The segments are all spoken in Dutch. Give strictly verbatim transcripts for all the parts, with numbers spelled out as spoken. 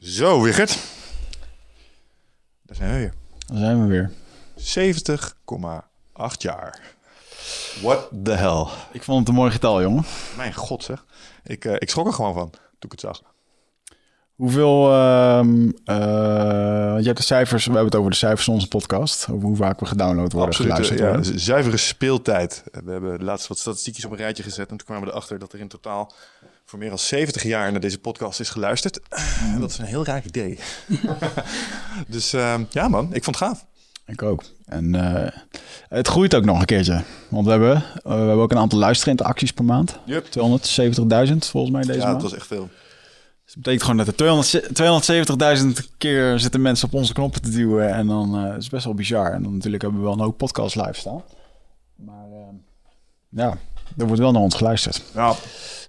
Zo, Wigert. Daar zijn we weer. Daar zijn we weer. zeventig komma acht jaar. What the hell. Ik vond het een mooi getal, jongen. Mijn god, zeg. Ik, uh, ik schrok er gewoon van toen ik het zag. Hoeveel... Uh, uh, je hebt de cijfers... We hebben het over de cijfers van onze podcast. Over hoe vaak we gedownload worden. Absoluut, ja, worden. Zuivere speeltijd. We hebben laatst wat statistiekjes op een rijtje gezet. En toen kwamen we erachter dat er in totaal... voor meer dan zeventig jaar naar deze podcast is geluisterd. Mm. Dat is een heel raar idee. Dus uh, ja man, ik vond het gaaf. Ik ook. En uh, het groeit ook nog een keertje. Want we hebben, uh, we hebben ook een aantal luisterinteracties per maand. Yep. tweehonderdzeventigduizend volgens mij deze ja, maand. Ja, dat was echt veel. Dus dat betekent gewoon dat er tweehonderdzeventigduizend keer zitten mensen op onze knoppen te duwen. En dan uh, is best wel bizar. En dan natuurlijk hebben we wel een hoop podcasts live staan. Maar uh, ja... er wordt wel naar ons geluisterd. Ja.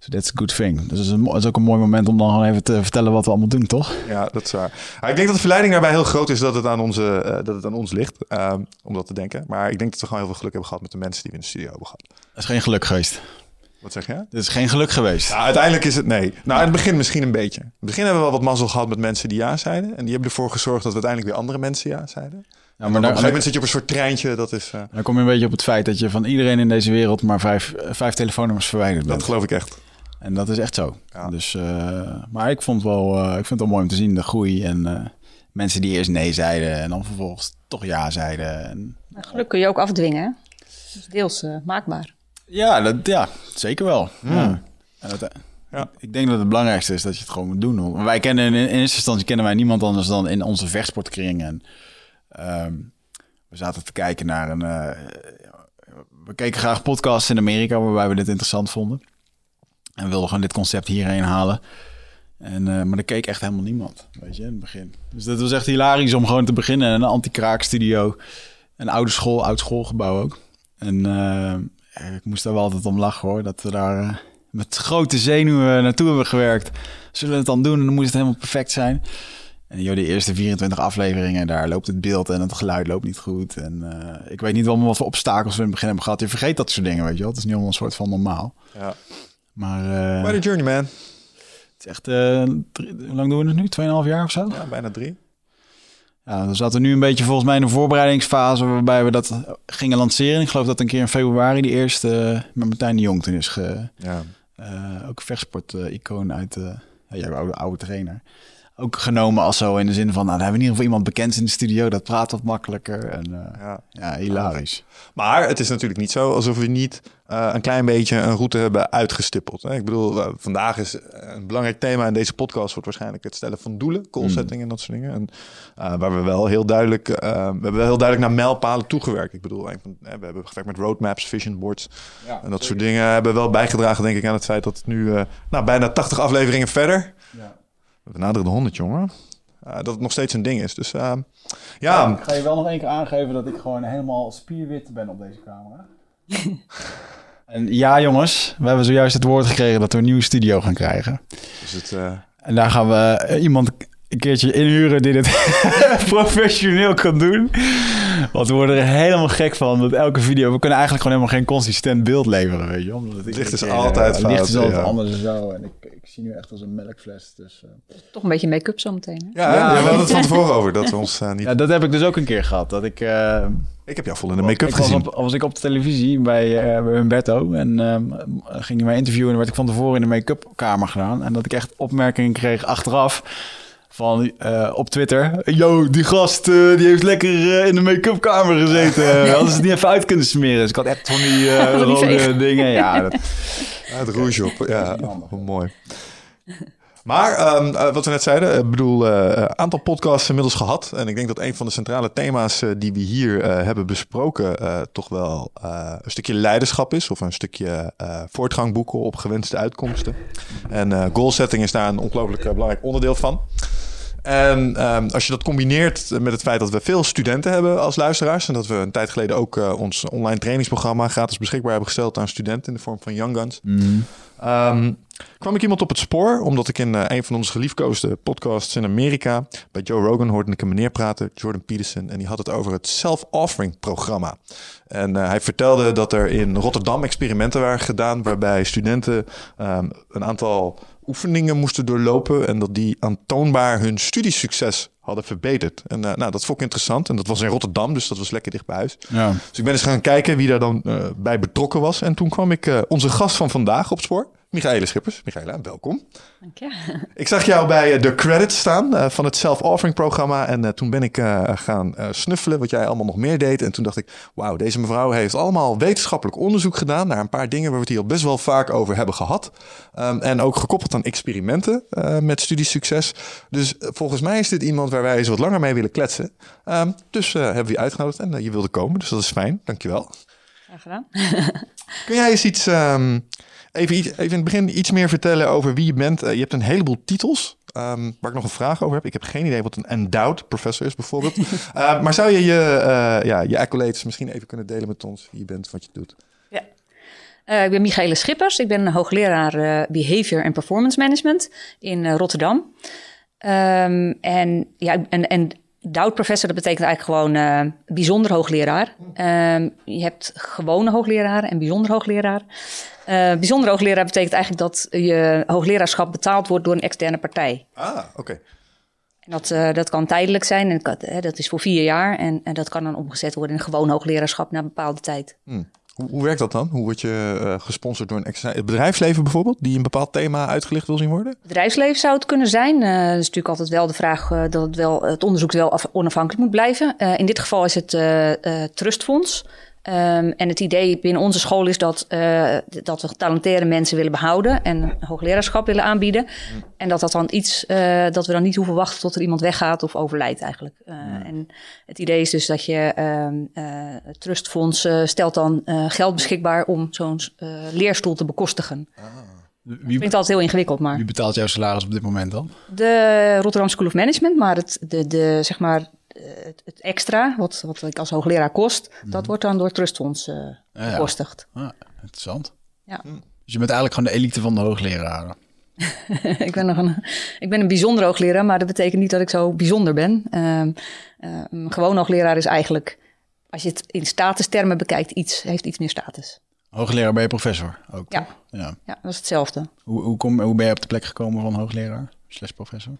So that's a good thing. Dus het is, is ook een mooi moment om dan gewoon even te vertellen wat we allemaal doen, toch? Ja, dat is waar. Ah, ik denk dat de verleiding daarbij heel groot is dat het aan, onze, uh, dat het aan ons ligt. Uh, om dat te denken. Maar ik denk dat we gewoon heel veel geluk hebben gehad met de mensen die we in de studio hebben gehad. Dat is geen geluk geweest. Wat zeg je? Dat is geen geluk geweest. Nou, uiteindelijk is het nee. Nou, ja. In het begin misschien een beetje. In het begin hebben we wel wat mazzel gehad met mensen die ja zeiden. En die hebben ervoor gezorgd dat we uiteindelijk weer andere mensen ja zeiden. Ja, maar op een gegeven moment zit je op een soort treintje. Dat is, uh... Dan kom je een beetje op het feit dat je van iedereen in deze wereld... maar vijf, vijf telefoonnummers verwijderd bent. Dat geloof ik echt. En dat is echt zo. Ja. Dus, uh, maar ik vond, wel, uh, ik vond het wel mooi om te zien, de groei. En uh, mensen die eerst nee zeiden en dan vervolgens toch ja zeiden. En... nou, geluk kun je ook afdwingen. Hè? Dat is deels uh, maakbaar. Ja, dat, ja, zeker wel. Mm. Ja. En dat, uh, ja. Ik denk dat het belangrijkste is dat je het gewoon moet doen. Want wij kennen in, in eerste instantie kennen wij niemand anders dan in onze vechtsportkringen... En, Um, we zaten te kijken naar een... Uh, we keken graag podcasts in Amerika waarbij we dit interessant vonden. En we wilden gewoon dit concept hierheen halen. En, uh, maar er keek echt helemaal niemand, weet je, in het begin. Dus dat was echt hilarisch om gewoon te beginnen. Een anti-kraakstudio, een oude school, oud schoolgebouw ook. En uh, ik moest daar wel altijd om lachen hoor, dat we daar... Uh, met grote zenuwen naartoe hebben gewerkt. Zullen we het dan doen? Dan moet het helemaal perfect zijn. En joh, de eerste vierentwintig afleveringen, daar loopt het beeld en het geluid loopt niet goed. En uh, ik weet niet allemaal wat voor obstakels we in het begin hebben gehad. Je vergeet dat soort dingen, weet je wel. Het is niet allemaal een soort van normaal. Ja. Maar... Uh, what a journey, man. Het is echt... Uh, drie, hoe lang doen we het nu? Tweeënhalf jaar of zo? Ja, bijna drie. Ja, we zaten nu een beetje volgens mij in een voorbereidingsfase waarbij we dat gingen lanceren. Ik geloof dat een keer in februari de eerste uh, met Martijn de Jong toen is. Ge, ja. uh, ook vechtsport-icoon uit... Uh, ja, jouw oude, oude trainer. Ook genomen als zo in de zin van... nou, dan hebben we in ieder geval iemand bekend in de studio. Dat praat wat makkelijker. En, uh, ja. ja, hilarisch. Maar het is natuurlijk niet zo alsof we niet... Uh, een klein beetje een route hebben uitgestippeld. Hè? Ik bedoel, uh, vandaag is een belangrijk thema in deze podcast... wordt waarschijnlijk het stellen van doelen, goalsetting mm. en dat soort dingen. En, uh, waar we wel heel duidelijk... Uh, we hebben wel heel duidelijk naar mijlpalen toegewerkt. Ik bedoel, uh, we hebben gewerkt met roadmaps, vision boards... Ja, en dat zeker. Soort dingen hebben wel bijgedragen, denk ik, aan het feit... dat het nu uh, nou, bijna tachtig afleveringen verder... Ja. We naderen de honderd, jongen. Uh, dat het nog steeds een ding is. Dus uh, ja. ja. Ik ga je wel nog één keer aangeven dat ik gewoon helemaal spierwit ben op deze camera. En ja, jongens. We hebben zojuist het woord gekregen dat we een nieuwe studio gaan krijgen. Dus het, uh... En daar gaan we iemand een keertje inhuren die dit professioneel kan doen. Want we worden er helemaal gek van. Dat elke video... We kunnen eigenlijk gewoon helemaal geen consistent beeld leveren, weet je. Omdat het licht is, is altijd fout. Licht is altijd ja. anders en zo. En ik, ik zie nu echt als een melkfles. Dus, uh... toch een beetje make-up zometeen. Ja, ja, ja, we hadden het van tevoren over. Dat we ons uh, niet... Ja, dat heb ik dus ook een keer gehad. Dat ik... Uh... Ik heb jou vol in de make-up gezien. Al was, was ik op de televisie bij, uh, bij Humberto. En um, ging hij mij interviewen. En werd ik van tevoren in de make-up kamer gedaan. En dat ik echt opmerkingen kreeg achteraf... van uh, op Twitter. Yo, die gast uh, die heeft lekker uh, in de make-up kamer gezeten. Uh, hadden ze het niet even uit kunnen smeren. Dus ik had echt van die uh, rode dingen. Ja, dat... ja, het rouge op. Ja, mooi. Maar um, uh, wat we net zeiden, ik bedoel, een uh, aantal podcasts inmiddels gehad. En ik denk dat een van de centrale thema's uh, die we hier uh, hebben besproken... Uh, toch wel uh, een stukje leiderschap is. Of een stukje uh, voortgang boeken op gewenste uitkomsten. En uh, goalsetting is daar een ongelooflijk uh, belangrijk onderdeel van. En um, als je dat combineert met het feit dat we veel studenten hebben als luisteraars... en dat we een tijd geleden ook uh, ons online trainingsprogramma... gratis beschikbaar hebben gesteld aan studenten in de vorm van Young Guns... Mm. Um, kwam ik iemand op het spoor, omdat ik in uh, een van onze geliefkoosde podcasts in Amerika... bij Joe Rogan hoorde ik een meneer praten, Jordan Peterson... en die had het over het Self-Authoring programma. En uh, hij vertelde dat er in Rotterdam experimenten waren gedaan... waarbij studenten um, een aantal... oefeningen moesten doorlopen en dat die aantoonbaar hun studiesucces hadden verbeterd. En uh, nou, dat vond ik interessant. En dat was in Rotterdam, dus dat was lekker dicht bij huis. Ja. Dus ik ben eens gaan kijken wie daar dan uh, bij betrokken was. En toen kwam ik uh, onze gast van vandaag op spoor, Michaéla Schippers. Michaéla, welkom. Dank je. Ik zag jou bij uh, de credits staan uh, van het Self-Authoring programma. En uh, toen ben ik uh, gaan uh, snuffelen wat jij allemaal nog meer deed. En toen dacht ik, wauw, deze mevrouw heeft allemaal wetenschappelijk onderzoek gedaan... naar een paar dingen waar we het hier al best wel vaak over hebben gehad. Um, en ook gekoppeld aan experimenten uh, met studiesucces. Dus uh, volgens mij is dit iemand... waar wij eens wat langer mee willen kletsen. Um, dus uh, hebben we je uitgenodigd en uh, je wilde komen. Dus dat is fijn. Dankjewel. Graag gedaan. Kun jij eens iets, um, even, even in het begin iets meer vertellen over wie je bent? Uh, je hebt een heleboel titels um, waar ik nog een vraag over heb. Ik heb geen idee wat een endowed professor is bijvoorbeeld. uh, maar zou je je, uh, ja, je accolades misschien even kunnen delen met ons? Wie je bent, wat je doet? Ja. Uh, ik ben Michaéla Schippers. Ik ben hoogleraar uh, Behavior en Performance Management in uh, Rotterdam. Um, en ja, en, en Doubt Professor, dat betekent eigenlijk gewoon uh, bijzonder hoogleraar. Um, je hebt gewone hoogleraar en bijzonder hoogleraar. Uh, bijzonder hoogleraar betekent eigenlijk dat je hoogleraarschap betaald wordt door een externe partij. Ah, oké. Okay. Dat, uh, dat kan tijdelijk zijn, en kan, hè, dat is voor vier jaar en, en dat kan dan omgezet worden in gewoon hoogleraarschap na een bepaalde tijd. Hmm. Hoe, hoe werkt dat dan? Hoe word je uh, gesponsord door een extra... Het bedrijfsleven bijvoorbeeld, die een bepaald thema uitgelicht wil zien worden? Bedrijfsleven zou het kunnen zijn. Uh, dat is natuurlijk altijd wel de vraag uh, dat het, wel, het onderzoek wel af, onafhankelijk moet blijven. Uh, in dit geval is het uh, uh, Trustfonds. Um, en het idee binnen onze school is dat, uh, dat we getalenteerde mensen willen behouden... en hoogleraarschap willen aanbieden. Mm. En dat, dat, dan iets, uh, dat we dan niet hoeven wachten tot er iemand weggaat of overlijdt eigenlijk. Uh, mm. En het idee is dus dat je um, uh, het trustfonds uh, stelt dan uh, geld beschikbaar... om zo'n uh, leerstoel te bekostigen. Ah. Wie ik vind het altijd heel ingewikkeld, maar... Wie betaalt jouw salaris op dit moment dan? De Rotterdam School of Management, maar het, de, de, zeg maar... Het, het extra, wat, wat ik als hoogleraar kost... Mm-hmm. dat wordt dan door trustfonds uh, ja, bekostigd. Ja. Ah, interessant. Ja. Dus je bent eigenlijk gewoon de elite van de hoogleraren. ik, ben nog een, ik ben een bijzonder hoogleraar... maar dat betekent niet dat ik zo bijzonder ben. Um, um, gewoon hoogleraar is eigenlijk... als je het in statustermen bekijkt... iets heeft iets meer status. Hoogleraar ben je professor ook? Ja, ja. ja dat is hetzelfde. Hoe, hoe, kom, hoe ben je op de plek gekomen van hoogleraar slash professor?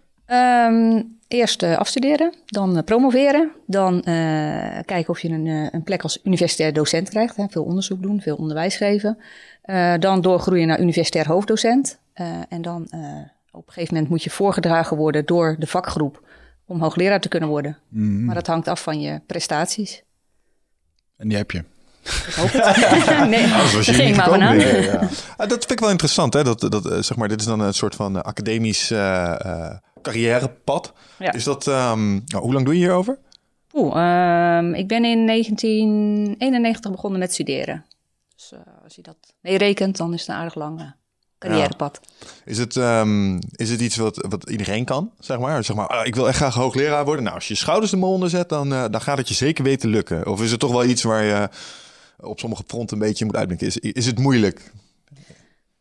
Um, eerst uh, afstuderen, dan uh, promoveren, dan uh, kijken of je een, uh, een plek als universitair docent krijgt. Hè, veel onderzoek doen, veel onderwijs geven. Uh, dan doorgroeien naar universitair hoofddocent. Uh, en dan uh, op een gegeven moment moet je voorgedragen worden door de vakgroep om hoogleraar te kunnen worden. Mm-hmm. Maar dat hangt af van je prestaties. En die heb je. Ik hoop het. nee, nou, dat ging maar aan. Nee, ja. ah, dat vind ik wel interessant. Hè? Dat, dat, zeg maar, dit is dan een soort van uh, academisch... Uh, uh, carrièrepad. Ja. Is dat, um, nou, hoe lang doe je hierover? Oeh, um, ik ben in negentien eenennegentig begonnen met studeren. Dus uh, als je dat meerekent, dan is het een aardig lang uh, carrièrepad. Ja. Is het, um, is het iets wat, wat iedereen kan? Zeg maar, zeg maar uh, ik wil echt graag hoogleraar worden. Nou, als je je schouders er maar onder zet, dan, uh, dan gaat het je zeker weten lukken. Of is het toch wel iets waar je uh, op sommige fronten een beetje moet uitblinken? Is, is het moeilijk?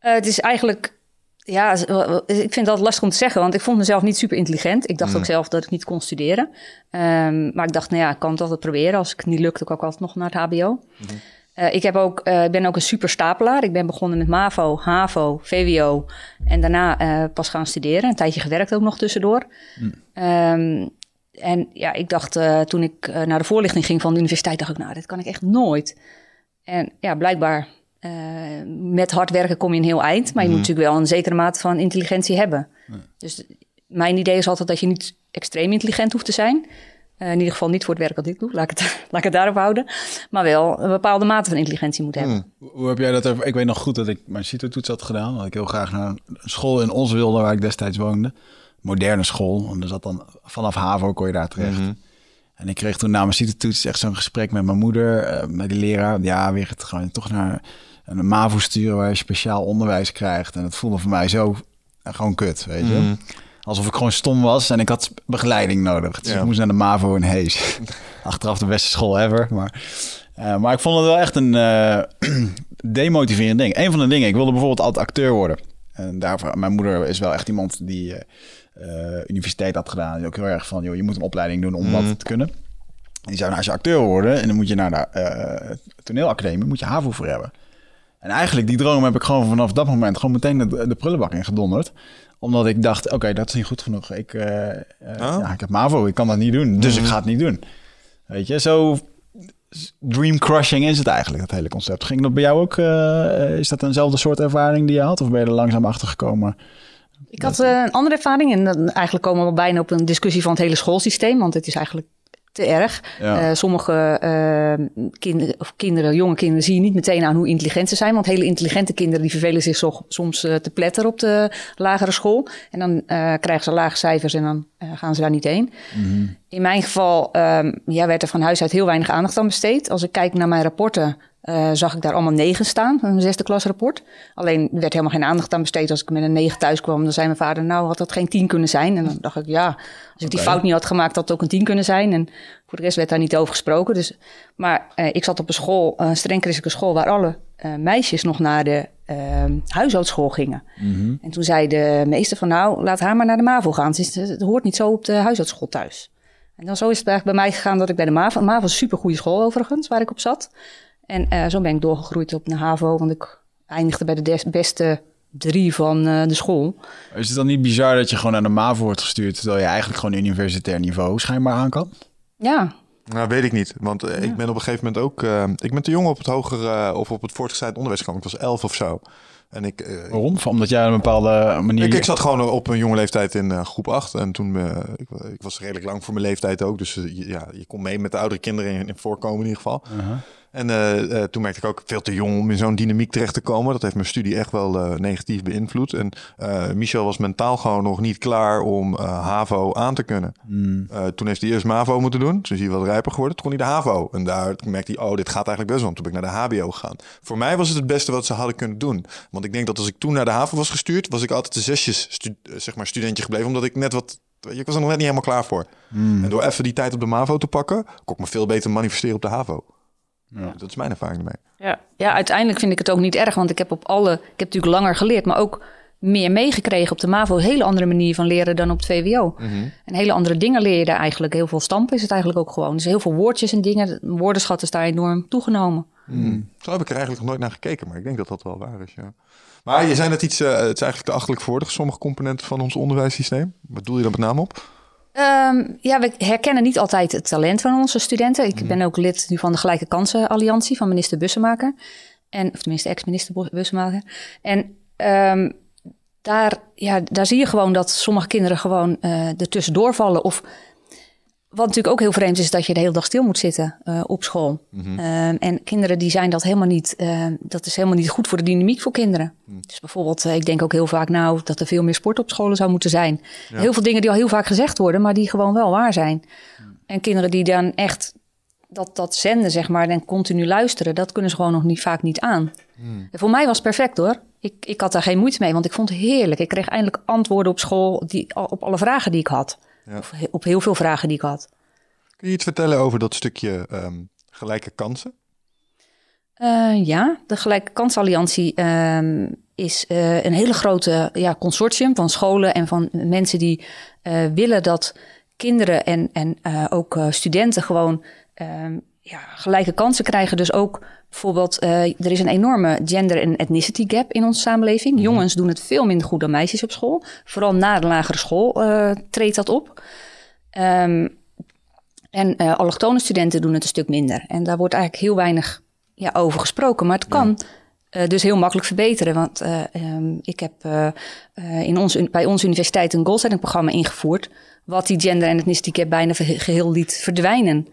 Uh, het is eigenlijk... Ja, ik vind dat lastig om te zeggen, want ik vond mezelf niet super intelligent. Ik dacht mm. ook zelf dat ik niet kon studeren. Um, maar ik dacht, nou ja, ik kan het altijd proberen. Als het niet lukt, dan kan ik altijd nog naar het H B O. Mm-hmm. Uh, ik heb ook, uh, ben ook een superstapelaar. Ik ben begonnen met MAVO, HAVO, V W O en daarna uh, pas gaan studeren. Een tijdje gewerkt ook nog tussendoor. Mm. Um, en ja, ik dacht uh, toen ik uh, naar de voorlichting ging van de universiteit, dacht ik, nou, dit kan ik echt nooit. En ja, blijkbaar... Uh, met hard werken kom je een heel eind. Maar je mm-hmm. moet natuurlijk wel een zekere mate van intelligentie hebben. Ja. Dus mijn idee is altijd dat je niet extreem intelligent hoeft te zijn. Uh, in ieder geval niet voor het werk dat ik doe. Laat ik het, laat ik het daarop houden. Maar wel een bepaalde mate van intelligentie moet hebben. Hmm. Hoe heb jij dat even... Ik weet nog goed dat ik mijn CITO-toets had gedaan. Dat ik heel graag naar een school in Os wilde waar ik destijds woonde. Moderne school. En er zat dan vanaf HAVO kon je daar terecht. Mm-hmm. En ik kreeg toen na mijn CITO-toets echt zo'n gesprek met mijn moeder. Uh, met de leraar. Ja, weer het gewoon toch naar een MAVO sturen waar je speciaal onderwijs krijgt. En dat voelde voor mij zo uh, gewoon kut, weet je. Mm. Alsof ik gewoon stom was en ik had begeleiding nodig. Dus ja. Ik moest naar de MAVO in Hees. Achteraf de beste school ever. Maar, uh, maar ik vond het wel echt een uh, demotiverend ding. Een van de dingen, ik wilde bijvoorbeeld altijd acteur worden. En daarvoor, mijn moeder is wel echt iemand die uh, universiteit had gedaan. Die ook heel erg van, joh, je moet een opleiding doen om mm. wat te kunnen. En die zei, nou, als je acteur wil worden en dan moet je naar de uh, toneelacademie, moet je HAVO voor hebben. En eigenlijk die droom heb ik gewoon vanaf dat moment gewoon meteen de, de prullenbak in gedonderd. Omdat ik dacht, oké, okay, dat is niet goed genoeg. Ik, uh, uh, oh. ja, ik heb MAVO, ik kan dat niet doen, dus mm. ik ga het niet doen. Weet je, zo dream crushing is het eigenlijk, dat hele concept. Ging dat bij jou ook, uh, is dat eenzelfde soort ervaring die je had? Of ben je er langzaam achter gekomen? Ik dat... had uh, een andere ervaring en dan eigenlijk komen we bijna op een discussie van het hele schoolsysteem, want het is eigenlijk... te erg. Ja. Uh, sommige uh, kinderen, of kinderen, jonge kinderen zie je niet meteen aan hoe intelligent ze zijn. Want hele intelligente kinderen die vervelen zich zo, soms uh, te pletteren op de lagere school. En dan uh, krijgen ze lage cijfers en dan uh, gaan ze daar niet heen. Mm-hmm. In mijn geval um, ja, werd er van huis uit heel weinig aandacht aan besteed. Als ik kijk naar mijn rapporten, uh, zag ik daar allemaal negen staan. Een zesde klas rapport. Alleen er werd helemaal geen aandacht aan besteed. Als ik met een negen thuis kwam, dan zei mijn vader... nou, had dat geen tien kunnen zijn? En dan dacht ik, ja, als ik okay. die fout niet had gemaakt... had het ook een tien kunnen zijn. En voor de rest werd daar niet over gesproken. Dus, maar uh, ik zat op een school, een streng christelijke school... waar alle uh, meisjes nog naar de uh, huishoudschool gingen. Mm-hmm. En toen zei de meester van, nou, laat haar maar naar de MAVO gaan. Het, het hoort niet zo op de huishoudschool thuis. En dan zo is het eigenlijk bij mij gegaan dat ik bij de MAVO... MAVO is een supergoeie school overigens, waar ik op zat. En uh, zo ben ik doorgegroeid op de HAVO, want ik eindigde bij de des, beste drie van uh, de school. Is het dan niet bizar dat je gewoon naar de MAVO wordt gestuurd... terwijl je eigenlijk gewoon universitair niveau schijnbaar aan kan? Ja. Nou, weet ik niet, want uh, ja. ik ben op een gegeven moment ook... Uh, ik ben te jong op het hoger uh, of op het voortgezet onderwijs gekomen. Ik was elf of zo. En ik, uh, Waarom? Omdat jij een bepaalde manier... Ik, ik zat gewoon op een jonge leeftijd in uh, groep acht. En toen... Uh, ik, ik was redelijk lang voor mijn leeftijd ook. Dus uh, ja, je kon mee met de oudere kinderen in, in voorkomen in ieder geval. Uh-huh. En uh, uh, toen merkte ik ook veel te jong om in zo'n dynamiek terecht te komen. Dat heeft mijn studie echt wel uh, negatief beïnvloed. En uh, Michel was mentaal gewoon nog niet klaar om uh, HAVO aan te kunnen. Mm. Uh, toen heeft hij eerst MAVO moeten doen. Toen is hij wat rijper geworden. Toen kon hij de HAVO. En daar merkte hij, oh, dit gaat eigenlijk best wel. Toen ben ik naar de H B O gegaan. Voor mij was het het beste wat ze hadden kunnen doen. Want ik denk dat als ik toen naar de HAVO was gestuurd... was ik altijd de zesjes stu- zeg maar studentje gebleven. Omdat ik net wat... Ik was er nog net niet helemaal klaar voor. Mm. En door even die tijd op de MAVO te pakken... kon ik me veel beter manifesteren op de HAVO. Ja. Dat is mijn ervaring ermee. Ja. ja, uiteindelijk vind ik het ook niet erg. Want ik heb op alle... Ik heb natuurlijk langer geleerd, maar ook meer meegekregen op de MAVO. Een hele andere manier van leren dan op het V W O. Mm-hmm. En hele andere dingen leer je daar eigenlijk. Heel veel stampen is het eigenlijk ook gewoon. Dus heel veel woordjes en dingen. De woordenschat is daar enorm toegenomen. Mm. Zo heb ik er eigenlijk nog nooit naar gekeken. Maar ik denk dat dat wel waar is, ja. Maar je zei net iets... Uh, het is eigenlijk te achterlijk verwoordig. Sommige componenten van ons onderwijssysteem. Wat doel je dan met name op? Um, ja, we herkennen niet altijd het talent van onze studenten. Ik ben ook lid nu van de Gelijke Kansen Alliantie van minister Bussemaker. En, of tenminste ex-minister Bussemaker. En um, daar, ja, daar zie je gewoon dat sommige kinderen gewoon uh, ertussendoor vallen. Of, wat natuurlijk ook heel vreemd is, dat je de hele dag stil moet zitten uh, op school. Mm-hmm. Um, en kinderen die zijn dat helemaal niet... Uh, dat is helemaal niet goed voor de dynamiek voor kinderen. Mm. Dus bijvoorbeeld, uh, ik denk ook heel vaak nou dat er veel meer sport op scholen zou moeten zijn. Ja. Heel veel dingen die al heel vaak gezegd worden, maar die gewoon wel waar zijn. Mm. En kinderen die dan echt dat, dat zenden, zeg maar, en continu luisteren... dat kunnen ze gewoon nog niet, vaak niet aan. Mm. En voor mij was het perfect, hoor. Ik, ik had daar geen moeite mee, want ik vond het heerlijk. Ik kreeg eindelijk antwoorden op school die, op alle vragen die ik had. Ja. Of op heel veel vragen die ik had. Kun je iets vertellen over dat stukje um, gelijke kansen? Uh, ja, de Gelijke Kansen Alliantie um, is uh, een hele grote ja, consortium van scholen en van mensen die uh, willen dat kinderen en, en uh, ook studenten gewoon um, ja, gelijke kansen krijgen. Dus ook bijvoorbeeld, uh, er is een enorme gender- en ethnicity gap in onze samenleving. Mm-hmm. Jongens doen het veel minder goed dan meisjes op school. Vooral na de lagere school uh, treedt dat op. Um, en uh, allochtone studenten doen het een stuk minder. En daar wordt eigenlijk heel weinig ja, over gesproken. Maar het kan Uh, dus heel makkelijk verbeteren. Want uh, um, ik heb uh, uh, in ons, bij onze universiteit een goalsettingprogramma ingevoerd, wat die gender- en etnische gap bijna geheel liet verdwijnen.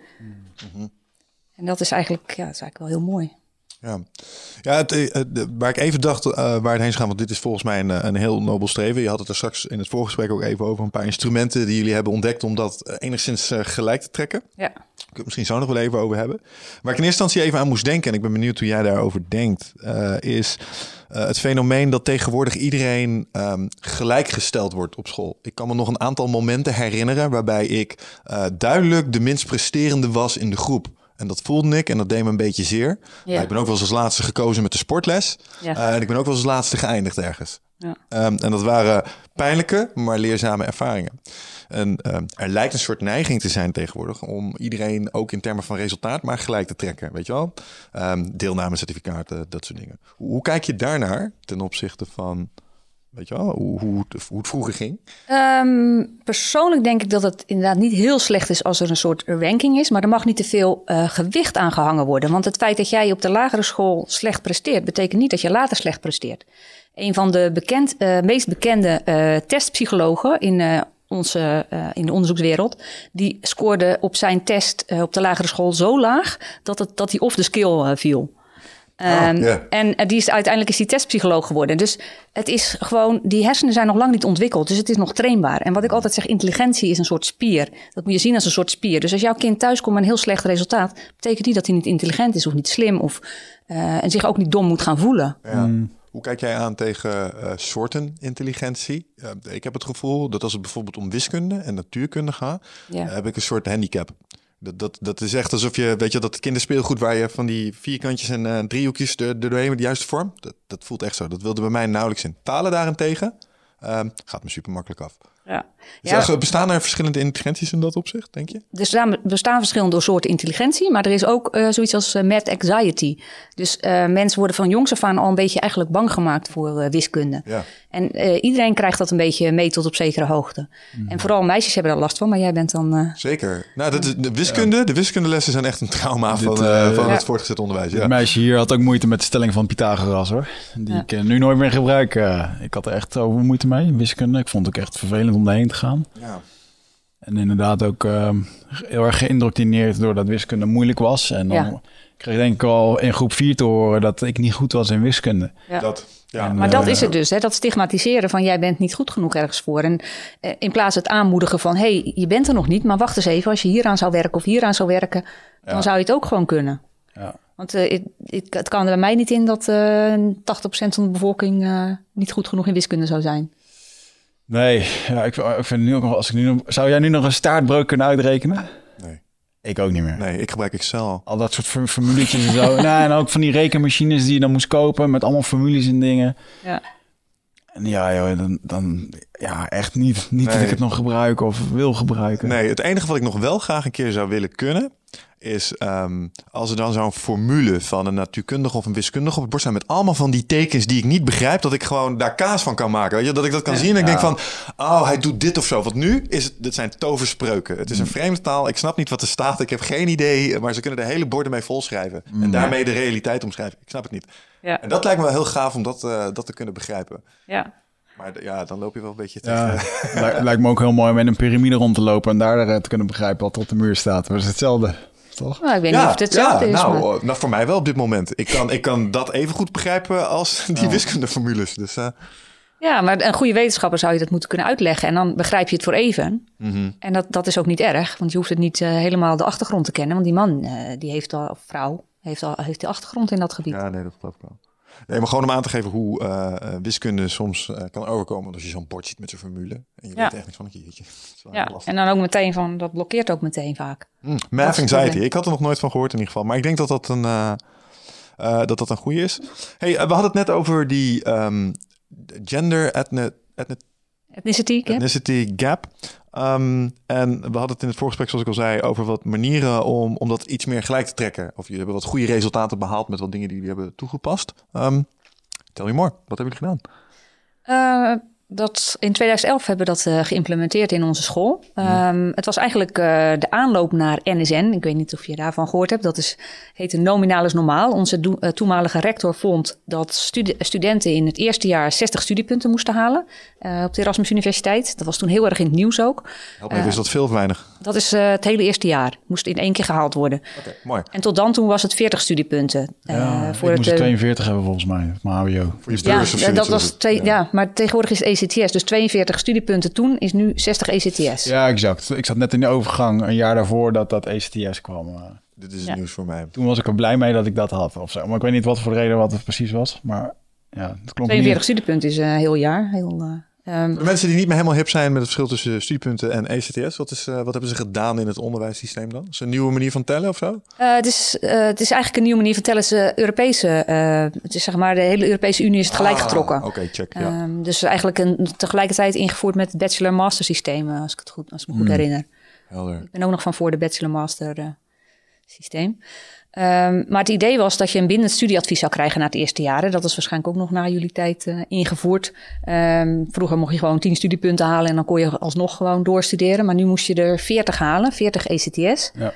Mm-hmm. En dat is eigenlijk, ja, dat is eigenlijk wel heel mooi. Ja, ja het, het, waar ik even dacht uh, waar het heen gaat, want dit is volgens mij een, een heel nobel streven. Je had het er straks in het voorgesprek ook even over een paar instrumenten die jullie hebben ontdekt om dat enigszins uh, gelijk te trekken. Ja. Ik misschien zo nog wel even over hebben. Waar ik in eerste instantie even aan moest denken, en ik ben benieuwd hoe jij daarover denkt, uh, is uh, het fenomeen dat tegenwoordig iedereen um, gelijkgesteld wordt op school. Ik kan me nog een aantal momenten herinneren waarbij ik uh, duidelijk de minst presterende was in de groep. En dat voelde ik en dat deed me een beetje zeer. Ja. Uh, ik ben ook wel eens als laatste gekozen met de sportles. Ja. Uh, en ik ben ook wel eens als laatste geëindigd ergens. Ja. Um, en dat waren pijnlijke, maar leerzame ervaringen. En um, er lijkt een soort neiging te zijn tegenwoordig om iedereen ook in termen van resultaat maar gelijk te trekken. Weet je wel? Um, deelnamecertificaten, dat soort dingen. Hoe, hoe kijk je daarnaar ten opzichte van, weet je wel, hoe, hoe, hoe het vroeger ging? Um, persoonlijk denk ik dat het inderdaad niet heel slecht is als er een soort ranking is. Maar er mag niet te veel uh, gewicht aan gehangen worden. Want het feit dat jij op de lagere school slecht presteert, betekent niet dat je later slecht presteert. Een van de bekend, uh, meest bekende uh, testpsychologen in uh, onze uh, in de onderzoekswereld, die scoorde op zijn test uh, op de lagere school zo laag dat het, dat hij off the scale uh, viel. Um, oh, yeah. En die is, uiteindelijk is die testpsycholoog geworden. Dus het is gewoon, die hersenen zijn nog lang niet ontwikkeld. Dus het is nog trainbaar. En wat ik altijd zeg, intelligentie is een soort spier. Dat moet je zien als een soort spier. Dus als jouw kind thuis komt met een heel slecht resultaat, betekent niet dat hij niet intelligent is of niet slim. Of, uh, en zich ook niet dom moet gaan voelen. Ja. Mm. Hoe kijk jij aan tegen uh, soorten intelligentie? Uh, ik heb het gevoel dat als het bijvoorbeeld om wiskunde en natuurkunde gaat, yeah. uh, heb ik een soort handicap. Dat, dat, dat is echt alsof je, weet je, dat kinderspeelgoed waar je van die vierkantjes en uh, driehoekjes er doorheen met de juiste vorm, dat, dat voelt echt zo. Dat wilde bij mij nauwelijks in. Talen daarentegen um, gaat me super makkelijk af. Ja. Ja. Dus bestaan er verschillende intelligenties in dat opzicht, denk je? Dus er bestaan verschillende soorten intelligentie, maar er is ook uh, zoiets als uh, math anxiety. Dus uh, mensen worden van jongs af aan al een beetje eigenlijk bang gemaakt voor uh, wiskunde. Ja. En uh, iedereen krijgt dat een beetje mee tot op zekere hoogte. Mm. En vooral meisjes hebben daar last van, maar jij bent dan... Uh, Zeker. Nou, dat is, de wiskunde, ja. de wiskundelessen zijn echt een trauma Dit, van, uh, van ja. het voortgezet onderwijs. Ja. Het meisje hier had ook moeite met de stelling van Pythagoras, hoor. Die ja. ik nu nooit meer gebruik. Uh, ik had er echt over moeite mee, wiskunde. Ik vond het ook echt vervelend om daarheen te gaan. Ja. En inderdaad ook uh, heel erg geïndoctrineerd doordat wiskunde moeilijk was. En dan ja. kreeg ik denk ik al in groep vier te horen dat ik niet goed was in wiskunde. Ja. Dat, ja. En, maar uh, dat is het dus, hè? Dat stigmatiseren van jij bent niet goed genoeg ergens voor. En uh, in plaats het aanmoedigen van hé, hey, je bent er nog niet, maar wacht eens even. Als je hieraan zou werken of hieraan zou werken, dan ja. zou je het ook gewoon kunnen. Ja. Want uh, ik, ik, het kan er bij mij niet in dat uh, tachtig procent van de bevolking uh, niet goed genoeg in wiskunde zou zijn. Nee, ja, ik, ik vind nu ook nog, als ik nu, zou jij nu nog een staartbreuk kunnen uitrekenen? Nee. Ik ook niet meer. Nee, ik gebruik Excel. Al dat soort formuletjes en zo. Nou, en ook van die rekenmachines die je dan moest kopen met allemaal formules en dingen. Ja. En ja, joh, dan, dan ja, echt niet, niet nee. dat ik het nog gebruik of wil gebruiken. Nee, het enige wat ik nog wel graag een keer zou willen kunnen is um, als er dan zo'n formule van een natuurkundige of een wiskundige op het bord staat met allemaal van die tekens die ik niet begrijp, dat ik gewoon daar kaas van kan maken. Weet je? Dat ik dat kan ja, zien en ik ja. denk van, oh, hij doet dit of zo. Want nu is het, dit zijn toverspreuken. Het is een vreemde taal. Ik snap niet wat er staat. Ik heb geen idee, maar ze kunnen de hele borden mee volschrijven. Mm. En daarmee de realiteit omschrijven. Ik snap het niet. Ja. En dat lijkt me wel heel gaaf om dat, uh, dat te kunnen begrijpen. Ja. Maar ja, dan loop je wel een beetje tegen. Ja, lijkt, lijkt me ook heel mooi om in een piramide rond te lopen en daar te kunnen begrijpen wat op de muur staat. Maar het is hetzelfde. Toch? Nou, ik weet ja, niet of het hetzelfde ja, is. Nou, maar... nou, voor mij wel op dit moment. Ik kan, ik kan dat even goed begrijpen als die oh. wiskundeformules. Dus, uh... ja, maar een goede wetenschapper zou je dat moeten kunnen uitleggen. En dan begrijp je het voor even. Mm-hmm. En dat, dat is ook niet erg. Want je hoeft het niet uh, helemaal de achtergrond te kennen. Want die man, uh, die heeft al, of vrouw, heeft al heeft de achtergrond in dat gebied. Ja, nee, dat geloof ik wel. Nee, maar gewoon om aan te geven hoe uh, wiskunde soms uh, kan overkomen als je zo'n bord ziet met zo'n formule. En je ja. weet echt niks van een keertje. Ja, en dan ook meteen van, dat blokkeert ook meteen vaak. Mm, math anxiety. Ik had er nog nooit van gehoord in ieder geval. Maar ik denk dat dat een, uh, uh, dat dat een goede is. Hey, uh, we hadden het net over die um, gender etne, etne, ethnicity, ethnicity gap. Um, en we hadden het in het voorgesprek, zoals ik al zei, over wat manieren om, om dat iets meer gelijk te trekken. Of jullie hebben wat goede resultaten behaald met wat dingen die jullie hebben toegepast. Um, tell me more. Wat hebben jullie gedaan? Uh, Dat in tweeduizend elf hebben we dat uh, geïmplementeerd in onze school. Um, ja. Het was eigenlijk uh, de aanloop naar N S N. Ik weet niet of je daarvan gehoord hebt. Dat is, heette Nominalis Normaal. Onze do- uh, toenmalige rector vond dat studi- studenten in het eerste jaar zestig studiepunten moesten halen. Uh, op de Erasmus Universiteit. Dat was toen heel erg in het nieuws ook. Help me, uh, is dat veel of weinig? Dat is uh, het hele eerste jaar. Moest in één keer gehaald worden. Okay, mooi. En tot dan toe was het veertig studiepunten. Uh, ja, voor ik het, moest het tweeënveertig hebben volgens mij. Mijn H B O. Ja, ja, dat was twee, ja. ja, maar tegenwoordig is het E C T S. Dus tweeënveertig studiepunten toen is nu zestig E C T S. Ja, exact. Ik zat net in de overgang een jaar daarvoor dat dat E C T S kwam. Uh, Dit is het ja. nieuws voor mij. Toen was ik er blij mee dat ik dat had. Of zo. Maar ik weet niet wat voor reden wat het precies was. Maar ja, het klonk tweeënveertig niet... studiepunten is een uh, heel jaar. Heel, uh, um... de mensen die niet meer helemaal hip zijn met het verschil tussen studiepunten en E C T S. Wat, is, uh, wat hebben ze gedaan in het onderwijssysteem dan? Is het een nieuwe manier van tellen of zo? Uh, het, is, uh, het is eigenlijk een nieuwe manier van tellen. Het is uh, Europese. Uh, het is zeg maar de hele Europese Unie is het gelijk ah, getrokken. Oké, okay, check. Ja. Um, dus eigenlijk een, tegelijkertijd ingevoerd met het bachelor-master systeem. Als ik het goed, als ik me goed mm. herinner. Helder. Ik ben ook nog van voor de bachelor-master uh, systeem. Um, maar het idee was dat je een bindend studieadvies zou krijgen na het eerste jaar. Hè. Dat is waarschijnlijk ook nog na jullie tijd uh, ingevoerd. Um, vroeger mocht je gewoon tien studiepunten halen en dan kon je alsnog gewoon doorstuderen. Maar nu moest je er veertig halen, veertig E C T S. Ja.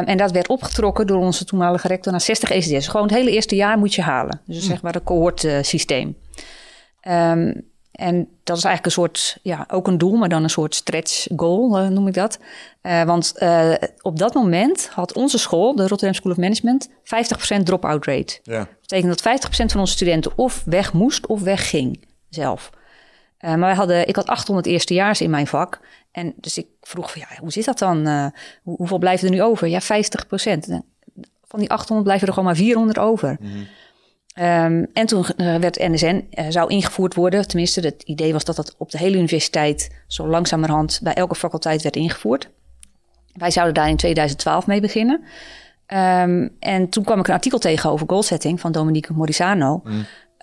Um, en dat werd opgetrokken door onze toenmalige rector naar zestig E C T S. Gewoon het hele eerste jaar moet je halen. Dus mm. zeg maar een cohort uh, systeem. Um, en dat is eigenlijk een soort, ja, ook een doel, maar dan een soort stretch goal, uh, noem ik dat. Uh, want uh, op dat moment had onze school, de Rotterdam School of Management, vijftig procent drop-out rate. Ja. Dat betekent dat vijftig procent van onze studenten of weg moest of wegging zelf. Uh, maar wij hadden, ik had achthonderd eerstejaars in mijn vak. En dus ik vroeg van, ja, hoe zit dat dan? Uh, hoe, hoeveel blijven er nu over? Ja, vijftig procent. Van die achthonderd blijven er gewoon maar vierhonderd over. Mm-hmm. Um, en toen uh, werd N S N, uh, zou ingevoerd worden. Tenminste, het idee was dat dat op de hele universiteit zo langzamerhand bij elke faculteit werd ingevoerd. Wij zouden daar in tweeduizend twaalf mee beginnen. Um, en toen kwam ik een artikel tegen over goalsetting van Dominique Morisano. Mm.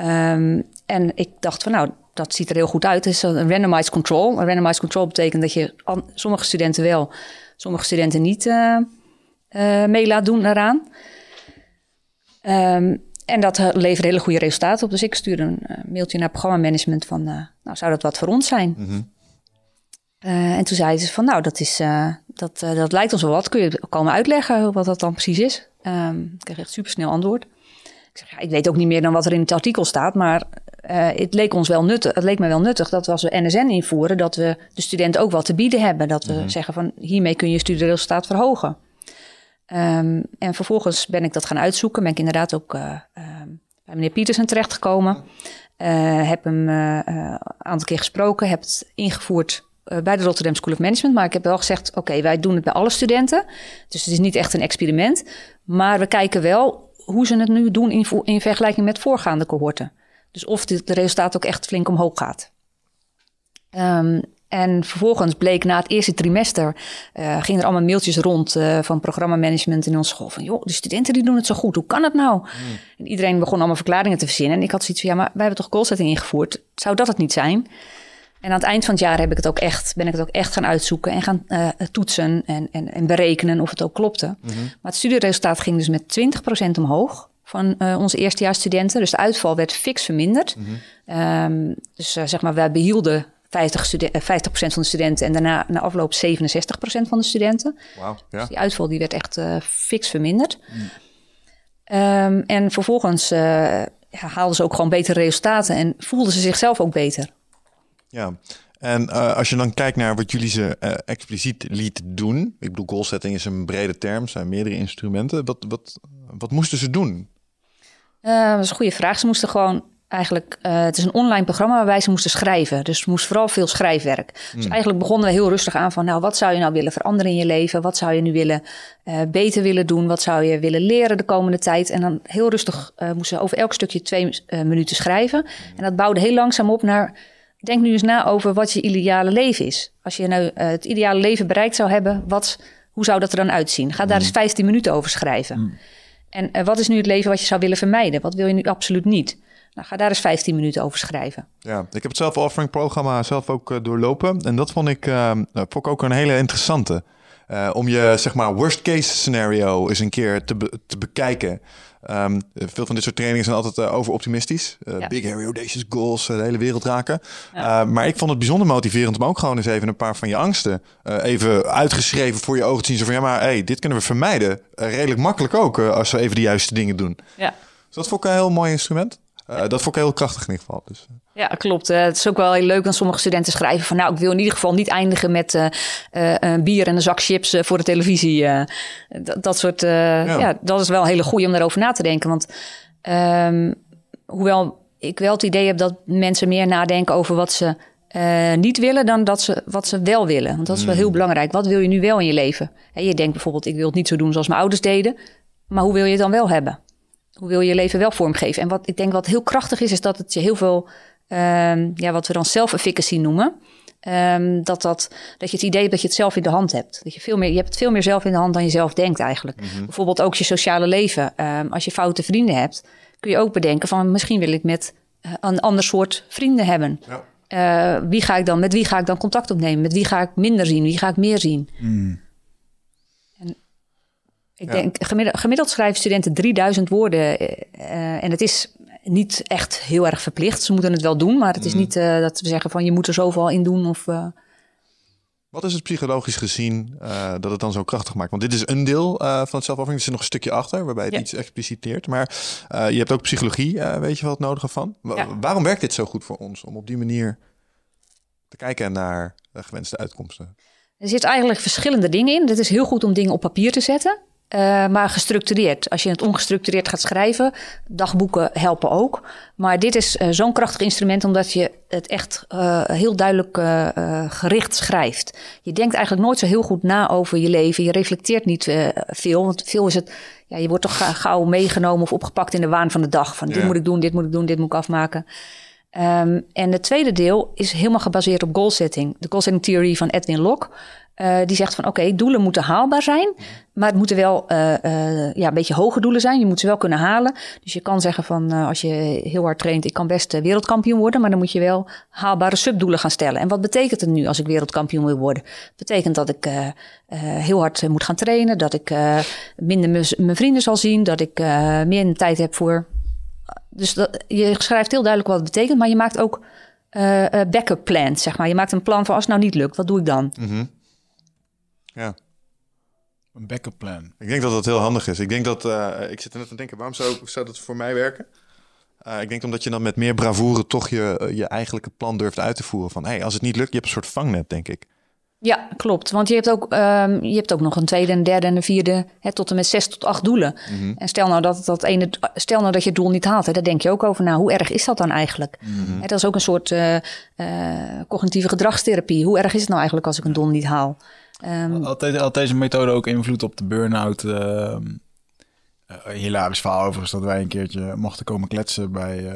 Um, en ik dacht van nou, dat ziet er heel goed uit. Het is een randomized control. Een randomized control betekent dat je an- sommige studenten wel, sommige studenten niet uh, uh, mee laat doen daaraan. Um, En dat leverde hele goede resultaten op. Dus ik stuurde een mailtje naar programmamanagement van... Uh, nou, zou dat wat voor ons zijn? Mm-hmm. Uh, en toen zeiden ze van, nou, dat, is, uh, dat, uh, dat lijkt ons wel wat. Kun je komen uitleggen wat dat dan precies is? Um, ik kreeg echt supersnel antwoord. Ik zeg, ja, ik weet ook niet meer dan wat er in het artikel staat... maar uh, het, leek ons wel nuttig, het leek me wel nuttig dat we als we N S N invoeren... dat we de studenten ook wat te bieden hebben. Dat we mm-hmm. zeggen van, hiermee kun je je studieresultaat verhogen. Um, en vervolgens ben ik dat gaan uitzoeken. Ben ik inderdaad ook uh, uh, bij meneer Peterson terechtgekomen. Uh, heb hem een uh, uh, aantal keer gesproken. Heb het ingevoerd uh, bij de Rotterdam School of Management. Maar ik heb wel gezegd, oké, okay, wij doen het bij alle studenten. Dus het is niet echt een experiment. Maar we kijken wel hoe ze het nu doen in, vo- in vergelijking met voorgaande cohorten. Dus of de, de resultaat ook echt flink omhoog gaat. Um, En vervolgens bleek na het eerste trimester... Uh, gingen er allemaal mailtjes rond uh, van programmamanagement in onze school. Van joh, de studenten die doen het zo goed, hoe kan het nou? Mm. En iedereen begon allemaal verklaringen te verzinnen. En ik had zoiets van, ja, maar wij hebben toch goalsetting ingevoerd? Zou dat het niet zijn? En aan het eind van het jaar heb ik het ook echt, ben ik het ook echt gaan uitzoeken... en gaan uh, toetsen en, en, en berekenen of het ook klopte. Mm-hmm. Maar het studieresultaat ging dus met twintig procent omhoog... van uh, onze eerstejaarsstudenten. Dus de uitval werd fix verminderd. Mm-hmm. Um, dus uh, zeg maar, wij behielden... vijftig procent van de studenten en daarna na afloop zevenenzestig procent van de studenten. Wow, ja. Dus die uitval die werd echt uh, fix verminderd. Mm. Um, en vervolgens uh, ja, haalden ze ook gewoon betere resultaten en voelden ze zichzelf ook beter. Ja, en uh, als je dan kijkt naar wat jullie ze uh, expliciet liet doen. Ik bedoel, goalsetting is een brede term, zijn meerdere instrumenten. Wat, wat, wat moesten ze doen? Uh, dat is een goede vraag. Ze moesten gewoon... Eigenlijk, uh, het is een online programma waarbij ze moesten schrijven. Dus er moest vooral veel schrijfwerk. Mm. Dus eigenlijk begonnen we heel rustig aan van... nou, wat zou je nou willen veranderen in je leven? Wat zou je nu willen uh, beter willen doen? Wat zou je willen leren de komende tijd? En dan heel rustig uh, moesten ze over elk stukje twee uh, minuten schrijven. Mm. En dat bouwde heel langzaam op naar... denk nu eens na over wat je ideale leven is. Als je nou uh, het ideale leven bereikt zou hebben... Wat, hoe zou dat er dan uitzien? Ga daar mm. eens vijftien minuten over schrijven. Mm. En uh, wat is nu het leven wat je zou willen vermijden? Wat wil je nu absoluut niet? Nou, ga daar eens vijftien minuten over schrijven. Ja, ik heb het Self-Authoring programma zelf ook uh, doorlopen. En dat vond ik, uh, vond ik ook een hele interessante. Uh, om je, zeg maar, worst case scenario eens een keer te, be- te bekijken. Um, veel van dit soort trainingen zijn altijd uh, overoptimistisch. Uh, ja. Big, hairy, audacious goals, uh, de hele wereld raken. Ja. Uh, maar ik vond het bijzonder motiverend om ook gewoon eens even een paar van je angsten... Uh, even uitgeschreven voor je ogen te zien. Zo van, ja, maar hey, dit kunnen we vermijden. Uh, redelijk makkelijk ook, uh, als we even de juiste dingen doen. Ja. Dus dat vond ik een heel mooi instrument. Uh, ja. Dat vond ik heel krachtig in ieder geval. Dus. Ja, klopt. Uh, het is ook wel heel leuk dat sommige studenten schrijven van... nou, ik wil in ieder geval niet eindigen met uh, uh, een bier en een zak chips uh, voor de televisie. Uh, dat, dat soort, uh, ja. ja, dat is wel een hele goeie om daarover na te denken. Want um, hoewel ik wel het idee heb dat mensen meer nadenken over wat ze uh, niet willen... dan dat ze, wat ze wel willen. Want dat is mm. wel heel belangrijk. Wat wil je nu wel in je leven? He, je denkt bijvoorbeeld, ik wil het niet zo doen zoals mijn ouders deden. Maar hoe wil je het dan wel hebben? Hoe wil je je leven wel vormgeven? En wat ik denk wat heel krachtig is, is dat het je heel veel... Um, ja, wat we dan self-efficacy noemen. Um, dat, dat, dat je het idee hebt dat je het zelf in de hand hebt. Dat je, veel meer, je hebt het veel meer zelf in de hand dan je zelf denkt eigenlijk. Mm-hmm. Bijvoorbeeld ook je sociale leven. Um, als je foute vrienden hebt, kun je ook bedenken van... misschien wil ik met uh, een ander soort vrienden hebben. Ja. Uh, wie ga ik dan, met wie ga ik dan contact opnemen? Met wie ga ik minder zien? Wie ga ik meer zien? Mm. En ik ja. denk, gemiddeld, gemiddeld schrijven studenten drieduizend woorden. Uh, uh, en het is... niet echt heel erg verplicht. Ze moeten het wel doen, maar het is niet uh, dat we zeggen van... je moet er zoveel in doen of... Uh... Wat is het psychologisch gezien uh, dat het dan zo krachtig maakt? Want dit is een deel uh, van het zelfafhanking. Er zit nog een stukje achter, waarbij het ja. iets expliciteert. Maar uh, je hebt ook psychologie, uh, weet je wat het nodige van? Wa- ja. Waarom werkt dit zo goed voor ons? Om op die manier te kijken naar de gewenste uitkomsten. Er zitten eigenlijk verschillende dingen in. Het is heel goed om dingen op papier te zetten... Uh, maar gestructureerd. Als je het ongestructureerd gaat schrijven, dagboeken helpen ook. Maar dit is uh, zo'n krachtig instrument omdat je het echt uh, heel duidelijk uh, uh, gericht schrijft. Je denkt eigenlijk nooit zo heel goed na over je leven. Je reflecteert niet uh, veel, want veel is het... Ja, je wordt toch g- gauw meegenomen of opgepakt in de waan van de dag. Van ja. dit moet ik doen, dit moet ik doen, dit moet ik afmaken. Um, en het tweede deel is helemaal gebaseerd op goalsetting. De goalsetting theory van Edwin Locke... Uh, die zegt van oké, okay, doelen moeten haalbaar zijn... maar het moeten wel uh, uh, ja, een beetje hoge doelen zijn. Je moet ze wel kunnen halen. Dus je kan zeggen van uh, als je heel hard traint... ik kan best uh, wereldkampioen worden... maar dan moet je wel haalbare subdoelen gaan stellen. En wat betekent het nu als ik wereldkampioen wil worden? Dat betekent dat ik uh, uh, heel hard moet gaan trainen... dat ik uh, minder mez- mijn vrienden zal zien... dat ik uh, meer tijd heb voor... Dus dat, je schrijft heel duidelijk wat het betekent... maar je maakt ook uh, backup plans, zeg maar. Je maakt een plan van als het nou niet lukt, wat doe ik dan? Mm-hmm. Ja. Een backup plan. Ik denk dat dat heel handig is. Ik denk dat, uh, ik zit er net aan te denken, waarom zou, zou dat voor mij werken? Uh, ik denk omdat je dan met meer bravoure toch je, je eigenlijke plan durft uit te voeren. Van, hey, als het niet lukt, je hebt een soort vangnet, denk ik. Ja, klopt. Want je hebt ook, um, je hebt ook nog een tweede, een derde en een vierde, hè, tot en met zes tot acht doelen. Mm-hmm. En stel nou dat, dat ene, stel nou dat je het doel niet haalt, hè, daar denk je ook over na. Nou, hoe erg is dat dan eigenlijk? Mm-hmm. Hè, dat is ook een soort uh, uh, cognitieve gedragstherapie. Hoe erg is het nou eigenlijk als ik een doel niet haal? Um, had, deze, had deze methode ook invloed op de burn-out? Uh, uh, hilarisch verhaal overigens dat wij een keertje mochten komen kletsen bij... Uh,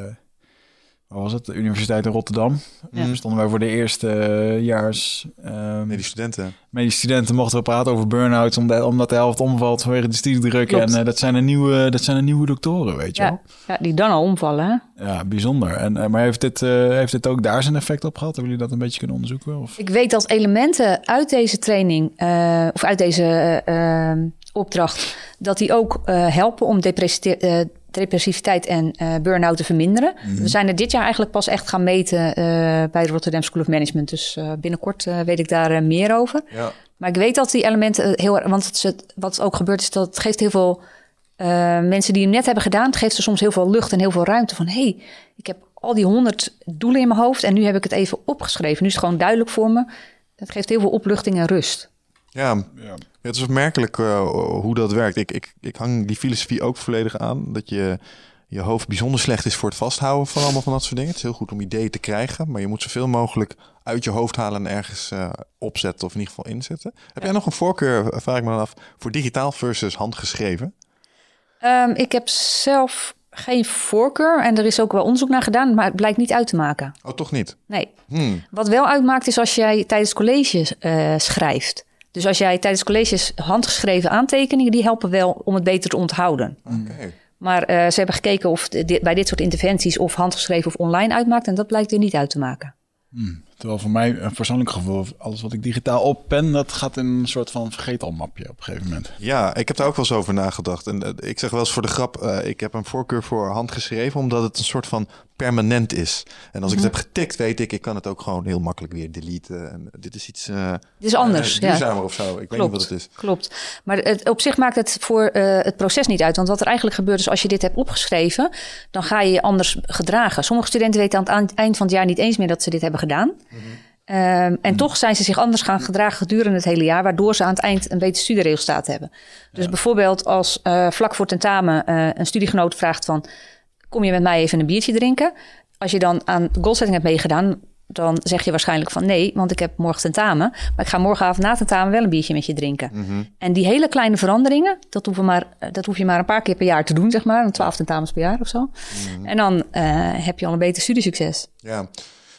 wat was het? De Universiteit in Rotterdam. Ja. Daar stonden wij voor de eerstejaars... Uh, medische studenten. Medische studenten mochten we praten over burn-outs... Omdat, omdat de helft omvalt vanwege de studiedruk. Klopt. En uh, dat, zijn de nieuwe, dat zijn de nieuwe doktoren, weet je ja. wel. Ja, die dan al omvallen. Hè? Ja, bijzonder. En, uh, maar heeft dit, uh, heeft dit ook daar zijn effect op gehad? Hebben jullie dat een beetje kunnen onderzoeken? Of? Ik weet dat elementen uit deze training... Uh, of uit deze uh, opdracht... dat die ook uh, helpen om depressiviteit... Uh, depressiviteit en uh, burn-out te verminderen. Mm-hmm. We zijn er dit jaar eigenlijk pas echt gaan meten uh, bij de Rotterdam School of Management. Dus uh, binnenkort uh, weet ik daar uh, meer over. Ja. Maar ik weet dat die elementen uh, heel erg... Want het, het, wat ook gebeurt is dat het geeft heel veel... Uh, mensen die hem net hebben gedaan... het geeft ze soms heel veel lucht en heel veel ruimte van... hé, hey, ik heb al die honderd doelen in mijn hoofd... en nu heb ik het even opgeschreven. Nu is het gewoon duidelijk voor me. Dat geeft heel veel opluchting en rust. Ja, ja. Ja, het is opmerkelijk uh, hoe dat werkt. Ik, ik, ik hang die filosofie ook volledig aan. Dat je je hoofd bijzonder slecht is voor het vasthouden van allemaal van dat soort dingen. Het is heel goed om ideeën te krijgen. Maar je moet zoveel mogelijk uit je hoofd halen en ergens uh, opzetten of in ieder geval inzetten. Heb ja. jij nog een voorkeur, vraag ik me dan af, voor digitaal versus handgeschreven? Um, ik heb zelf geen voorkeur. En er is ook wel onderzoek naar gedaan, maar het blijkt niet uit te maken. Oh, toch niet? Nee. Hmm. Wat wel uitmaakt is als jij tijdens college uh, schrijft. Dus als jij tijdens colleges handgeschreven aantekeningen... die helpen wel om het beter te onthouden. Okay. Maar uh, ze hebben gekeken of dit, bij dit soort interventies... of handgeschreven of online uitmaakt... en dat blijkt er niet uit te maken. Hmm. Terwijl voor mij een persoonlijk gevoel, alles wat ik digitaal oppen, dat gaat in een soort van vergeet-al-mapje op een gegeven moment. Ja, ik heb daar ook wel eens over nagedacht. En uh, ik zeg wel eens voor de grap, uh, ik heb een voorkeur voor handgeschreven, omdat het een soort van permanent is. En als mm-hmm. ik het heb getikt, weet ik, ik kan het ook gewoon heel makkelijk weer deleten. En dit is iets uh, dit is anders, uh, duurzamer ja. of zo. Ik klopt, weet niet wat het is. Klopt. Maar het, op zich maakt het voor uh, het proces niet uit. Want wat er eigenlijk gebeurt is, als je dit hebt opgeschreven, dan ga je je anders gedragen. Sommige studenten weten aan het eind van het jaar niet eens meer dat ze dit hebben gedaan. Mm-hmm. Um, en mm-hmm. toch zijn ze zich anders gaan gedragen gedurende het hele jaar, waardoor ze aan het eind een beter studieresultaat hebben. Dus ja. bijvoorbeeld als uh, vlak voor tentamen uh, een studiegenoot vraagt van, kom je met mij even een biertje drinken? Als je dan aan goalsetting hebt meegedaan, dan zeg je waarschijnlijk van nee, want ik heb morgen tentamen. Maar ik ga morgenavond na tentamen wel een biertje met je drinken. Mm-hmm. En die hele kleine veranderingen, dat hoef, maar, dat hoef je maar een paar keer per jaar te doen, zeg maar. twaalf tentamens per jaar of zo. Mm-hmm. En dan uh, heb je al een beter studiesucces. Ja,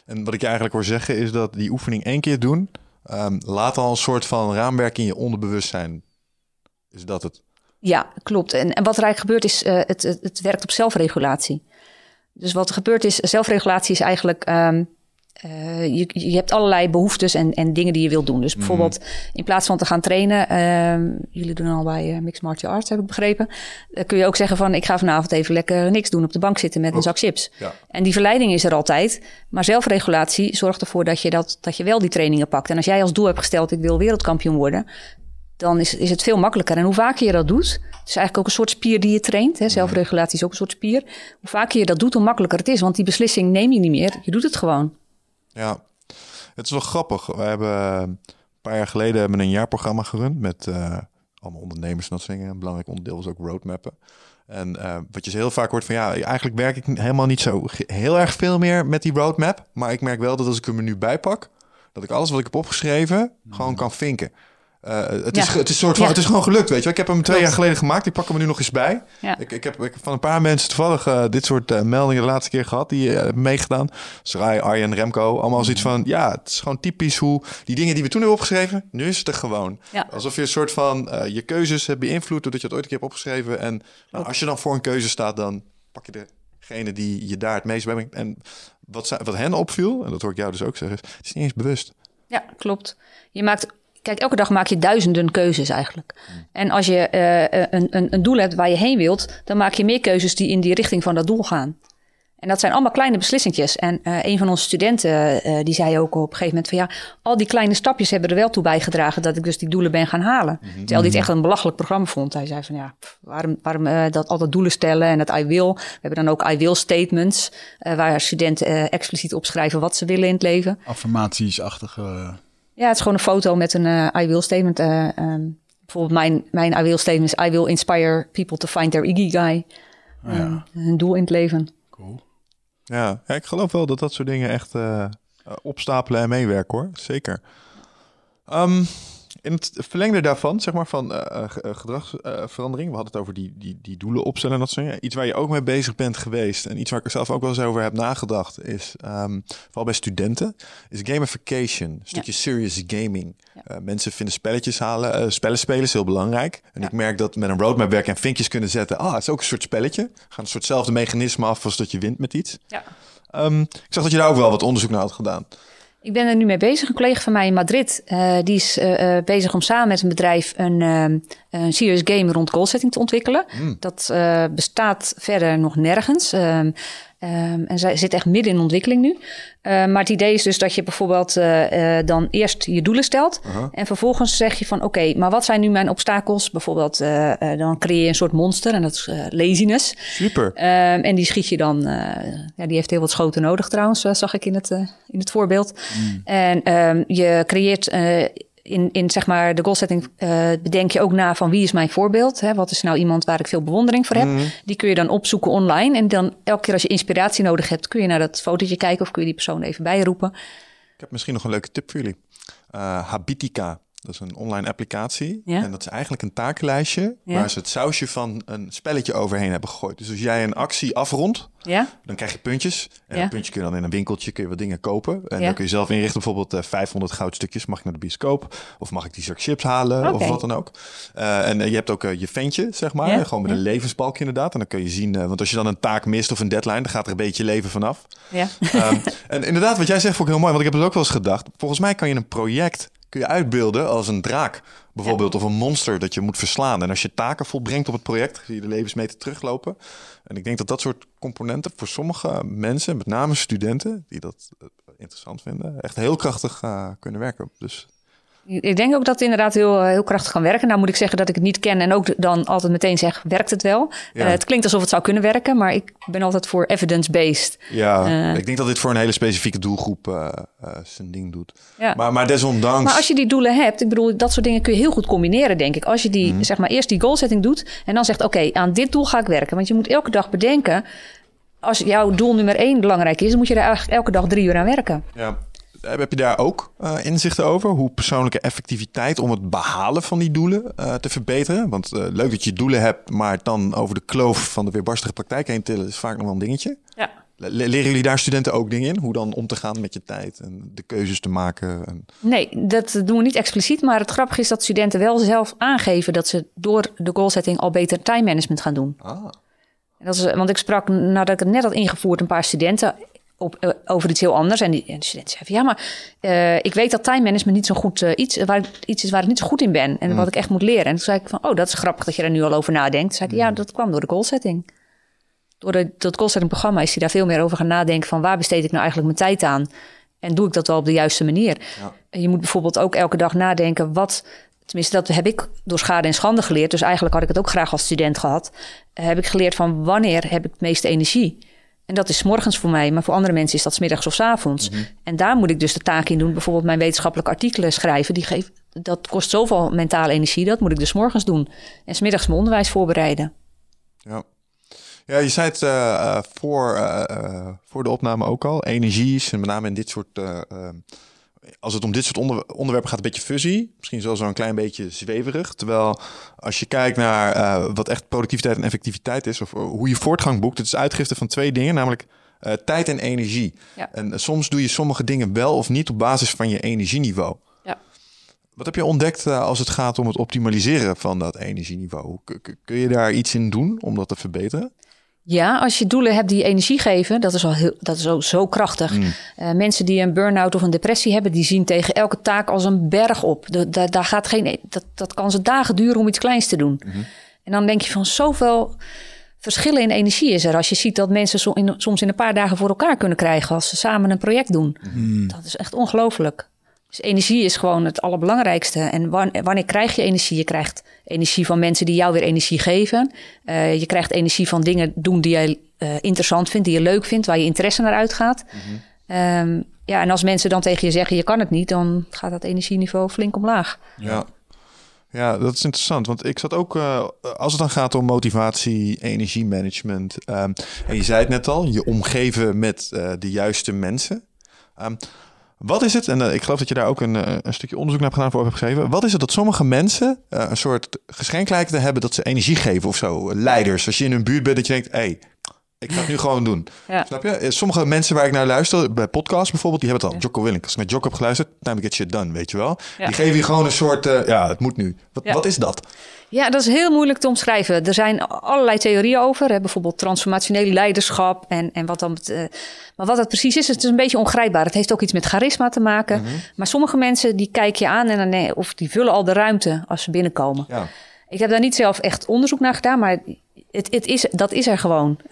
en wat ik je eigenlijk hoor zeggen is dat die oefening één keer doen, um, laat al een soort van raamwerk in je onderbewustzijn. Is dat het? Ja, klopt. En, en wat er eigenlijk gebeurt is, uh, het, het, het werkt op zelfregulatie. Dus wat er gebeurt is, zelfregulatie is eigenlijk, um, uh, je, je hebt allerlei behoeftes en, en dingen die je wilt doen. Dus bijvoorbeeld mm. in plaats van te gaan trainen, um, jullie doen al bij uh, Mixed Martial Arts, heb ik begrepen. Dan kun je ook zeggen van, ik ga vanavond even lekker niks doen, op de bank zitten met oh. een zak chips. Ja. En die verleiding is er altijd. Maar zelfregulatie zorgt ervoor dat je, dat, dat je wel die trainingen pakt. En als jij als doel hebt gesteld, ik wil wereldkampioen worden, dan is, is het veel makkelijker. En hoe vaker je dat doet, het is eigenlijk ook een soort spier die je traint. Hè? Zelfregulatie is ook een soort spier. Hoe vaker je dat doet, hoe makkelijker het is. Want die beslissing neem je niet meer. Je doet het gewoon. Ja, het is wel grappig. We hebben een paar jaar geleden hebben een jaarprogramma gerund met uh, allemaal ondernemers en dat soort dingen. Een belangrijk onderdeel was ook roadmappen. En uh, wat je heel vaak hoort van ja, eigenlijk werk ik helemaal niet zo heel erg veel meer met die roadmap. Maar ik merk wel dat als ik hem er nu bij pak, dat ik alles wat ik heb opgeschreven mm. gewoon kan vinken. Uh, het, ja. is, het, is soort van, ja. het is gewoon gelukt, weet je. Ik heb hem twee Klopt. jaar geleden gemaakt. Die pakken we nu nog eens bij. Ja. Ik, ik, heb, ik heb van een paar mensen toevallig uh, dit soort uh, meldingen de laatste keer gehad. Die uh, hebben meegedaan. Sarai, Arjen, Remco. Allemaal als iets van, ja, het is gewoon typisch hoe die dingen die we toen hebben opgeschreven, nu is het er gewoon. Ja. Alsof je een soort van uh, je keuzes hebt beïnvloed doordat je het ooit een keer hebt opgeschreven. En nou, als je dan voor een keuze staat, dan pak je degene die je daar het meest bij brengt. En wat, wat hen opviel, en dat hoor ik jou dus ook zeggen, is het is niet eens bewust. Ja, klopt. Je maakt... Kijk, elke dag maak je duizenden keuzes eigenlijk. En als je uh, een, een, een doel hebt waar je heen wilt, dan maak je meer keuzes die in die richting van dat doel gaan. En dat zijn allemaal kleine beslissingjes. En uh, een van onze studenten, uh, die zei ook op een gegeven moment van ja, al die kleine stapjes hebben er wel toe bijgedragen dat ik dus die doelen ben gaan halen. Mm-hmm. Terwijl hij het echt een belachelijk programma vond. Hij zei van ja, pff, waarom, waarom uh, dat al dat doelen stellen en dat I will. We hebben dan ook I will statements, uh, waar studenten uh, expliciet opschrijven wat ze willen in het leven. Affirmatiesachtige... Ja, het is gewoon een foto met een uh, I will statement. Uh, um, bijvoorbeeld mijn, mijn I will statement is I will inspire people to find their ikigai. Oh, ja. um, een doel in het leven. Cool. Ja, ik geloof wel dat dat soort dingen echt uh, opstapelen en meewerken hoor. Zeker. Um, in het verlengde daarvan, zeg maar van uh, gedragsverandering. Uh, we hadden het over die, die, die doelen opstellen en dat soort dingen. Iets waar je ook mee bezig bent geweest en iets waar ik er zelf ook wel eens over heb nagedacht is, um, vooral bij studenten, is gamification. Een stukje ja. serious gaming. Ja. Uh, mensen vinden spelletjes halen, uh, spellen spelen is heel belangrijk. En ja. ik merk dat met een roadmap werken en vinkjes kunnen zetten. Ah, het is ook een soort spelletje. Gaan een soortzelfde mechanisme af als dat je wint met iets. Ja. Um, ik zag dat je daar ook wel wat onderzoek naar had gedaan. Ik ben er nu mee bezig. Een collega van mij in Madrid, uh, die is uh, uh, bezig om samen met een bedrijf een, um, een serious game rond goalsetting te ontwikkelen. Mm. Dat uh, bestaat verder nog nergens. Um, Um, en zij zit echt midden in ontwikkeling nu. Uh, maar het idee is dus dat je bijvoorbeeld uh, uh, dan eerst je doelen stelt. Uh-huh. En vervolgens zeg je van oké, okay, maar wat zijn nu mijn obstakels? Bijvoorbeeld uh, uh, dan creëer je een soort monster en dat is uh, laziness. Super. Um, en die schiet je dan. Uh, ja, die heeft heel wat schoten nodig trouwens, uh, zag ik in het, uh, in het voorbeeld. Mm. En um, je creëert... Uh, In, in zeg maar de goalsetting uh, bedenk je ook na van wie is mijn voorbeeld? Hè? Wat is nou iemand waar ik veel bewondering voor heb? Mm. Die kun je dan opzoeken online. En dan elke keer als je inspiratie nodig hebt, kun je naar dat fotootje kijken of kun je die persoon even bijroepen. Ik heb misschien nog een leuke tip voor jullie. Uh, Habitica Dat is een online applicatie. Ja. En dat is eigenlijk een takenlijstje ja. waar ze het sausje van een spelletje overheen hebben gegooid. Dus als jij een actie afrondt, ja. dan krijg je puntjes. En ja. een puntje kun je dan in een winkeltje kun je wat dingen kopen. En ja. dan kun je zelf inrichten, bijvoorbeeld uh, vijfhonderd goudstukjes. Mag ik naar de bioscoop? Of mag ik die zak chips halen? Okay. Of wat dan ook. Uh, en uh, je hebt ook uh, je ventje, zeg maar. Ja. Gewoon met ja. een levensbalk inderdaad. En dan kun je zien, uh, want als je dan een taak mist of een deadline, dan gaat er een beetje leven vanaf. Ja. Um, en inderdaad, wat jij zegt vond ik heel mooi, want ik heb het ook wel eens gedacht. Volgens mij kan je een project... kun je uitbeelden als een draak bijvoorbeeld... Ja. of een monster dat je moet verslaan. En als je taken volbrengt op het project... zie je de levensmeter teruglopen. En ik denk dat dat soort componenten voor sommige mensen... met name studenten, die dat interessant vinden... echt heel krachtig uh, kunnen werken. Dus... Ik denk ook dat het inderdaad heel, heel krachtig kan werken. Nou moet ik zeggen dat ik het niet ken en ook dan altijd meteen zeg, werkt het wel? Ja. Uh, het klinkt alsof het zou kunnen werken, maar ik ben altijd voor evidence-based. Ja, uh, ik denk dat dit voor een hele specifieke doelgroep uh, uh, zijn ding doet. Ja. Maar, maar desondanks... Maar als je die doelen hebt, ik bedoel, dat soort dingen kun je heel goed combineren, denk ik. Als je die, mm. zeg maar, eerst die goalsetting doet en dan zegt, oké, okay, aan dit doel ga ik werken. Want je moet elke dag bedenken, als jouw doel nummer één belangrijk is, dan moet je daar eigenlijk elke dag drie uur aan werken. Ja. Heb je daar ook uh, inzichten over? Hoe persoonlijke effectiviteit om het behalen van die doelen uh, te verbeteren? Want uh, leuk dat je doelen hebt, maar dan over de kloof van de weerbarstige praktijk heen tillen is vaak nog wel een dingetje. Ja. Leren jullie daar studenten ook dingen in? Hoe dan om te gaan met je tijd en de keuzes te maken? En... Nee, dat doen we niet expliciet. Maar het grappige is dat studenten wel zelf aangeven dat ze door de goalsetting al beter time management gaan doen. Ah. Dat is, want ik sprak, nadat ik het net had ingevoerd, een paar studenten... Op, over iets heel anders. En, die, en de studenten zeiden... ja, maar uh, ik weet dat time management niet zo goed uh, iets, waar, iets is waar ik niet zo goed in ben. En mm. wat ik echt moet leren. En toen zei ik van... oh, dat is grappig dat je daar nu al over nadenkt. Toen zei ik, mm. ja, dat kwam door de goalsetting. Door de, dat goalsetting-programma is hij daar veel meer over gaan nadenken... van waar besteed ik nou eigenlijk mijn tijd aan? En doe ik dat wel op de juiste manier? Ja. En je moet bijvoorbeeld ook elke dag nadenken... wat, tenminste, dat heb ik door schade en schande geleerd. Dus eigenlijk had ik het ook graag als student gehad. Uh, heb ik geleerd van wanneer heb ik het meeste energie... En dat is 's morgens voor mij, maar voor andere mensen is dat 's middags of 's avonds. Mm-hmm. En daar moet ik dus de taak in doen. Bijvoorbeeld mijn wetenschappelijke artikelen schrijven. Die geef, dat kost zoveel mentale energie, dat moet ik dus 's morgens doen. En 's middags mijn onderwijs voorbereiden. Ja, ja je zei het uh, voor, uh, uh, voor de opname ook al. Energie is met name in dit soort... Uh, uh, als het om dit soort onder- onderwerpen gaat, een beetje fuzzy. Misschien zelfs wel een klein beetje zweverig. Terwijl als je kijkt naar uh, wat echt productiviteit en effectiviteit is... of hoe je voortgang boekt, het is uitgifte van twee dingen... namelijk uh, tijd en energie. Ja. En uh, soms doe je sommige dingen wel of niet op basis van je energieniveau. Ja. Wat heb je ontdekt uh, als het gaat om het optimaliseren van dat energieniveau? K- kun je daar iets in doen om dat te verbeteren? Ja, als je doelen hebt die energie geven, dat is al heel, dat is al zo krachtig. Mm. Uh, mensen die een burn-out of een depressie hebben, die zien tegen elke taak als een berg op. De, de, daar gaat geen, dat, dat kan ze dagen duren om iets kleins te doen. Mm-hmm. En dan denk je van zoveel verschillen in energie is er. Als je ziet dat mensen so, in, soms in een paar dagen voor elkaar kunnen krijgen als ze samen een project doen. Mm. Dat is echt ongelooflijk. Dus energie is gewoon het allerbelangrijkste. En wanneer krijg je energie? Je krijgt energie van mensen die jou weer energie geven. Uh, je krijgt energie van dingen doen die je uh, interessant vindt, die je leuk vindt, waar je interesse naar uitgaat. Mm-hmm. Um, ja, en als mensen dan tegen je zeggen, je kan het niet, dan gaat dat energieniveau flink omlaag. Ja, ja dat is interessant. Want ik zat ook, uh, als het dan gaat om motivatie, energiemanagement. Um, en je zei het net al, je omgeven met uh, de juiste mensen. Um, Wat is het, en uh, ik geloof dat je daar ook een, uh, een stukje onderzoek naar gedaan voor hebt geschreven. Wat is het dat sommige mensen uh, een soort geschenk lijken te hebben dat ze energie geven of zo? Leiders, als je in hun buurt bent dat je denkt, hé, hey, ik ga het nu gewoon doen. Ja. Snap je? Sommige mensen waar ik naar luister, bij podcasts bijvoorbeeld, die hebben het al. Ja. Jocko Willink, als ik naar Jocko heb geluisterd, time get shit done, weet je wel. Ja. Die geven je gewoon een soort, uh, ja, het moet nu. Wat, ja. wat is dat? Ja, dat is heel moeilijk te omschrijven. Er zijn allerlei theorieën over. Hè? Bijvoorbeeld transformationeel leiderschap en, en wat dan... Uh, maar wat dat precies is, het is een beetje ongrijpbaar. Het heeft ook iets met charisma te maken. Mm-hmm. Maar sommige mensen, die kijk je aan en dan, nee, of die vullen al de ruimte als ze binnenkomen. Ja. Ik heb daar niet zelf echt onderzoek naar gedaan, maar het, het is, dat is er gewoon. Um,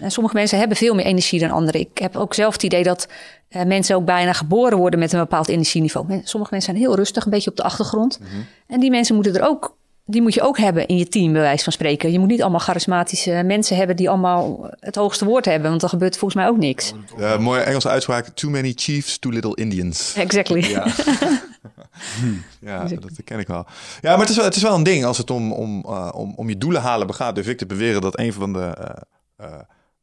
en sommige mensen hebben veel meer energie dan anderen. Ik heb ook zelf het idee dat uh, mensen ook bijna geboren worden met een bepaald energieniveau. Men, sommige mensen zijn heel rustig, een beetje op de achtergrond. Mm-hmm. En die mensen moeten er ook... Die moet je ook hebben in je team, bij wijze van spreken. Je moet niet allemaal charismatische mensen hebben... die allemaal het hoogste woord hebben. Want dan gebeurt volgens mij ook niks. Uh, mooie Engelse uitspraak. Too many chiefs, too little Indians. Exactly. Ja, ja exactly. Dat ken ik wel. Ja, maar het is wel, het is wel een ding. Als het om, om, uh, om, om je doelen halen begaat... durf ik te beweren dat een van de... Uh, uh,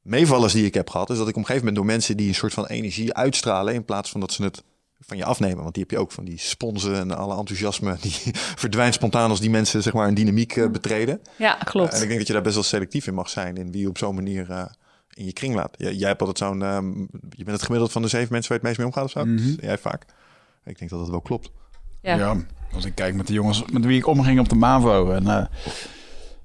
meevallers die ik heb gehad... is dat ik op een gegeven moment door mensen... die een soort van energie uitstralen... in plaats van dat ze het... van je afnemen. Want die heb je ook van die sponsen en alle enthousiasme. Die verdwijnt spontaan als die mensen zeg maar een dynamiek uh, betreden. Ja, klopt. Uh, en ik denk dat je daar best wel selectief in mag zijn. In wie je op zo'n manier uh, in je kring laat. J- jij hebt altijd zo'n... Uh, je bent het gemiddeld van de zeven mensen waar je het meest mee omgaat of zo. Mm-hmm. Jij vaak. Ik denk dat dat wel klopt. Ja. ja, als ik kijk met de jongens met wie ik omging op de MAVO. En uh,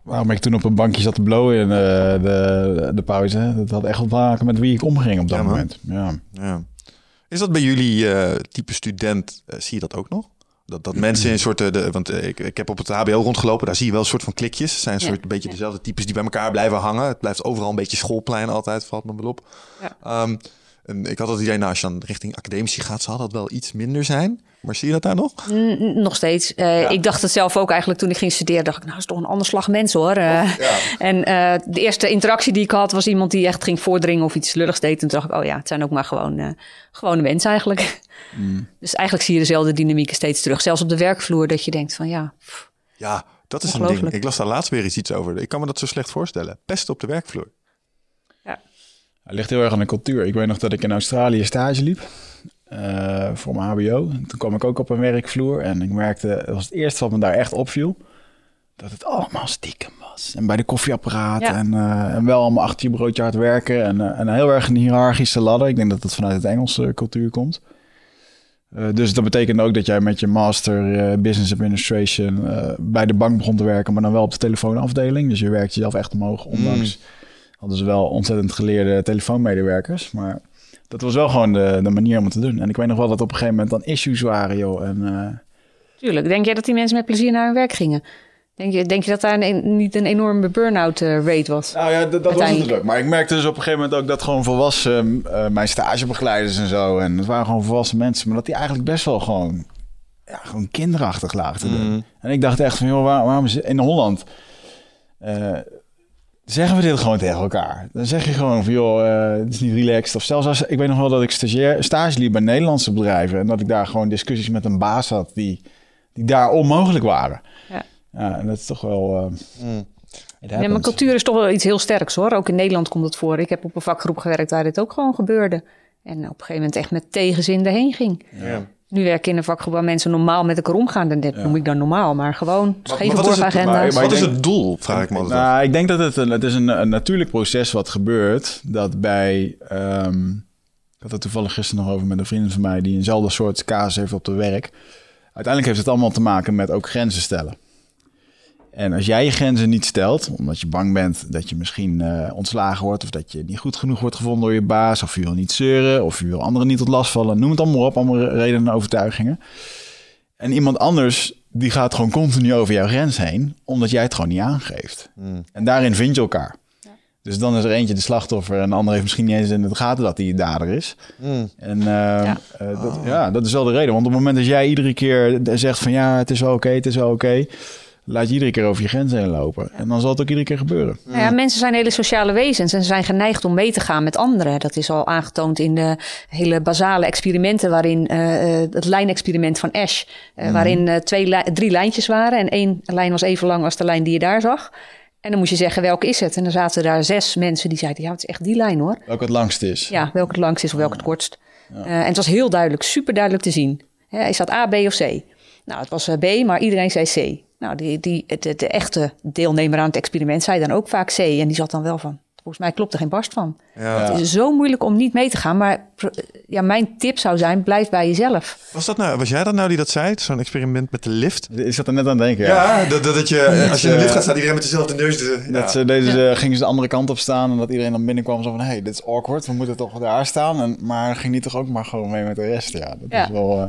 waarom ik toen op een bankje zat te blowen in uh, de, de pauze. Dat had echt wat te maken met wie ik omging op dat ja, moment. Ja. ja. Is dat bij jullie uh, type student, uh, zie je dat ook nog? Dat, dat mm-hmm. mensen in soorten, de, want ik, ik heb op het H B O rondgelopen, daar zie je wel een soort van klikjes. Het zijn een ja, soort een beetje ja. dezelfde types die bij elkaar blijven hangen. Het blijft overal een beetje schoolplein altijd, valt me wel op. Ja. Um, en ik had het idee, nou, als je dan richting academici gaat, zal dat wel iets minder zijn. Maar zie je dat daar nog? N- nog steeds. Uh, ja. Ik dacht het zelf ook eigenlijk toen ik ging studeren. Dacht ik, nou, is toch een ander slag mensen hoor. Uh, of, ja. En uh, de eerste interactie die ik had was iemand die echt ging voordringen of iets lulligs deed. En toen dacht ik, oh ja, het zijn ook maar gewoon, uh, gewone mensen eigenlijk. Mm. Dus eigenlijk zie je dezelfde dynamieken steeds terug. Zelfs op de werkvloer dat je denkt van ja... Pff, ja, dat is een ding. Ik las daar laatst weer eens iets over. Ik kan me dat zo slecht voorstellen. Pesten op de werkvloer. Ja. Het ligt heel erg aan de cultuur. Ik weet nog dat ik in Australië stage liep. Uh, voor mijn H B O. En toen kwam ik ook op een werkvloer en ik merkte, dat was het eerste wat me daar echt opviel, dat het allemaal stiekem was. En bij de koffieapparaat ja. en, uh, en wel allemaal achter je broodje hard werken en, uh, en heel erg een hiërarchische ladder. Ik denk dat dat vanuit het Engelse cultuur komt. Uh, dus dat betekent ook dat jij met je master uh, business administration uh, bij de bank begon te werken, maar dan wel op de telefoonafdeling. Dus je werkt jezelf echt omhoog, ondanks mm. hadden ze wel ontzettend geleerde telefoonmedewerkers, maar dat was wel gewoon de, de manier om het te doen. En ik weet nog wel dat op een gegeven moment dan issues waren, joh. En, uh... Tuurlijk. Denk jij dat die mensen met plezier naar hun werk gingen? Denk je, denk je dat daar een, niet een enorme burn-out uh, rate was? Nou ja, d- dat was het ook. Maar ik merkte dus op een gegeven moment ook dat gewoon volwassen... Uh, mijn stagebegeleiders en zo, en het waren gewoon volwassen mensen... maar dat die eigenlijk best wel gewoon, ja, gewoon kinderachtig lagen te doen. Mm-hmm. En ik dacht echt van, joh, waar, waarom is het in Holland... Uh, zeggen we dit gewoon tegen elkaar. Dan zeg je gewoon van, joh, uh, het is niet relaxed. Of zelfs als, ik weet nog wel dat ik stagiair, stage liep bij Nederlandse bedrijven... en dat ik daar gewoon discussies met een baas had die, die daar onmogelijk waren. Ja. Ja, en dat is toch wel... Uh, mm. Ja, maar cultuur is toch wel iets heel sterks, hoor. Ook in Nederland komt dat voor. Ik heb op een vakgroep gewerkt waar dit ook gewoon gebeurde. En op een gegeven moment echt met tegenzin erheen ging. Ja. Nu werk ik in een vakgroep waar mensen normaal met elkaar omgaan. Dat ja. noem ik dan normaal, maar gewoon dus maar, geen verborgen agenda's. Maar wat is het doel, vraag ik me altijd nou, af. Ik denk dat het een, het is een, een natuurlijk proces wat gebeurt. Dat bij... Um, ik had het toevallig gisteren nog over met een vriendin van mij... die eenzelfde soort casus heeft op de werk. Uiteindelijk heeft het allemaal te maken met ook grenzen stellen. En als jij je grenzen niet stelt... omdat je bang bent dat je misschien uh, ontslagen wordt... of dat je niet goed genoeg wordt gevonden door je baas... of je wil niet zeuren, of je wil anderen niet tot last vallen... noem het allemaal op, allemaal redenen en overtuigingen. En iemand anders die gaat gewoon continu over jouw grens heen... omdat jij het gewoon niet aangeeft. Mm. En daarin vind je elkaar. Ja. Dus dan is er eentje de slachtoffer... en de ander heeft misschien niet eens in de gaten dat hij je dader is. Mm. En uh, ja. Uh, dat, oh. ja, dat is wel de reden. Want op het moment dat jij iedere keer zegt van... ja, het is wel oké, okay, het is wel oké... Okay, laat je iedere keer over je grenzen heen lopen. En dan zal het ook iedere keer gebeuren. Ja, ja, mensen zijn hele sociale wezens en ze zijn geneigd om mee te gaan met anderen. Dat is al aangetoond in de hele basale experimenten... waarin uh, het lijnexperiment van Ash... Uh, mm. waarin uh, twee li- drie lijntjes waren... en één lijn was even lang als de lijn die je daar zag... En dan moest je zeggen, welke is het? En dan zaten daar zes mensen die zeiden... ja, het is echt die lijn hoor. Welke het langst is. Ja, welke het langst is of welke het kortst. Ja. Uh, en het was heel duidelijk, super duidelijk te zien. Ja, is dat A, B of C? Nou, het was B, maar iedereen zei C. Nou, die, die, de, de echte deelnemer aan het experiment zei dan ook vaak C. En die zat dan wel van, volgens mij klopt er geen barst van. Ja. Het is zo moeilijk om niet mee te gaan. Maar ja, mijn tip zou zijn, blijf bij jezelf. Was, dat nou, was jij dat nou die dat zei? Zo'n experiment met de lift? Ik zat er net aan het denken. Ja, ja dat, dat je, als je in de lift gaat, staat iedereen met dezelfde neus. De, ja. Dat ze, deze, ja. gingen ze de andere kant op staan. En dat iedereen dan binnenkwam zo van, hé, hey, dit is awkward. We moeten toch daar staan. En, maar ging die toch ook maar gewoon mee met de rest. Ja, dat ja. is wel... Uh,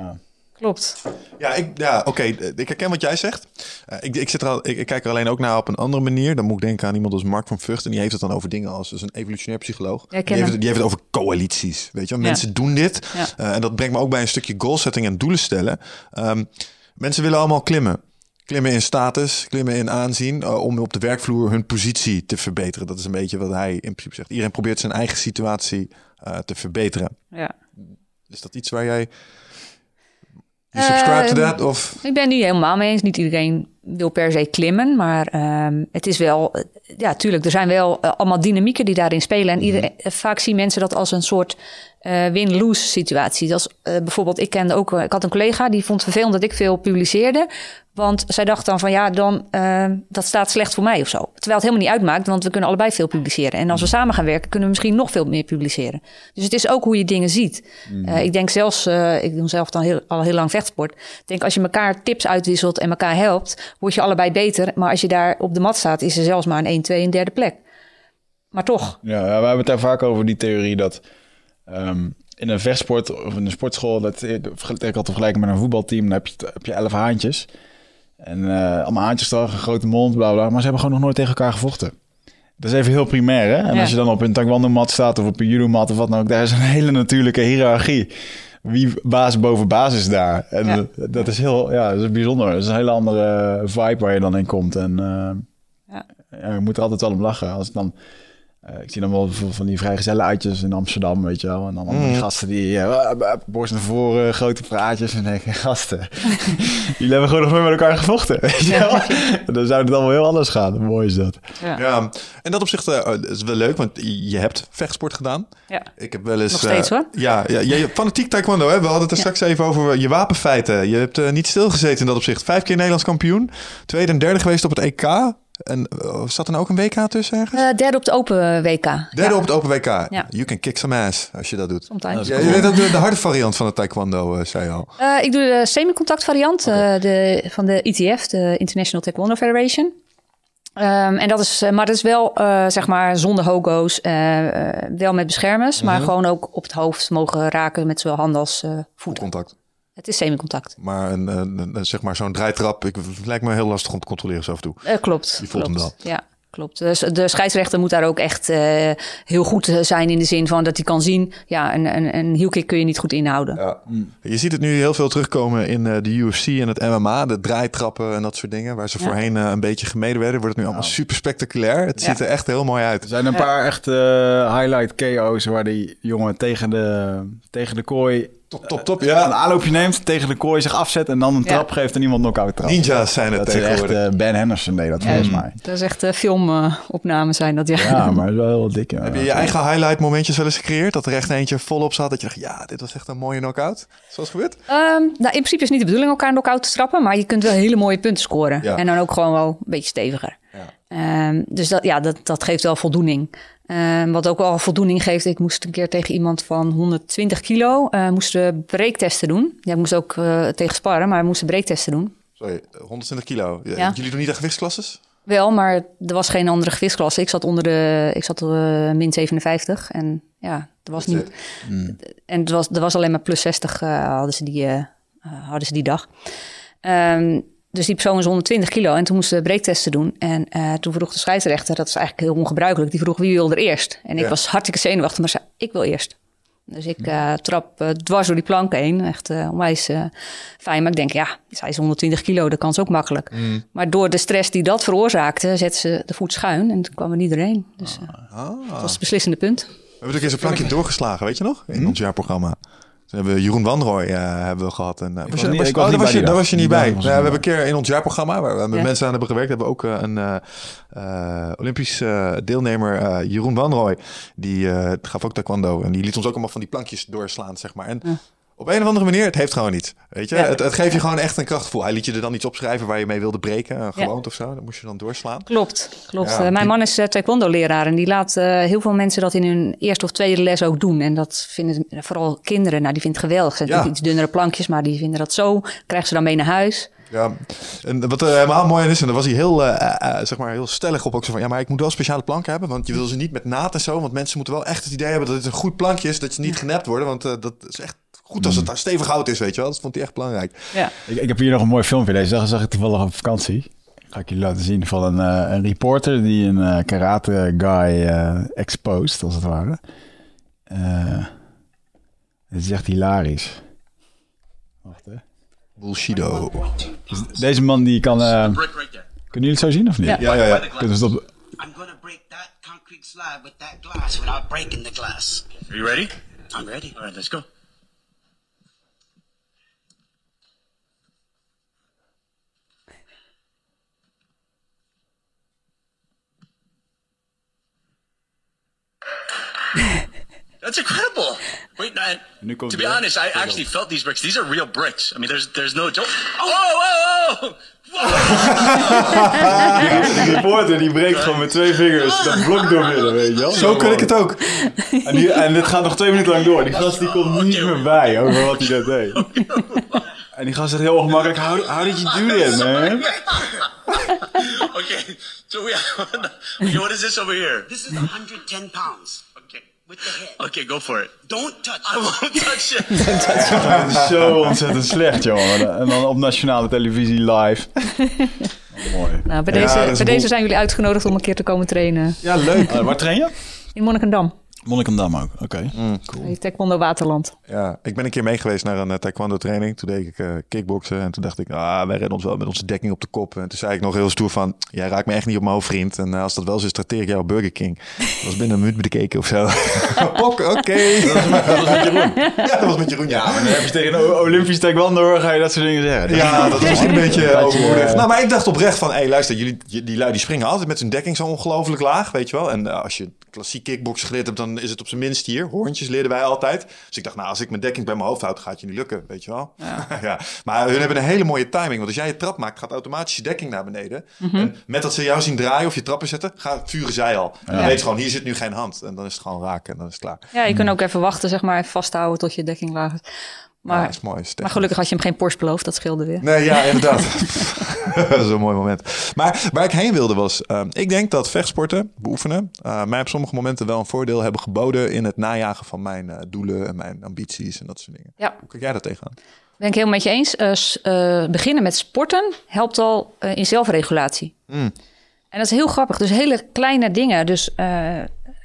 ja. Klopt. Ja, ja oké. Okay. Ik herken wat jij zegt. Uh, ik, ik, zit er al, ik, ik kijk er alleen ook naar op een andere manier. Dan moet ik denken aan iemand als Mark van Vught. En die heeft het dan over dingen als dus een evolutionair psycholoog. Ja, die, heeft, die heeft het over coalities. Weet je, ja. Mensen doen dit. Ja. Uh, en dat brengt me ook bij een stukje goalsetting en doelen stellen. Um, mensen willen allemaal klimmen. Klimmen in status, klimmen in aanzien... Uh, om op de werkvloer hun positie te verbeteren. Dat is een beetje wat hij in principe zegt. Iedereen probeert zijn eigen situatie uh, te verbeteren. Ja. Is dat iets waar jij... Je subscribe to that, of? Uh, ik ben nu helemaal mee eens. Niet iedereen wil per se klimmen, maar um, het is wel... Ja, tuurlijk, er zijn wel uh, allemaal dynamieken die daarin spelen. En iedereen, mm. vaak zien mensen dat als een soort uh, win-lose situatie. Dat is, uh, bijvoorbeeld, ik kende ook... Uh, ik had een collega, die vond het vervelend dat ik veel publiceerde. Want zij dacht dan van, ja, dan uh, dat staat slecht voor mij of zo. Terwijl het helemaal niet uitmaakt, want we kunnen allebei veel publiceren. En als we samen gaan werken, kunnen we misschien nog veel meer publiceren. Dus het is ook hoe je dingen ziet. Mm. Uh, ik denk zelfs, uh, ik doe zelf dan heel, al heel lang vechtsport. Ik denk, als je elkaar tips uitwisselt en elkaar helpt, word je allebei beter. Maar als je daar op de mat staat, is er zelfs maar een één, twee en derde plek. Maar toch. Ja, we hebben het daar vaak over, die theorie dat... Um... in een vechtsport of in een sportschool, dat ik altijd vergelijken met een voetbalteam, dan heb je, heb je elf haantjes. En uh, allemaal haantjes toch, een grote mond, bla bla. Maar ze hebben gewoon nog nooit tegen elkaar gevochten. Dat is even heel primair, hè? En ja. Als je dan op een taekwondo-mat staat of op een judo-mat of wat dan ook, daar is een hele natuurlijke hiërarchie. Wie baas boven baas is daar. En ja. dat, dat is heel, ja, dat is bijzonder. Dat is een hele andere vibe waar je dan in komt. En uh, ja. Ja, je moet er altijd wel om lachen. Als het dan... Uh, ik zie dan wel bijvoorbeeld van die vrijgezellen uitjes in Amsterdam, weet je wel. En dan mm. die gasten die uh, borst naar voren, grote praatjes. En denken, gasten, jullie hebben gewoon nog meer met elkaar gevochten, weet je wel. Dan zou het allemaal heel anders gaan. Mooi is dat. Ja, ja. En dat opzicht uh, is wel leuk, want je hebt vechtsport gedaan. Ja, ik heb wel eens, nog steeds uh, hoor. Ja, ja, ja, ja, fanatiek taekwondo, hè? We hadden het er ja. straks even over je wapenfeiten. Je hebt uh, niet stilgezeten in dat opzicht. Vijf keer Nederlands kampioen, tweede en derde geweest op het E K... En zat er nou ook een W K tussen ergens? Uh, derde op het Open W K. Derde ja. op het Open W K. Ja. You can kick some ass als je dat doet. Sometimes. Ja, je weet ook de harde variant van het taekwondo, uh, zei je al. Uh, ik doe de semi-contact variant okay. uh, de, van de E T F, de International Taekwondo Federation. Um, en dat is, maar dat is wel, uh, zeg maar, zonder hogo's, uh, uh, wel met beschermers. Mm-hmm. Maar gewoon ook op het hoofd mogen raken met zowel handen als uh, voeten. Contact. Het is semi-contact. Maar een, een, een, zeg maar zo'n draaitrap, ik, het lijkt me heel lastig om te controleren zo af en toe. Uh, klopt. Je voelt klopt, hem dan. Ja, klopt. Dus de scheidsrechter moet daar ook echt uh, heel goed zijn in de zin van dat hij kan zien. Ja, een, een, een heel kick kun je niet goed inhouden. Ja. Je ziet het nu heel veel terugkomen in uh, de U F C en het M M A. De draaitrappen en dat soort dingen. Waar ze ja. voorheen uh, een beetje gemeden werden. Wordt het nu allemaal nou. super spectaculair. Het ja. ziet er echt heel mooi uit. Er zijn een ja. paar echt uh, highlight K O's waar die jongen tegen de, tegen de kooi... Top, top, top. Ja, een aanloopje neemt, tegen de kooi zich afzet en dan een trap ja. geeft en iemand knock-out trap. Ninja's zijn het tegenwoordig. Echt, uh, Ben Henderson deed dat ja, volgens mij. Dat is echt uh, filmopnames uh, zijn dat, ja. Ja, maar het is wel heel dik. Heb je je eigen highlight momentjes wel eens gecreëerd? Dat er echt eentje volop zat dat je dacht, ja, dit was echt een mooie knock-out. Zoals gebeurd? Um, nou, in principe is niet de bedoeling elkaar knock-out te trappen, maar je kunt wel hele mooie punten scoren. Ja. En dan ook gewoon wel een beetje steviger. Ja. Um, dus dat, ja, dat, dat geeft wel voldoening. Um, wat ook wel voldoening geeft, ik moest een keer tegen iemand van honderdtwintig kilo, uh, moesten breektesten doen. Ja, ik moest ook uh, tegen sparren, maar we moesten breektesten doen. Sorry, honderdtwintig kilo. Ja, ja. Jullie doen niet aan gewichtsklasses? Wel, maar er was geen andere gewichtsklasse. Ik zat onder de, ik zat uh, min zevenenvijftig en ja, er was niet. Mm. En er was, er was alleen maar plus zestig uh, hadden ze die, uh, hadden ze die dag. Um, Dus die persoon is honderdtwintig kilo en toen moesten we breektesten doen. En uh, toen vroeg de scheidsrechter, dat is eigenlijk heel ongebruikelijk, die vroeg wie wil er eerst? En ik ja. was hartstikke zenuwachtig, maar zei, ik wil eerst. Dus ik uh, trap uh, dwars door die plank heen. Echt uh, onwijs uh, fijn. Maar ik denk, ja, zij is honderdtwintig kilo, de kans ook makkelijk. Mm. Maar door de stress die dat veroorzaakte, zette ze de voet schuin en toen kwam er niet doorheen. Dus uh, ah. Ah. dat was het beslissende punt. We hebben ook eens een plankje doorgeslagen, weet je nog? In mm. ons jaarprogramma. Toen hebben we Jeroen Wanderooi uh, hebben we gehad. En, uh, was je, niet, was, oh, daar, was je, daar was je niet bij. Ja, we hebben een keer in ons jaarprogramma, waar we ja. met mensen aan hebben gewerkt, hebben we ook uh, een uh, uh, Olympisch uh, deelnemer, uh, Jeroen Wanderooi. Die uh, gaf ook taekwondo. En die liet ons ook allemaal van die plankjes doorslaan, zeg maar. En ja. op een of andere manier, het heeft gewoon niet. Weet je? Ja, het, het geeft je gewoon echt een krachtgevoel. Hij liet je er dan iets opschrijven waar je mee wilde breken. Uh, gewoond ja. of zo. Dat moest je dan doorslaan. Klopt, klopt. Ja. Uh, mijn man is uh, taekwondo-leraar. En die laat uh, heel veel mensen dat in hun eerste of tweede les ook doen. En dat vinden vooral kinderen. Nou, die vinden het geweldig. Ze hebben ja. iets dunnere plankjes, maar die vinden dat zo. Krijgen ze dan mee naar huis. Ja, en wat er helemaal mooi aan is, en daar was hij heel, uh, uh, zeg maar heel stellig op ook zo van, ja, maar ik moet wel speciale planken hebben, want je wil ze niet met naad en zo, want mensen moeten wel echt het idee hebben dat dit een goed plankje is, dat ze niet genept worden, want uh, dat is echt goed als het daar stevig hout is, weet je wel. Dat vond hij echt belangrijk. Ja. Ik, ik heb hier nog een mooi filmpje, deze dag zag ik toevallig op vakantie. Ga ik jullie laten zien van een, uh, een reporter die een uh, karate guy uh, exposed, als het ware. Uh, het is echt hilarisch. Wacht, hè. Bullshido. Dus deze man die kan... Uh, kunnen jullie het zo zien of niet? Ja, ja, ja. ja. Kunnen we stoppen? I'm gonna break that concrete slab with that glass without breaking the glass. Are you ready? I'm ready. All right, let's go. That's incredible. Wait, I, to be honest, I actually felt these bricks. These are real bricks. I mean, there's there's no joke. Oh, oh, oh! Die reporter die breekt gewoon met twee vingers dat blok door midden, weet je wel. Zo kan ik het ook. En, die, en dit gaat nog twee minuten lang door. Die gast die komt niet meer bij over wat hij net deed. En die gast zegt heel ongemakkelijk, how, how did you do that, man? Okay, so we have, okay, what is this over here? This is one hundred ten pounds. Okay. With the head. Okay, go for it. Don't touch it. I won't touch it. Don't touch it. Dat is zo ontzettend slecht, joh. En dan op nationale televisie live. Oh, mooi. Nou, bij deze, ja, bij deze zijn jullie uitgenodigd om een keer te komen trainen. Ja, leuk. Uh, waar train je? In Monnikendam. Monnikendam ook, oké. Okay. Mm, cool. Taekwondo Waterland. Ja, ik ben een keer mee geweest naar een uh, taekwondo training. Toen deed ik uh, kickboksen en toen dacht ik, ah, wij redden ons wel met onze dekking op de kop. En toen zei ik nog heel stoer van, jij raakt me echt niet op mijn hoofd, vriend. En uh, als dat wel zo is, trakteer ik jou Burger King. Dat was binnen een minuut bekeken of zo. Oké. Okay. Dat, dat was met Jeroen. Ja, dat was met Jeroen. Ja, maar dan heb je tegen Olympisch taekwondo, ga je dat soort dingen zeggen. Ja, dat was een beetje overmoedig. Uh... Nou, maar ik dacht oprecht van, hé, hey, luister, jullie, die lui die springen altijd met hun dekking zo ongelooflijk laag, weet je wel. En uh, als je klassiek kickboksen geleerd hebt, dan is het op zijn minst hier. Hoorntjes leerden wij altijd. Dus ik dacht, nou, als ik mijn dekking bij mijn hoofd houd, gaat het je niet lukken, weet je wel. Ja. Ja. Maar hun hebben een hele mooie timing. Want als jij je trap maakt, gaat automatisch je dekking naar beneden. Mm-hmm. En met dat ze jou zien draaien of je trappen zetten, gaan vuren zij al. Ja. En dan weet je gewoon, hier zit nu geen hand. En dan is het gewoon raken en dan is het klaar. Ja, je kunt ook even wachten, zeg maar, even vasthouden tot je dekking laag is. Maar, ja, dat is mooi, is maar gelukkig had je hem geen Porsche beloofd, dat scheelde weer. Nee, ja, inderdaad. Dat is een mooi moment. Maar waar ik heen wilde was, uh, ik denk dat vechtsporten, beoefenen, uh, mij op sommige momenten wel een voordeel hebben geboden in het najagen van mijn uh, doelen en mijn ambities en dat soort dingen. Ja. Hoe kijk jij daar tegenaan? Ben ik helemaal met je eens. Uh, uh, beginnen met sporten helpt al uh, in zelfregulatie. Mm. En dat is heel grappig. Dus hele kleine dingen. Dus uh,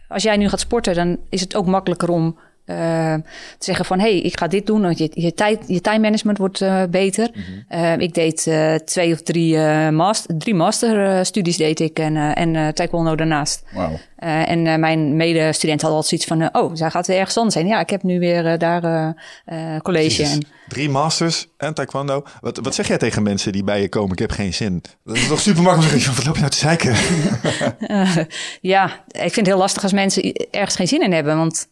als jij nu gaat sporten, dan is het ook makkelijker om... Uh, te zeggen van, hé, hey, ik ga dit doen. Want je, je, tijd, je tijdmanagement wordt uh, beter. Mm-hmm. Uh, ik deed uh, twee of drie, uh, master, drie masterstudies uh, deed ik. En, uh, en uh, taekwondo daarnaast. Wow. Uh, en uh, mijn medestudent had altijd zoiets van, uh, oh, zij gaat weer ergens anders zijn. Ja, ik heb nu weer uh, daar uh, college. En... Drie masters en taekwondo. Wat, wat zeg jij tegen mensen die bij je komen? Ik heb geen zin. Dat is toch super makkelijk. Wat loop je nou te zeiken? uh, ja, ik vind het heel lastig als mensen ergens geen zin in hebben. Want...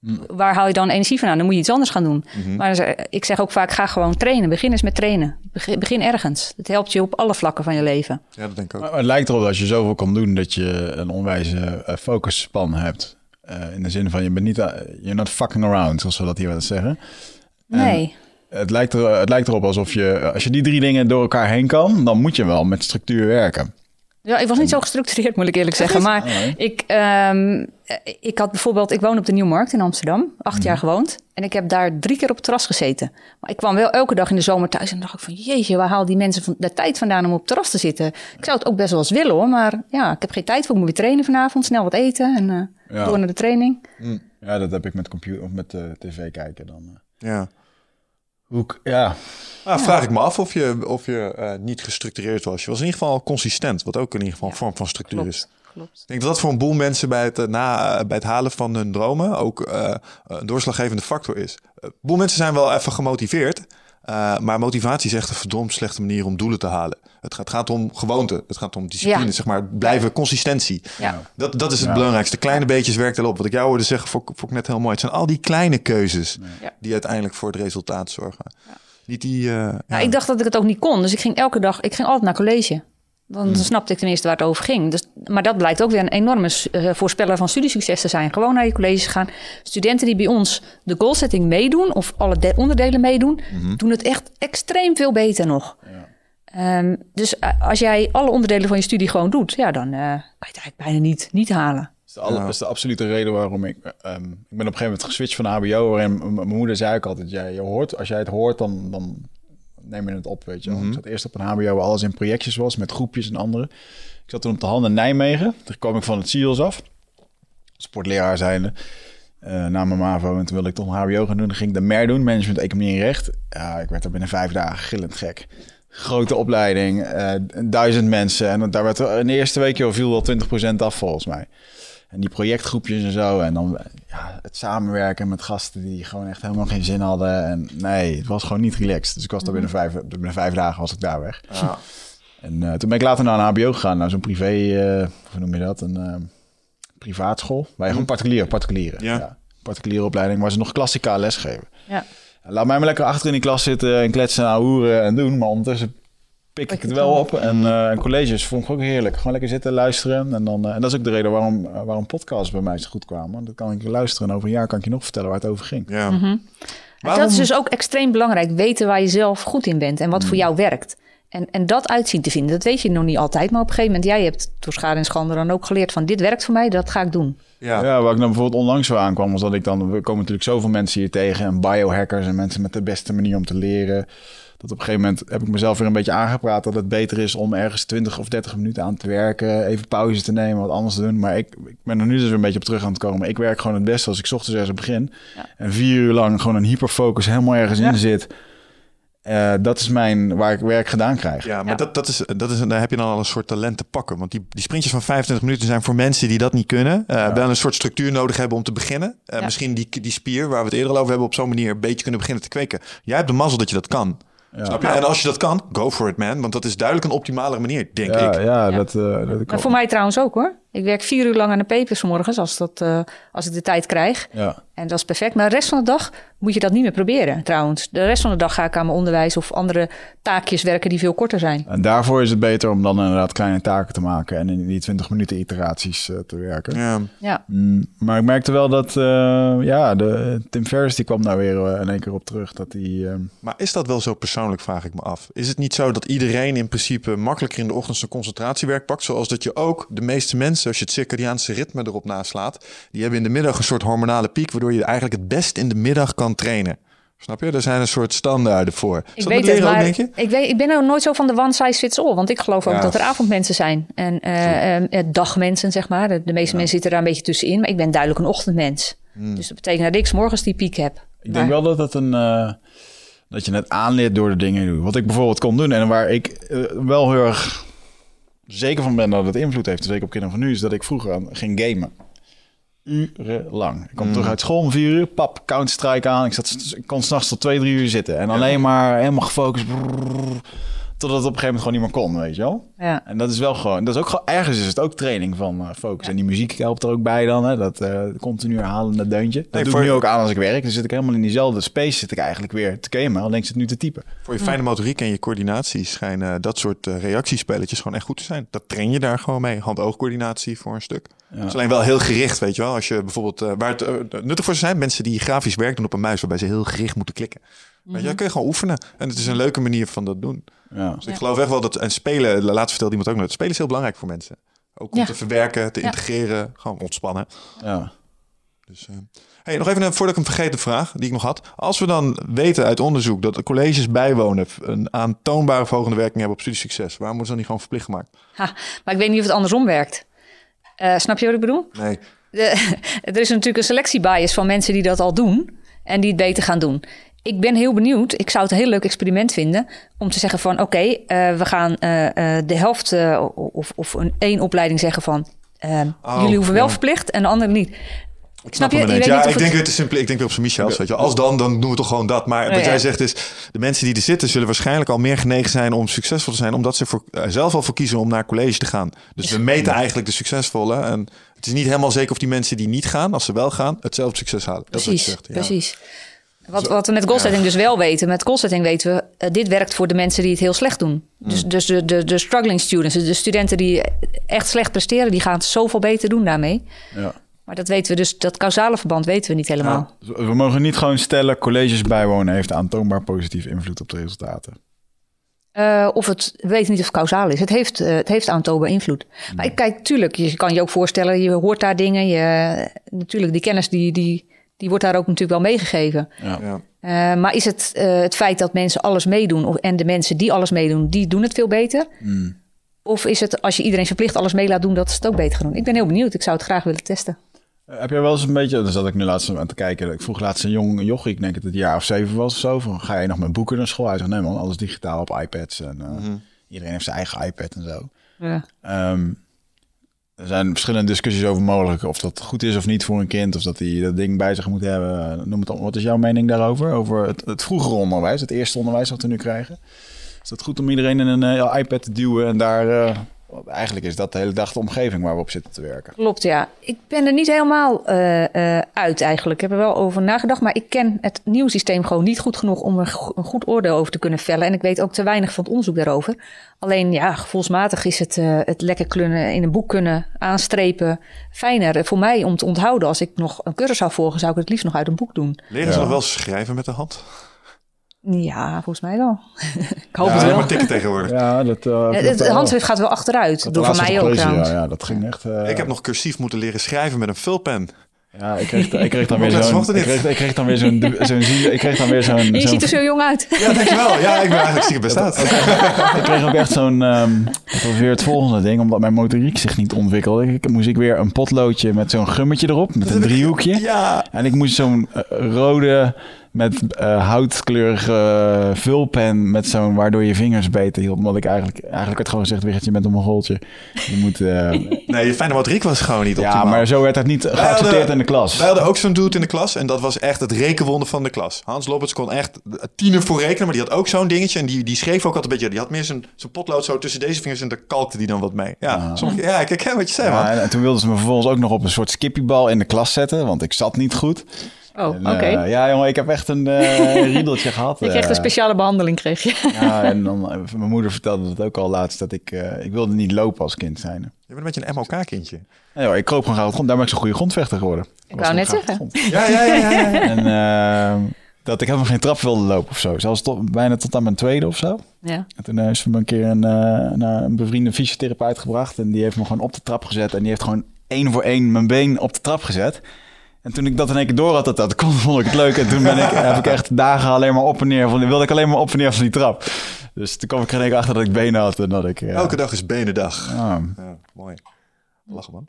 Mm. Waar haal je dan energie van aan? Dan moet je iets anders gaan doen. Mm-hmm. Maar ik zeg ook vaak, ga gewoon trainen. Begin eens met trainen. Begin ergens. Dat helpt je op alle vlakken van je leven. Ja, dat denk ik ook. Maar het lijkt erop dat als je zoveel kan doen... dat je een onwijze focusspan hebt. Uh, in de zin van, je bent niet... Uh, you're not fucking around, zoals we dat hier wel eens zeggen. Nee. En het lijkt, er, het lijkt erop alsof je... als je die drie dingen door elkaar heen kan... dan moet je wel met structuur werken. Ja, ik was niet zo gestructureerd, moet ik eerlijk zeggen. Maar oh. ik, um, ik had bijvoorbeeld... Ik woon op de Nieuwmarkt in Amsterdam. Acht mm. jaar gewoond. En ik heb daar drie keer op het terras gezeten. Maar ik kwam wel elke dag in de zomer thuis. En dacht ik van... Jeetje, waar haal die mensen van de tijd vandaan om op het terras te zitten? Ik zou het ook best wel eens willen, hoor. Maar ja, ik heb geen tijd voor. Ik moet weer trainen vanavond. Snel wat eten. En uh, ja. door naar de training. Mm. Ja, dat heb ik met computer of met uh, tv kijken dan. Uh. Ja. Hoek, ja. Nou, vraag ja. ik me af of je, of je uh, niet gestructureerd was. Je was in ieder geval consistent, wat ook in ieder geval een ja, vorm van structuur klopt, is. Klopt. Ik denk dat dat voor een boel mensen bij het, uh, na, uh, bij het halen van hun dromen ook uh, een doorslaggevende factor is. Een boel mensen zijn wel even gemotiveerd, uh, maar motivatie is echt een verdomd slechte manier om doelen te halen. Het gaat, het gaat om gewoonte, het gaat om discipline, ja. zeg maar, blijven consistentie. Ja. Dat, dat is het ja. belangrijkste. Kleine beetjes werkt erop. Wat ik jou hoorde zeggen, vond, vond ik net heel mooi. Het zijn al die kleine keuzes ja. die uiteindelijk voor het resultaat zorgen. Ja. Niet die, uh, nou, ja. Ik dacht dat ik het ook niet kon, dus ik ging elke dag, ik ging altijd naar college. Dan hmm. snapte ik tenminste waar het over ging. Dus, maar dat blijkt ook weer een enorme uh, voorspeller van studiesucces te zijn. Gewoon naar je colleges gaan. Studenten die bij ons de goalsetting meedoen of alle de- onderdelen meedoen, hmm. doen het echt extreem veel beter nog. Ja. Um, dus uh, als jij alle onderdelen van je studie gewoon doet... ja, dan uh, kan je het eigenlijk bijna niet, niet halen. Dat is de, alle, dat is de absolute reden waarom ik... Um, ik ben op een gegeven moment geswitcht van de H B O... waarin m- mijn moeder zei ook altijd... Ja, je hoort, als jij het hoort, dan, dan neem je het op, weet je. Mm-hmm. Ik zat eerst op een H B O waar alles in projectjes was... met groepjes en anderen. Ik zat toen op de Handen in Nijmegen. Toen kwam ik van het C I O S af. Sportleraar zijnde. Uh, na mijn MAVO en toen wilde ik toch een H B O gaan doen. Dan ging ik de M E R doen, management, economie en recht. Ja, ik werd er binnen vijf dagen gillend gek... Grote opleiding, uh, duizend mensen. En daar werd er, in de eerste week joh, viel wel twintig procent af volgens mij. En die projectgroepjes en zo. En dan ja, het samenwerken met gasten die gewoon echt helemaal geen zin hadden. En nee, het was gewoon niet relaxed. Dus ik was daar binnen vijf, binnen vijf dagen was ik daar weg. Ah. En uh, toen ben ik later naar een H B O gegaan. Naar zo'n privé, uh, hoe noem je dat? Een uh, privaatschool. Wij gewoon particulier, particulieren. Ja. Ja. Particuliere opleiding waar ze nog klassica lesgeven. Ja. Laat mij maar lekker achter in die klas zitten en kletsen en ahoeren en doen. Maar ondertussen pik ik het wel op. En uh, colleges vond ik ook heerlijk. Gewoon lekker zitten, luisteren. En, dan, uh, en dat is ook de reden waarom, uh, waarom podcasts bij mij zo goed kwamen. Dat kan ik luisteren en over een jaar kan ik je nog vertellen waar het over ging. Ja. Mm-hmm. Waarom... Dat is dus ook extreem belangrijk. Weten waar je zelf goed in bent en wat mm. voor jou werkt. En, en dat uitzien te vinden, dat weet je nog niet altijd. Maar op een gegeven moment, jij hebt door schade en schande dan ook geleerd van dit werkt voor mij, dat ga ik doen. Ja, ja waar ik dan bijvoorbeeld onlangs zo aankwam, was dat ik dan... We komen natuurlijk zoveel mensen hier tegen en biohackers en mensen met de beste manier om te leren. Dat op een gegeven moment heb ik mezelf weer een beetje aangepraat dat het beter is om ergens twintig of dertig minuten aan te werken. Even pauze te nemen, wat anders te doen. Maar ik, ik ben er nu dus weer een beetje op terug aan het komen. Ik werk gewoon het beste als ik 's ochtends ergens begin. Ja. En vier uur lang gewoon een hyperfocus helemaal ergens ja. in zit. Uh, dat is mijn, waar ik werk gedaan krijg. Ja, maar ja. Dat, dat is, dat is, daar heb je dan al een soort talent te pakken. Want die, die sprintjes van vijfentwintig minuten zijn voor mensen die dat niet kunnen. Uh, ja. Wel een soort structuur nodig hebben om te beginnen. Uh, ja. Misschien die, die spier waar we het eerder al over hebben... op zo'n manier een beetje kunnen beginnen te kweken. Jij hebt de mazzel dat je dat kan. Ja. Snap je? En als je dat kan, go for it man. Want dat is duidelijk een optimale manier, denk ja, ik. Ja, ja. Dat, uh, dat ik maar voor mij trouwens ook hoor. Ik werk vier uur lang aan de papers vanmorgens als, dat, uh, als ik de tijd krijg. Ja. En dat is perfect. Maar de rest van de dag moet je dat niet meer proberen trouwens. De rest van de dag ga ik aan mijn onderwijs of andere taakjes werken die veel korter zijn. En daarvoor is het beter om dan inderdaad kleine taken te maken. En in die twintig minuten iteraties uh, te werken. Ja. Ja. Mm, maar ik merkte wel dat uh, ja, de, Tim Ferriss die kwam daar weer uh, in één keer op terug. Dat die, uh... Maar is dat wel zo persoonlijk, vraag ik me af. Is het niet zo dat iedereen in principe makkelijker in de ochtend zijn concentratiewerk pakt? Zoals dat je ook de meeste mensen... Als je het circadiaanse ritme erop naslaat... die hebben in de middag een soort hormonale piek... waardoor je eigenlijk het best in de middag kan trainen. Snap je? Er zijn een soort standaarden voor. Ik weet het, maar ook, ik, weet, ik ben er nooit zo van de one size fits all. Want ik geloof ja. ook dat er avondmensen zijn. En uh, uh, dagmensen, zeg maar. De, de meeste ja. mensen zitten daar een beetje tussenin. Maar ik ben duidelijk een ochtendmens. Hmm. Dus dat betekent dat ik 's morgens die piek heb. Ik maar... denk wel dat dat een... Uh... dat je net aanleert door de dingen te doen. Wat ik bijvoorbeeld kon doen en waar ik uh, wel heel erg... zeker van ben dat het invloed heeft, zeker op kinderen van nu... is dat ik vroeger aan ging gamen. Urenlang. Ik kwam mm. terug uit school om vier uur, pap, Counter-Strike aan. Ik, zat, ik kon s'nachts tot twee, drie uur zitten. En alleen maar helemaal gefocust... Brrr, totdat het op een gegeven moment gewoon niet meer kon, weet je wel? Ja. En dat is wel gewoon... dat is ook gewoon ergens is het ook training van uh, focus. Ja. En die muziek helpt er ook bij dan, hè? Dat uh, continu herhalende deuntje. Dat nee, doe ik nu ook aan als ik werk. Dan zit ik helemaal in diezelfde space, zit ik eigenlijk weer te gamen. Alleen ik zit nu te typen. Voor je fijne motoriek en je coördinatie schijnen uh, dat soort uh, reactiespelletjes gewoon echt goed te zijn. Dat train je daar gewoon mee. Hand-oogcoördinatie voor een stuk. Ja. Dat is alleen wel heel gericht, weet je wel. Als je bijvoorbeeld... Uh, waar het uh, nuttig voor zijn, mensen die grafisch werk doen op een muis... waarbij ze heel gericht moeten klikken. Maar ja, kun je gewoon oefenen. En het is een leuke manier van dat doen. Ja. Dus ik geloof echt wel dat... En spelen, laatst vertelde iemand ook nog... Spelen is heel belangrijk voor mensen. Ook om ja. te verwerken, te ja. integreren. Gewoon ontspannen. Ja. Dus, uh, hey, nog even een, voordat ik hem vergeet, de vraag die ik nog had. Als we dan weten uit onderzoek dat colleges bijwonen... een aantoonbare verhogende werking hebben op studiesucces... waarom worden ze dan niet gewoon verplicht gemaakt? Ha, maar ik weet niet of het andersom werkt. Uh, snap je wat ik bedoel? Nee. De, er is natuurlijk een selectiebias van mensen die dat al doen... en die het beter gaan doen... Ik ben heel benieuwd. Ik zou het een heel leuk experiment vinden... om te zeggen van oké, okay, uh, we gaan uh, uh, de helft... Uh, of, of een één opleiding zeggen van... Uh, oh, jullie hoeven wel ja. verplicht en de anderen niet. Ik snap je? je ja, ik, het... denk het is ik denk weer op zijn Michels. Weet je. Als dan, dan doen we toch gewoon dat. Maar wat oh, ja. jij zegt is... de mensen die er zitten zullen waarschijnlijk al meer genegen zijn... om succesvol te zijn. Omdat ze voor, uh, zelf al voor kiezen om naar college te gaan. Dus ja. we meten eigenlijk de succesvolle. En het is niet helemaal zeker of die mensen die niet gaan... als ze wel gaan, hetzelfde succes halen. Dat precies, is wat je zegt, ja. precies. Wat, wat we met goal setting dus wel weten. Met goal setting weten we, uh, dit werkt voor de mensen die het heel slecht doen. Mm. Dus, dus de, de, de struggling students, de studenten die echt slecht presteren... die gaan het zoveel beter doen daarmee. Ja. Maar dat weten we dus, dat causale verband weten we niet helemaal. Ja, we mogen niet gewoon stellen, colleges bijwonen... heeft aantoonbaar positief invloed op de resultaten. Uh, of het, we weten niet of het causaal is. Het heeft, uh, het heeft aantoonbaar invloed. Mm. Maar kijk, tuurlijk, je kan je ook voorstellen... je hoort daar dingen, je, natuurlijk die kennis die... die Die wordt daar ook natuurlijk wel meegegeven. Ja. Ja. Uh, maar is het uh, het feit dat mensen alles meedoen... Of, en de mensen die alles meedoen, die doen het veel beter? Mm. Of is het als je iedereen verplicht alles mee laat doen... dat ze het ook beter gaan doen? Ik ben heel benieuwd. Ik zou het graag willen testen. Uh, heb jij wel eens een beetje... Dan zat ik nu laatst aan te kijken. Ik vroeg laatst een jong jochie. Ik denk dat het jaar of zeven was of zo. Van, ga je nog met boeken naar school? Hij zegt, nee man, alles digitaal op iPads. En, uh, mm-hmm. Iedereen heeft zijn eigen iPad en zo. Ja. Um, Er zijn verschillende discussies over mogelijk. Of dat goed is of niet voor een kind. Of dat hij dat ding bij zich moet hebben. Noem het op. Wat is jouw mening daarover? Over het, het vroegere onderwijs. Het eerste onderwijs wat we nu krijgen. Is dat goed om iedereen in een uh, iPad te duwen en daar uh, Want eigenlijk is dat de hele dag de omgeving waar we op zitten te werken. Klopt, ja. Ik ben er niet helemaal uh, uh, uit eigenlijk. Ik heb er wel over nagedacht, maar ik ken het nieuwe systeem gewoon niet goed genoeg om er een goed oordeel over te kunnen vellen. En ik weet ook te weinig van het onderzoek daarover. Alleen ja, gevoelsmatig is het, uh, het lekker kunnen in een boek kunnen aanstrepen fijner voor mij om te onthouden. Als ik nog een cursus zou volgen, zou ik het liefst nog uit een boek doen. Leren ze ja. nog wel schrijven met de hand? Ja, volgens mij wel. Ik hoop ja, het wel. Maar tikken tegenwoordig. Ja, dat, uh, het, het, het handschrift gaat wel achteruit. Dat door van mij ook. Ja, ja, dat ging echt. Uh... Ik heb nog cursief moeten leren schrijven met een vulpen. Ja, ik kreeg, ik kreeg dan weer zo'n... Ik kreeg, ik kreeg dan weer zo'n... zo'n ik kreeg dan weer zo'n, je zo'n, ziet er zo jong uit. Ja, dankjewel. Ja, ik ben eigenlijk ziek bestaat. Ik kreeg ook echt zo'n... Um, dat was weer het volgende ding, omdat mijn motoriek zich niet ontwikkelde. Ik, moest ik weer een potloodje met zo'n gummetje erop, met een driehoekje. Ja. En ik moest zo'n uh, rode... met uh, houtkleurige uh, vulpen, met zo'n waardoor je vingers beter hield. Omdat ik eigenlijk, eigenlijk werd gewoon gezegd, Wiggert, je bent om een goltje. Je moet... Uh... Nee, je fijne motoriek was gewoon niet optimaal. Ja, maar zo werd dat niet wij geaccepteerd hadden, in de klas. Wij hadden ook zo'n dude in de klas en dat was echt het rekenwonder van de klas. Hans Lobberts kon echt tiener voor rekenen, maar die had ook zo'n dingetje en die, die schreef ook altijd een beetje... Die had meer zijn potlood zo tussen deze vingers en daar kalkte die dan wat mee. Ja, ah. soms, ja ik herken wat je zei, ja, man. En, en toen wilden ze me vervolgens ook nog op een soort skippiebal in de klas zetten, want ik zat niet goed. Oh, oké. Okay. Uh, ja, jongen, ik heb echt een uh, riedeltje gehad. Je kreeg uh, een speciale behandeling, kreeg je. Ja, en dan, mijn moeder vertelde het ook al laatst, dat ik, uh, ik wilde niet lopen als kind zijn. Je bent een beetje een M L K-kindje. Ja, joh, ik kroop gewoon gauw op grond. Daar ben ik zo'n goede grondvechter geworden. Ik wou net zeggen. Ja, ja, ja, ja, ja. En uh, dat ik helemaal geen trap wilde lopen of zo. Zelfs tot, bijna tot aan mijn tweede of zo. Ja. En toen heeft ze me een keer een, uh, naar een bevriende fysiotherapeut gebracht. En die heeft me gewoon op de trap gezet. En die heeft gewoon één voor één mijn been op de trap gezet. En toen ik dat in één keer door had, dat, dat kon, vond ik het leuk. En toen ben ik, heb ik echt dagen alleen maar op en neer. Van, wilde ik alleen maar op en neer van die trap. Dus toen kwam ik er één keer achter dat ik benen had. En dat ik, ja. Elke dag is benendag. Ja. Ja, mooi. Lachen, man.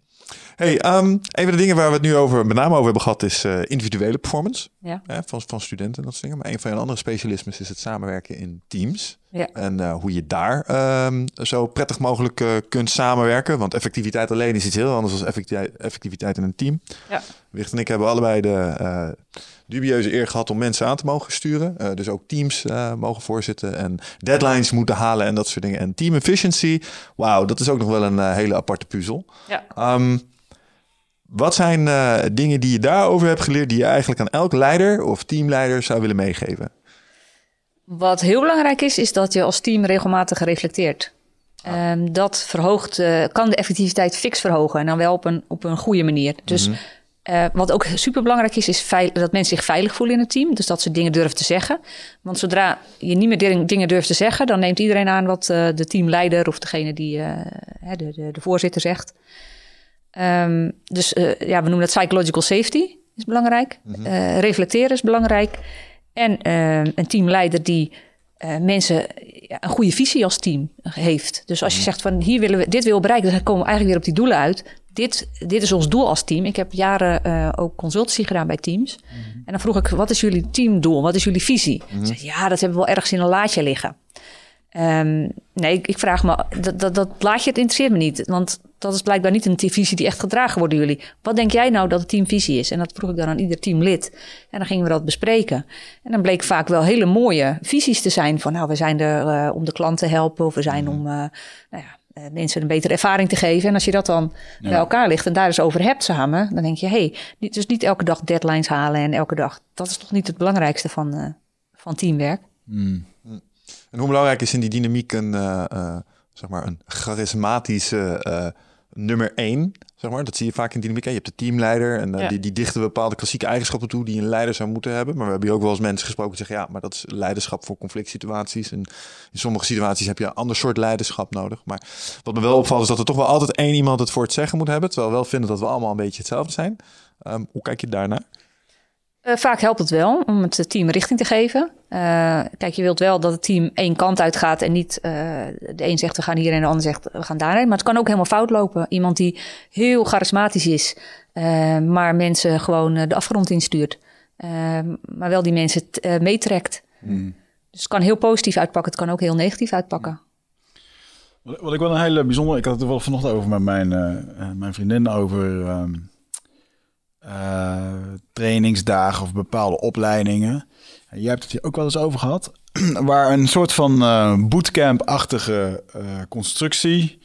Hey, um, een van de dingen waar we het nu over, met name over hebben gehad is uh, individuele performance. Ja. Uh, van, van studenten en dat soort dingen. Maar een van de andere specialismes is het samenwerken in teams. Ja. En uh, hoe je daar um, zo prettig mogelijk uh, kunt samenwerken. Want effectiviteit alleen is iets heel anders dan effecti- effectiviteit in een team. Ja. Wicht en ik hebben allebei de uh, dubieuze eer gehad om mensen aan te mogen sturen. Uh, dus ook teams uh, mogen voorzitten en deadlines moeten halen en dat soort dingen. En team efficiency, wauw, dat is ook nog wel een uh, hele aparte puzzel. Ja. Um, wat zijn uh, dingen die je daarover hebt geleerd die je eigenlijk aan elk leider of teamleider zou willen meegeven? Wat heel belangrijk is, is dat je als team regelmatig reflecteert. Ah. Um, dat verhoogt, uh, kan de effectiviteit fix verhogen en dan wel op een, op een goede manier. Dus mm-hmm. uh, wat ook superbelangrijk is, is veil- dat mensen zich veilig voelen in het team. Dus dat ze dingen durven te zeggen. Want zodra je niet meer ding- dingen durft te zeggen, dan neemt iedereen aan wat uh, de teamleider of degene die uh, de, de, de voorzitter zegt. Um, dus uh, ja, we noemen dat psychological safety is belangrijk. Mm-hmm. Uh, reflecteren is belangrijk. En uh, een teamleider die uh, mensen ja, een goede visie als team heeft. Dus als je zegt van hier willen we dit willen bereiken, dan komen we eigenlijk weer op die doelen uit. Dit, dit is ons doel als team. Ik heb jaren uh, ook consultancy gedaan bij teams. Mm-hmm. En dan vroeg ik, wat is jullie teamdoel? Wat is jullie visie? Mm-hmm. Ze zei, ja, dat hebben we wel ergens in een laadje liggen. Um, nee, ik, ik vraag me, dat, dat, dat laadje, het interesseert me niet. Want dat is blijkbaar niet een visie die echt gedragen wordt door jullie. Wat denk jij nou dat de teamvisie is? En dat vroeg ik dan aan ieder teamlid. En dan gingen we dat bespreken. En dan bleek vaak wel hele mooie visies te zijn. Van nou, we zijn er uh, om de klant te helpen. Of we zijn om uh, nou ja, uh, mensen een betere ervaring te geven. En als je dat dan ja. bij elkaar ligt en daar eens over hebt samen. Dan denk je, hé, hey, dus niet elke dag deadlines halen. En elke dag, dat is toch niet het belangrijkste van, uh, van teamwerk. Mm. En hoe belangrijk is in die dynamiek een, uh, uh, zeg maar een charismatische uh, nummer één? Zeg maar. Dat zie je vaak in dynamiek. Hè? Je hebt de teamleider en uh, ja. die, die dichten bepaalde klassieke eigenschappen toe die een leider zou moeten hebben. Maar we hebben hier ook wel eens mensen gesproken die zeggen ja, maar dat is leiderschap voor conflict situaties. En in sommige situaties heb je een ander soort leiderschap nodig. Maar wat me wel opvalt is dat er toch wel altijd één iemand het voor het zeggen moet hebben. Terwijl we wel vinden dat we allemaal een beetje hetzelfde zijn. Um, hoe kijk je daarnaar? Uh, vaak helpt het wel om het team richting te geven. Uh, kijk, je wilt wel dat het team één kant uitgaat en niet uh, de een zegt we gaan hierheen en de ander zegt we gaan daarheen. Maar het kan ook helemaal fout lopen. Iemand die heel charismatisch is, uh, maar mensen gewoon uh, de afgrond instuurt. Uh, maar wel die mensen t- uh, meetrekt. Mm. Dus het kan heel positief uitpakken, het kan ook heel negatief uitpakken. Wat ik wel een hele bijzondere... Ik had het wel vanochtend over met mijn, uh, mijn vriendin over... Uh, Uh, trainingsdagen of bepaalde opleidingen. Jij hebt het hier ook wel eens over gehad. Waar een soort van uh, bootcamp-achtige uh, constructie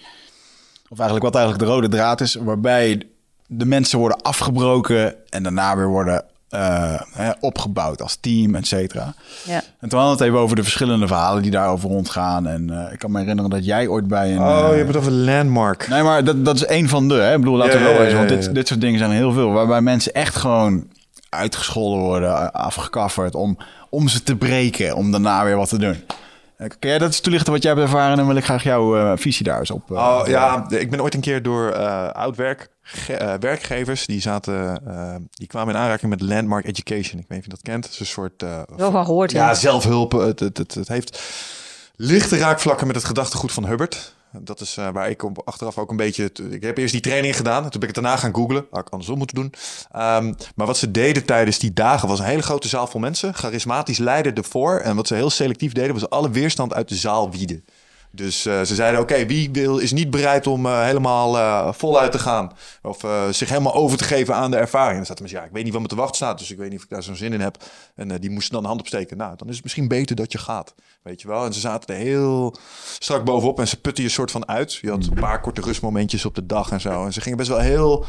Of eigenlijk wat eigenlijk de rode draad is, waarbij de mensen worden afgebroken en daarna weer worden uh, hè, opgebouwd als team, et cetera. Ja. En toen hadden we het even over de verschillende verhalen die daarover rondgaan. En uh, ik kan me herinneren dat jij ooit bij een... Oh, uh, je hebt het over Landmark. Nee, maar dat, dat is één van de... Hè? Ik bedoel, laten ja, we wel eens, ja, want dit, ja. dit soort dingen zijn heel veel. Waarbij mensen echt gewoon uitgescholden worden, afgekafferd, om, om ze te breken, om daarna weer wat te doen. Kun jij dat eens toelichten wat jij hebt ervaren? En wil ik graag jouw uh, visie daar eens op. Uh, oh, ja, ik ben ooit een keer door uh, oud-werk ge- uh, werkgevers die zaten, uh, die kwamen in aanraking met Landmark Education. Ik weet niet of je dat kent. Het is een soort uh, wel van gehoord, ja, ja, zelfhulp. Het, het, het, het heeft lichte raakvlakken met het gedachtegoed van Hubbard. Dat is uh, waar ik op, achteraf ook een beetje... Ik heb eerst die training gedaan. Toen ben ik het daarna gaan googlen. Had ik andersom moeten doen. Um, maar wat ze deden tijdens die dagen was een hele grote zaal vol mensen. Charismatisch leiden ervoor. En wat ze heel selectief deden was alle weerstand uit de zaal wieden. Dus uh, ze zeiden, oké, okay, wie wil, is niet bereid om uh, helemaal uh, voluit te gaan? Of uh, zich helemaal over te geven aan de ervaring. En dan zaten mensen, ja, ik weet niet wat me te wachten staat. Dus ik weet niet of ik daar zo'n zin in heb. En uh, die moesten dan de hand opsteken. Nou, dan is het misschien beter dat je gaat. Weet je wel? En ze zaten er heel strak bovenop. En ze putten je soort van uit. Je had een paar korte rustmomentjes op de dag en zo. En ze gingen best wel heel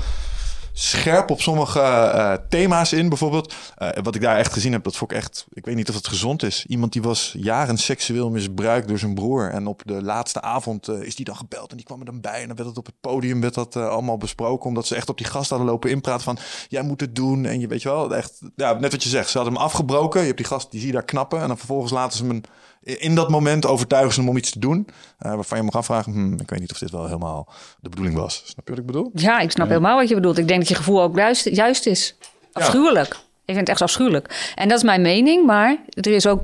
scherp op sommige uh, thema's in, bijvoorbeeld. Uh, wat ik daar echt gezien heb, dat vond ik echt... Ik weet niet of het gezond is. Iemand die was jaren seksueel misbruikt door zijn broer. En op de laatste avond uh, is die dan gebeld en die kwam er dan bij. En dan werd het op het podium werd dat uh, allemaal besproken. Omdat ze echt op die gast hadden lopen inpraten van... Jij moet het doen. En je weet je wel, echt... Ja, net wat je zegt. Ze hadden hem afgebroken. Je hebt die gast, die zie je daar knappen. En dan vervolgens laten ze hem... In dat moment overtuigen ze hem om iets te doen. Uh, waarvan je mag afvragen, hmm, ik weet niet of dit wel helemaal de bedoeling was. Snap je wat ik bedoel? Ja, ik snap ja. helemaal wat je bedoelt. Ik denk dat je gevoel ook juist, juist is. Afschuwelijk. Ja. Ik vind het echt afschuwelijk. En dat is mijn mening, maar er is ook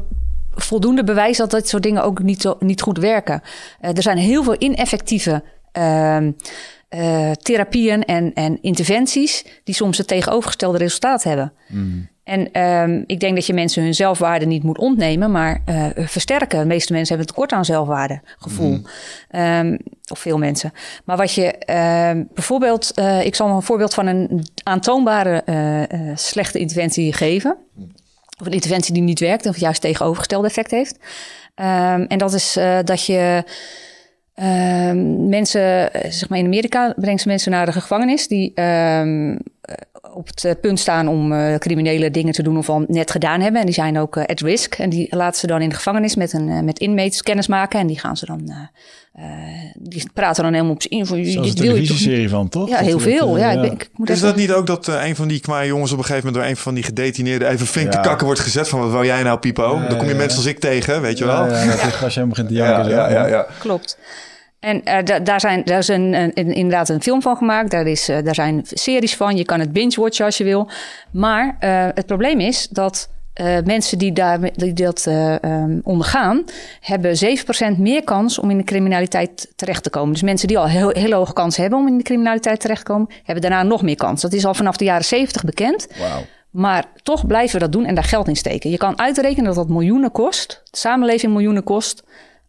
voldoende bewijs dat dat soort dingen ook niet, zo, niet goed werken. Uh, er zijn heel veel ineffectieve uh, uh, therapieën en, en interventies die soms het tegenovergestelde resultaat hebben. Mm. En um, ik denk dat je mensen hun zelfwaarde niet moet ontnemen, maar uh, versterken. De meeste mensen hebben tekort aan zelfwaardegevoel. Mm. Um, of veel mensen. Maar wat je uh, bijvoorbeeld... Uh, ik zal een voorbeeld van een aantoonbare uh, uh, slechte interventie geven. Of een interventie die niet werkt of juist tegenovergestelde effect heeft. Um, en dat is uh, dat je... Um, mensen, zeg maar in Amerika brengt ze mensen naar de gevangenis die um, op het punt staan om uh, criminele dingen te doen of al net gedaan hebben. En die zijn ook uh, at risk. En die laten ze dan in de gevangenis met, een, uh, met inmates kennis maken. En die gaan ze dan, uh, uh, die praten dan helemaal op z'n in. Zoals een televisieserie van, toch? Ja, heel veel. Ja, ja. Ik, ik moet is even... dat niet ook dat uh, een van die kwaaie jongens op een gegeven moment door een van die gedetineerden even flink ja. de kakken wordt gezet van wat wou jij nou, Pipo? Ja, dan kom je ja, mensen ja. als ik tegen, weet je ja, wel. Ja, ja, dat als je hem begint te janken. Ja, ja, ja, ja, ja. Klopt. En uh, da- daar, zijn, daar is een, een, inderdaad een film van gemaakt. Daar, is, uh, daar zijn series van. Je kan het binge-watchen als je wil. Maar uh, het probleem is dat uh, mensen die, daar, die dat uh, um, ondergaan... hebben zeven procent meer kans om in de criminaliteit terecht te komen. Dus mensen die al heel, heel hoge kans hebben om in de criminaliteit terecht te komen... hebben daarna nog meer kans. Dat is al vanaf de jaren zeventig bekend. Wauw. Maar toch blijven we dat doen en daar geld in steken. Je kan uitrekenen dat dat miljoenen kost. De samenleving miljoenen kost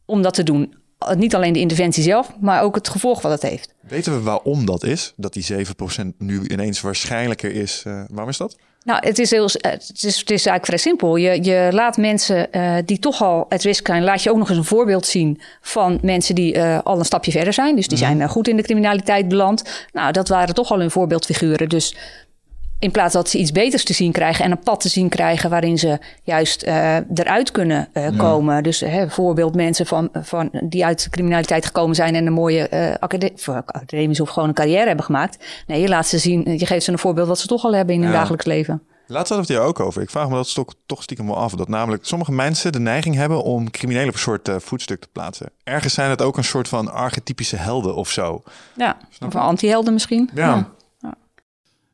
om dat te doen... Niet alleen de interventie zelf, maar ook het gevolg wat het heeft. Weten we waarom dat is? Dat die zeven procent nu ineens waarschijnlijker is. Uh, waarom is dat? Nou, het is, heel, het, is, het is eigenlijk vrij simpel. Je, je laat mensen uh, die toch al at risk zijn... laat je ook nog eens een voorbeeld zien van mensen die uh, al een stapje verder zijn. Dus die mm-hmm. zijn uh, goed in de criminaliteit beland. Nou, dat waren toch al hun voorbeeldfiguren. Dus in plaats dat ze iets beters te zien krijgen... en een pad te zien krijgen waarin ze juist uh, eruit kunnen uh, ja. komen. Dus hè, bijvoorbeeld mensen van, van die uit de criminaliteit gekomen zijn... en een mooie uh, academ- academische of gewoon een carrière hebben gemaakt. Nee, je laat ze zien, je geeft ze een voorbeeld wat ze toch al hebben in hun ja. dagelijks leven. Laatst hadden we het hier ook over. Ik vraag me dat toch stiekem wel af. Dat namelijk sommige mensen de neiging hebben om criminelen op een soort uh, voetstuk te plaatsen. Ergens zijn het ook een soort van archetypische helden of zo. Ja, snap of je? Anti-helden misschien. Ja. ja.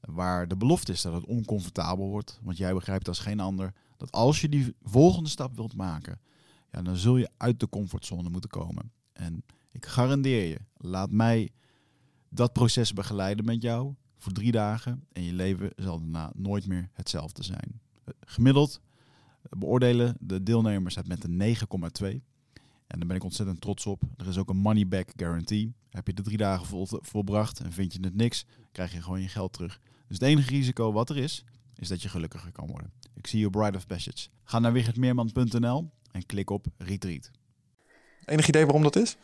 Waar de belofte is dat het oncomfortabel wordt. Want jij begrijpt als geen ander dat als je die volgende stap wilt maken... Ja, dan zul je uit de comfortzone moeten komen. En ik garandeer je, laat mij dat proces begeleiden met jou... voor drie dagen en je leven zal daarna nooit meer hetzelfde zijn. Gemiddeld beoordelen de deelnemers het met een negen komma twee. En daar ben ik ontzettend trots op. Er is ook een money back guarantee. Heb je de drie dagen vol, volbracht en vind je het niks, krijg je gewoon je geld terug. Dus het enige risico wat er is, is dat je gelukkiger kan worden. Ik zie je bride of passage. Ga naar wichertmeerman punt n l en klik op retreat. Enig idee waarom dat is?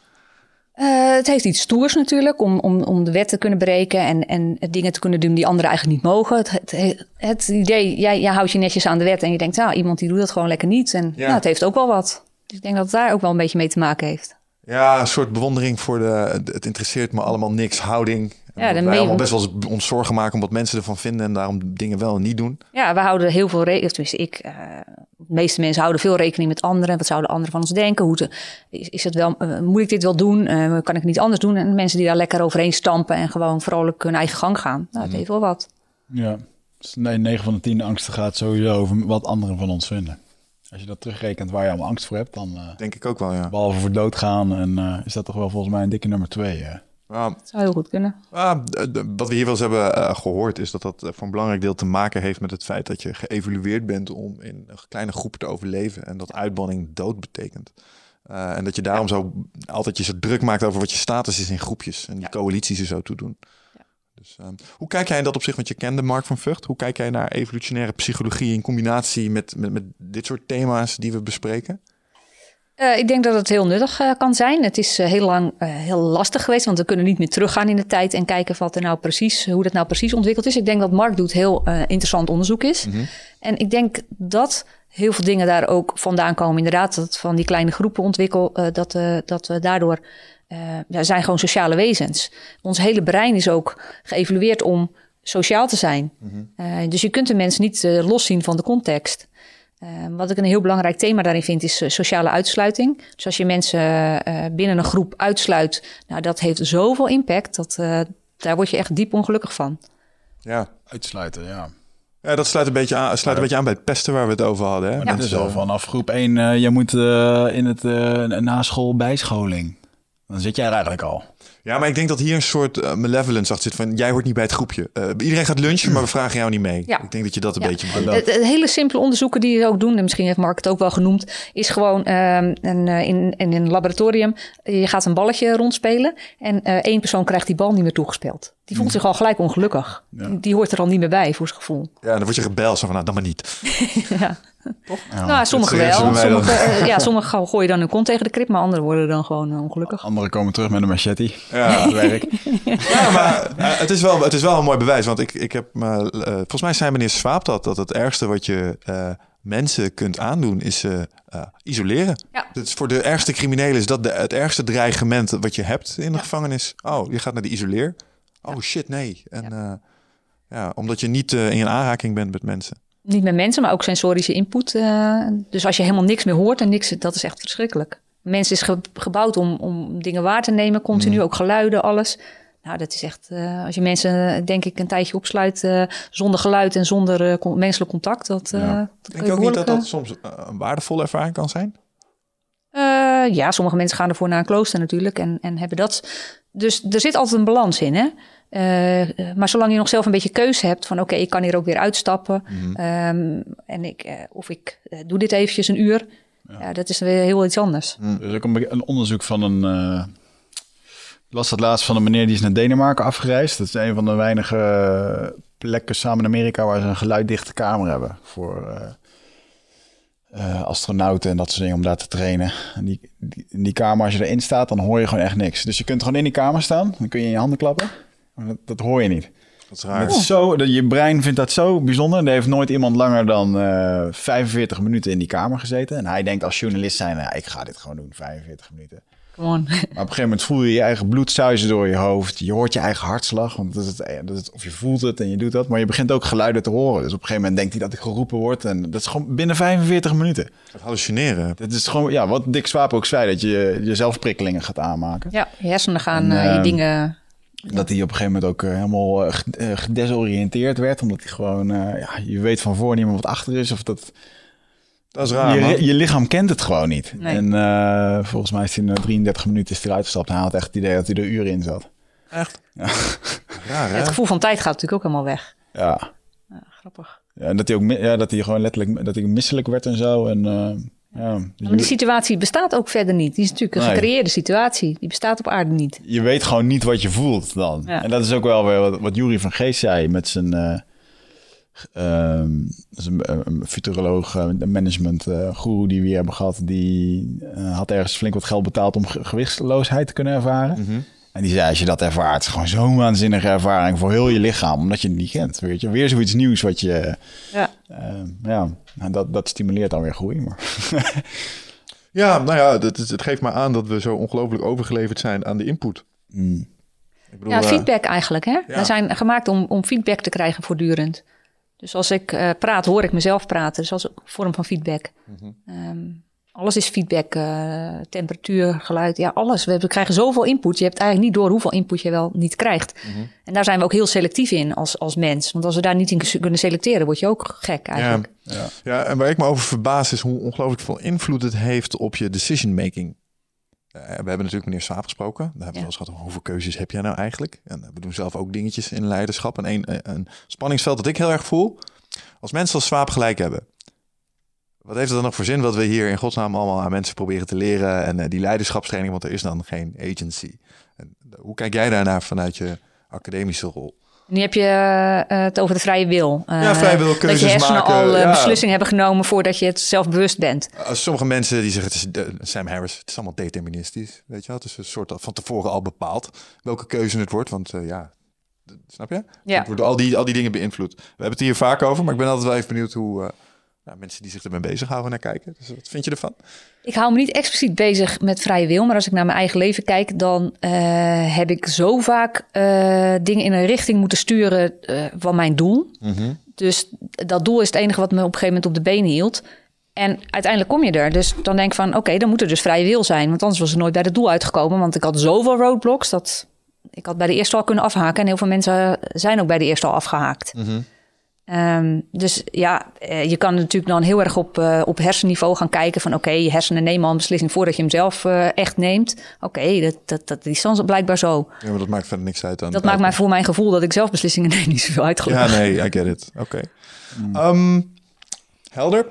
Uh, het heeft iets stoers natuurlijk, om, om, om de wet te kunnen breken en, en dingen te kunnen doen die anderen eigenlijk niet mogen. Het, het, het idee, jij, jij houdt je netjes aan de wet en je denkt, nou, iemand die doet dat gewoon lekker niet. En ja. nou, het heeft ook wel wat. Dus ik denk dat het daar ook wel een beetje mee te maken heeft. Ja, een soort bewondering voor de, het interesseert me allemaal niks, houding. Ja, wij allemaal best wel ons zorgen maken om wat mensen ervan vinden en daarom dingen wel en niet doen. Ja, we houden heel veel rekening, tenminste ik, uh, de meeste mensen houden veel rekening met anderen. Wat zouden anderen van ons denken? Hoe te, is, is het wel, uh, moet ik dit wel doen? Uh, kan ik niet anders doen? En mensen die daar lekker overheen stampen en gewoon vrolijk hun eigen gang gaan. Nou, het heeft wel wat. Ja, dus nee, negen van de tien angsten gaat sowieso over wat anderen van ons vinden. Als je dat terugrekent waar je allemaal angst voor hebt, dan... Uh, Denk ik ook wel, ja. Behalve voor doodgaan, en uh, is dat toch wel volgens mij een dikke nummer twee. Uh. Nou, dat zou heel goed kunnen. Uh, d- d- wat we hier wel eens hebben uh, gehoord, is dat dat voor een belangrijk deel te maken heeft met het feit dat je geëvalueerd bent om in een kleine groepen te overleven. En dat uitbanning dood betekent. Uh, en dat je daarom ja. zo altijd je zo druk maakt over wat je status is in groepjes. En die ja. coalities er zo toe doen. Ja. Dus, uh, hoe kijk jij in dat op zich, want je kende Mark van Vught. Hoe kijk jij naar evolutionaire psychologie in combinatie met, met, met dit soort thema's die we bespreken? Uh, ik denk dat het heel nuttig uh, kan zijn. Het is uh, heel lang uh, heel lastig geweest, want we kunnen niet meer teruggaan in de tijd en kijken wat er nou precies, hoe dat nou precies ontwikkeld is. Ik denk dat Mark doet heel uh, interessant onderzoek is. Mm-hmm. En ik denk dat heel veel dingen daar ook vandaan komen. Inderdaad, dat van die kleine groepen ontwikkel, uh, dat, uh, dat we daardoor uh, ja, zijn gewoon sociale wezens. Ons hele brein is ook geëvalueerd om sociaal te zijn. Mm-hmm. Uh, dus je kunt de mens niet uh, loszien van de context. Uh, wat ik een heel belangrijk thema daarin vind, is uh, sociale uitsluiting. Dus als je mensen uh, binnen een groep uitsluit, nou, dat heeft zoveel impact. Dat, uh, daar word je echt diep ongelukkig van. Ja, uitsluiten, ja. Ja, dat sluit een beetje aan, sluit een beetje aan bij het pesten waar we het over hadden. Hè? Ja. Dat is al vanaf groep één, uh, je moet uh, in het uh, na school bijscholing. Dan zit jij er eigenlijk al. Ja, maar ik denk dat hier een soort uh, malevolence achter zit van... jij hoort niet bij het groepje. Uh, iedereen gaat lunchen, maar we vragen jou niet mee. Ja. Ik denk dat je dat een ja. beetje belooft. De, de hele simpele onderzoeken die ze ook doen... en misschien heeft Mark het ook wel genoemd... is gewoon uh, een, in, in een laboratorium... je gaat een balletje rondspelen... en uh, één persoon krijgt die bal niet meer toegespeeld. Die voelt zich al gelijk ongelukkig. Ja. Die hoort er al niet meer bij, voor zijn gevoel. Ja, dan word je gebeld zo van, nou, dan maar niet. ja. Toch? Nou, nou sommigen wel. Sommigen ja, sommige gooien dan hun kont tegen de krip, maar anderen worden dan gewoon ongelukkig. Anderen komen terug met een machete. Ja, dat werk. ja, maar uh, het, is wel, het is wel een mooi bewijs, want ik, ik heb... Uh, uh, volgens mij zei meneer Swaap dat, dat het ergste wat je... Uh, mensen kunt aandoen, is uh, uh, isoleren. Ja. Dus voor de ergste criminelen is dat de, het ergste dreigement wat je hebt in de ja. gevangenis. Oh, je gaat naar de isoleer. Oh ja. shit, nee. En, ja. Uh, ja, omdat je niet uh, in aanraking bent met mensen. Niet met mensen, maar ook sensorische input. Uh, dus als je helemaal niks meer hoort en niks, dat is echt verschrikkelijk. Mens is ge- gebouwd om, om dingen waar te nemen, continu, mm. ook geluiden, alles. Nou, dat is echt, uh, als je mensen denk ik een tijdje opsluit uh, zonder geluid en zonder uh, con- menselijk contact. Dat, uh, ja. dat Denk je ook behoorlijk... niet dat dat soms uh, een waardevolle ervaring kan zijn? Uh, ja, sommige mensen gaan ervoor naar een klooster natuurlijk en, en hebben dat. Dus er zit altijd een balans in, hè? Uh, maar zolang je nog zelf een beetje keuze hebt van oké, okay, ik kan hier ook weer uitstappen. Mm-hmm. Um, en ik, uh, of ik uh, doe dit eventjes een uur. Ja. Ja, dat is weer heel iets anders. Mm. Er is ook een, een onderzoek van een... Uh... Ik las dat laatst van een meneer die is naar Denemarken afgereisd. Dat is een van de weinige plekken samen in Amerika waar ze een geluiddichte kamer hebben. Voor uh, uh, astronauten en dat soort dingen om daar te trainen. En die, die, in die kamer, als je erin staat, dan hoor je gewoon echt niks. Dus je kunt gewoon in die kamer staan. Dan kun je in je handen klappen. Maar dat, dat hoor je niet. Dat is raar. Dat is zo, dat, je brein vindt dat zo bijzonder. En er heeft nooit iemand langer dan uh, vijfenveertig minuten in die kamer gezeten. En hij denkt als journalist zijn, nou, ik ga dit gewoon doen, vijfenveertig minuten. Come on. Maar op een gegeven moment voel je je eigen bloed suizen door je hoofd. Je hoort je eigen hartslag, want dat is het, dat is, of je voelt het en je doet dat. Maar je begint ook geluiden te horen. Dus op een gegeven moment denkt hij dat ik geroepen word. En dat is gewoon binnen vijfenveertig minuten. Dat hallucineren. Dat is gewoon, ja, wat Dick Swaap ook zei, dat je jezelf prikkelingen gaat aanmaken. Ja, je hersenen gaan en, uh, je dingen... Dat hij op een gegeven moment ook uh, helemaal uh, gedesoriënteerd werd. Omdat hij gewoon, uh, ja, je weet van voor niet meer wat achter is. Of dat... Dat is raar, je, je lichaam kent het gewoon niet. Nee. En uh, volgens mij is hij na drieëndertig minuten is eruit gestapt. Hij had echt het idee dat hij er uren in zat. Echt? Ja. Raar, hè? Het gevoel van tijd gaat natuurlijk ook helemaal weg. Ja. Ja, grappig. Ja, en dat hij ook, ja, dat hij gewoon letterlijk, dat hij misselijk werd en zo. En, uh, ja. Ja, maar die situatie bestaat ook verder niet. Die is natuurlijk een nee. gecreëerde situatie. Die bestaat op aarde niet. Je weet gewoon niet wat je voelt dan. Ja. En dat is ook wel weer wat, wat Jury van Geest zei met zijn... Uh, Um, dus een, een futuroloog, een management uh, guru die we hier hebben gehad, die uh, had ergens flink wat geld betaald om ge- gewichtsloosheid te kunnen ervaren. Mm-hmm. En die zei, als je dat ervaart, het is gewoon zo'n waanzinnige ervaring voor heel je lichaam, omdat je het niet kent. Weet je? Weer zoiets nieuws wat je... Ja, uh, ja nou, dat, dat stimuleert dan weer groei. Maar... ja, nou ja, het, het geeft maar aan dat we zo ongelooflijk overgeleverd zijn aan de input. Mm. Ik bedoel, ja, feedback eigenlijk. Hè? Ja. We zijn gemaakt om, om feedback te krijgen voortdurend. Dus als ik uh, praat, hoor ik mezelf praten. Dus dat is ook een vorm van feedback. Mm-hmm. Um, alles is feedback. Uh, temperatuur, geluid, ja, alles. We krijgen zoveel input. Je hebt eigenlijk niet door hoeveel input je wel niet krijgt. Mm-hmm. En daar zijn we ook heel selectief in als, als mens. Want als we daar niet in kunnen selecteren, word je ook gek eigenlijk. Ja, ja. ja en waar ik me over verbaas is hoe ongelooflijk veel invloed het heeft op je decision making. Uh, we hebben natuurlijk meneer Swaap gesproken. Daar hebben we ja. wel eens gehad over hoeveel keuzes heb jij nou eigenlijk? En uh, we doen zelf ook dingetjes in leiderschap. En een, een, een spanningsveld dat ik heel erg voel. Als mensen als Swaap gelijk hebben. Wat heeft het dan nog voor zin wat we hier in godsnaam allemaal aan mensen proberen te leren? En uh, die leiderschapstraining, want er is dan geen agency. En, uh, hoe kijk jij daarnaar vanuit je academische rol? Nu heb je uh, het over de vrije wil. Uh, ja, vrije wil, keuzes maken. Dat je hersenen maken, al uh, ja. beslissingen hebben genomen voordat je het zelf bewust bent. Uh, sommige mensen die zeggen, het is de, Sam Harris, het is allemaal deterministisch. Weet je wel? Het is een soort van tevoren al bepaald welke keuze het wordt. Want uh, ja, d- snap je? Ja. Het wordt al die, al die dingen beïnvloed. We hebben het hier vaak over, maar ik ben altijd wel even benieuwd hoe... Uh, Nou, mensen die zich ermee bezighouden naar kijken. Dus wat vind je ervan? Ik hou me niet expliciet bezig met vrije wil. Maar als ik naar mijn eigen leven kijk... dan uh, heb ik zo vaak uh, dingen in een richting moeten sturen uh, van mijn doel. Mm-hmm. Dus dat doel is het enige wat me op een gegeven moment op de benen hield. En uiteindelijk kom je er. Dus dan denk ik van, oké, okay, dan moet er dus vrije wil zijn. Want anders was ik nooit bij het doel uitgekomen. Want ik had zoveel roadblocks dat ik had bij de eerste al kunnen afhaken. En heel veel mensen zijn ook bij de eerste al afgehaakt. Mm-hmm. Um, dus ja, je kan natuurlijk dan heel erg op, uh, op hersenniveau gaan kijken van... oké, okay, je hersenen nemen al een beslissing voordat je hem zelf uh, echt neemt. Oké, okay, dat, dat, dat is dan blijkbaar zo. Ja, maar dat maakt verder niks uit. Dan dat maakt mij voor mijn gevoel dat ik zelf beslissingen neem niet zoveel uit. Gelukkig. Ja, nee, I get it. Oké. Okay. Mm. Um, helder.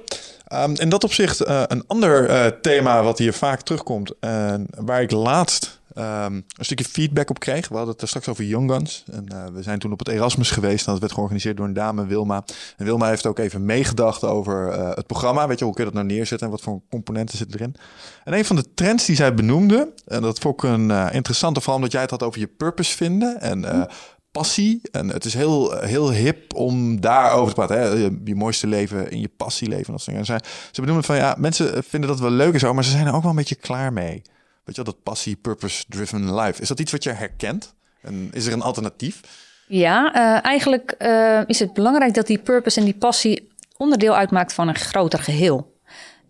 Um, in dat opzicht uh, een ander uh, thema wat hier vaak terugkomt... Uh, waar ik laatst... Um, een stukje feedback op kreeg. We hadden het er straks over Young Guns. En, uh, we zijn toen op het Erasmus geweest. En dat werd georganiseerd door een dame, Wilma. En Wilma heeft ook even meegedacht over uh, het programma. Weet je, hoe kun je dat nou neerzetten en wat voor componenten zitten erin? En een van de trends die zij benoemde... en dat vond ik een uh, interessante, vooral omdat jij het had over je purpose vinden... en uh, passie. En het is heel, heel hip om daarover te praten. Hè? Je, je mooiste leven in je passie leven. Dat soort dingen. En zij, ze benoemde van, ja, mensen vinden dat wel leuk en zo... maar ze zijn er ook wel een beetje klaar mee... Weet je wel, dat passie, purpose-driven life. Is dat iets wat je herkent? En is er een alternatief? Ja, uh, eigenlijk uh, is het belangrijk dat die purpose en die passie... onderdeel uitmaakt van een groter geheel.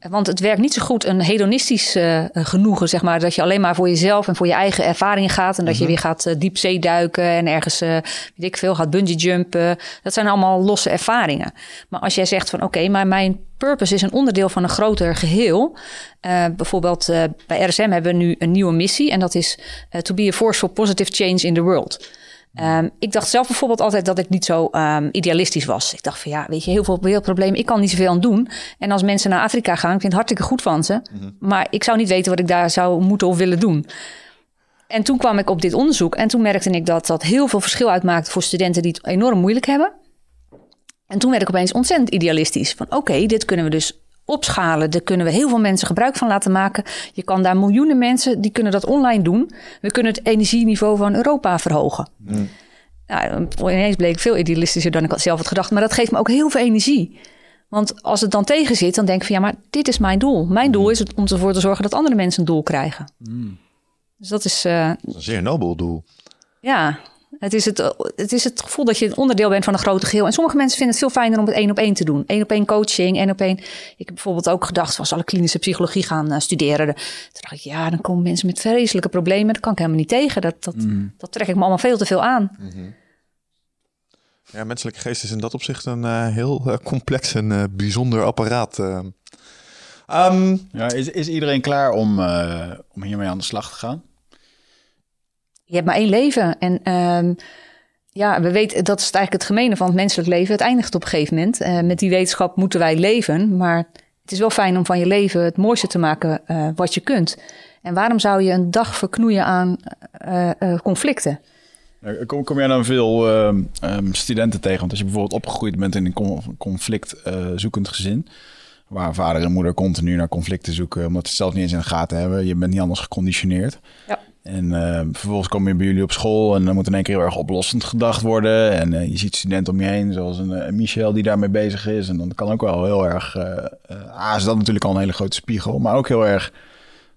Want het werkt niet zo goed een hedonistisch uh, genoegen, zeg maar. Dat je alleen maar voor jezelf en voor je eigen ervaring gaat. En dat mm-hmm. je weer gaat uh, diepzee duiken en ergens, uh, weet ik veel, gaat bungee jumpen. Dat zijn allemaal losse ervaringen. Maar als jij zegt van, oké, okay, maar mijn purpose is een onderdeel van een groter geheel. Uh, bijvoorbeeld uh, bij R S M hebben we nu een nieuwe missie. En dat is uh, to be a force for positive change in the world. Um, ik dacht zelf bijvoorbeeld altijd dat ik niet zo um, idealistisch was. Ik dacht van ja, weet je, heel veel wereldproblemen, ik kan niet zoveel aan doen. En als mensen naar Afrika gaan, ik vind het hartstikke goed van ze. Mm-hmm. Maar ik zou niet weten wat ik daar zou moeten of willen doen. En toen kwam ik op dit onderzoek en toen merkte ik dat dat heel veel verschil uitmaakt voor studenten die het enorm moeilijk hebben. En toen werd ik opeens ontzettend idealistisch. Van oké, okay, dit kunnen we dus opschalen. Daar kunnen we heel veel mensen gebruik van laten maken. Je kan daar miljoenen mensen, die kunnen dat online doen. We kunnen het energieniveau van Europa verhogen. Mm. Nou, ineens bleek ik veel idealistischer dan ik zelf had gedacht. Maar dat geeft me ook heel veel energie. Want als het dan tegen zit, dan denk ik van ja, maar dit is mijn doel. Mijn doel is het om ervoor te zorgen dat andere mensen een doel krijgen. Mm. Dus dat is... Uh, dat is een zeer nobel doel. Ja, het is het, het is het gevoel dat je een onderdeel bent van een grote geheel. En sommige mensen vinden het veel fijner om het één op één te doen. Één op één coaching, één op één. Ik heb bijvoorbeeld ook gedacht, van, zal ik klinische psychologie gaan uh, studeren? Toen dacht ik, ja, dan komen mensen met vreselijke problemen. Dat kan ik helemaal niet tegen. Dat, dat, mm. dat trek ik me allemaal veel te veel aan. Mm-hmm. Ja, menselijke geest is in dat opzicht een uh, heel uh, complex en uh, bijzonder apparaat. Uh. Um, ja, is, is iedereen klaar om, uh, om hiermee aan de slag te gaan? Je hebt maar één leven. En um, ja, we weten, dat is het eigenlijk het gemene van het menselijk leven. Het eindigt op een gegeven moment. Uh, met die wetenschap moeten wij leven. Maar het is wel fijn om van je leven het mooiste te maken uh, wat je kunt. En waarom zou je een dag verknoeien aan uh, uh, conflicten? Kom, kom jij dan veel uh, um, studenten tegen? Want als je bijvoorbeeld opgegroeid bent in een conflictzoekend uh, gezin... waar vader en moeder continu naar conflicten zoeken... omdat ze het zelf niet eens in de gaten hebben. Je bent niet anders geconditioneerd. Ja. En uh, vervolgens kom je bij jullie op school... en dan moet in één keer heel erg oplossend gedacht worden. En uh, je ziet studenten om je heen, zoals een, een Michel die daarmee bezig is. En dan kan ook wel heel erg... Uh, uh, ah, is dat natuurlijk al een hele grote spiegel... maar ook heel erg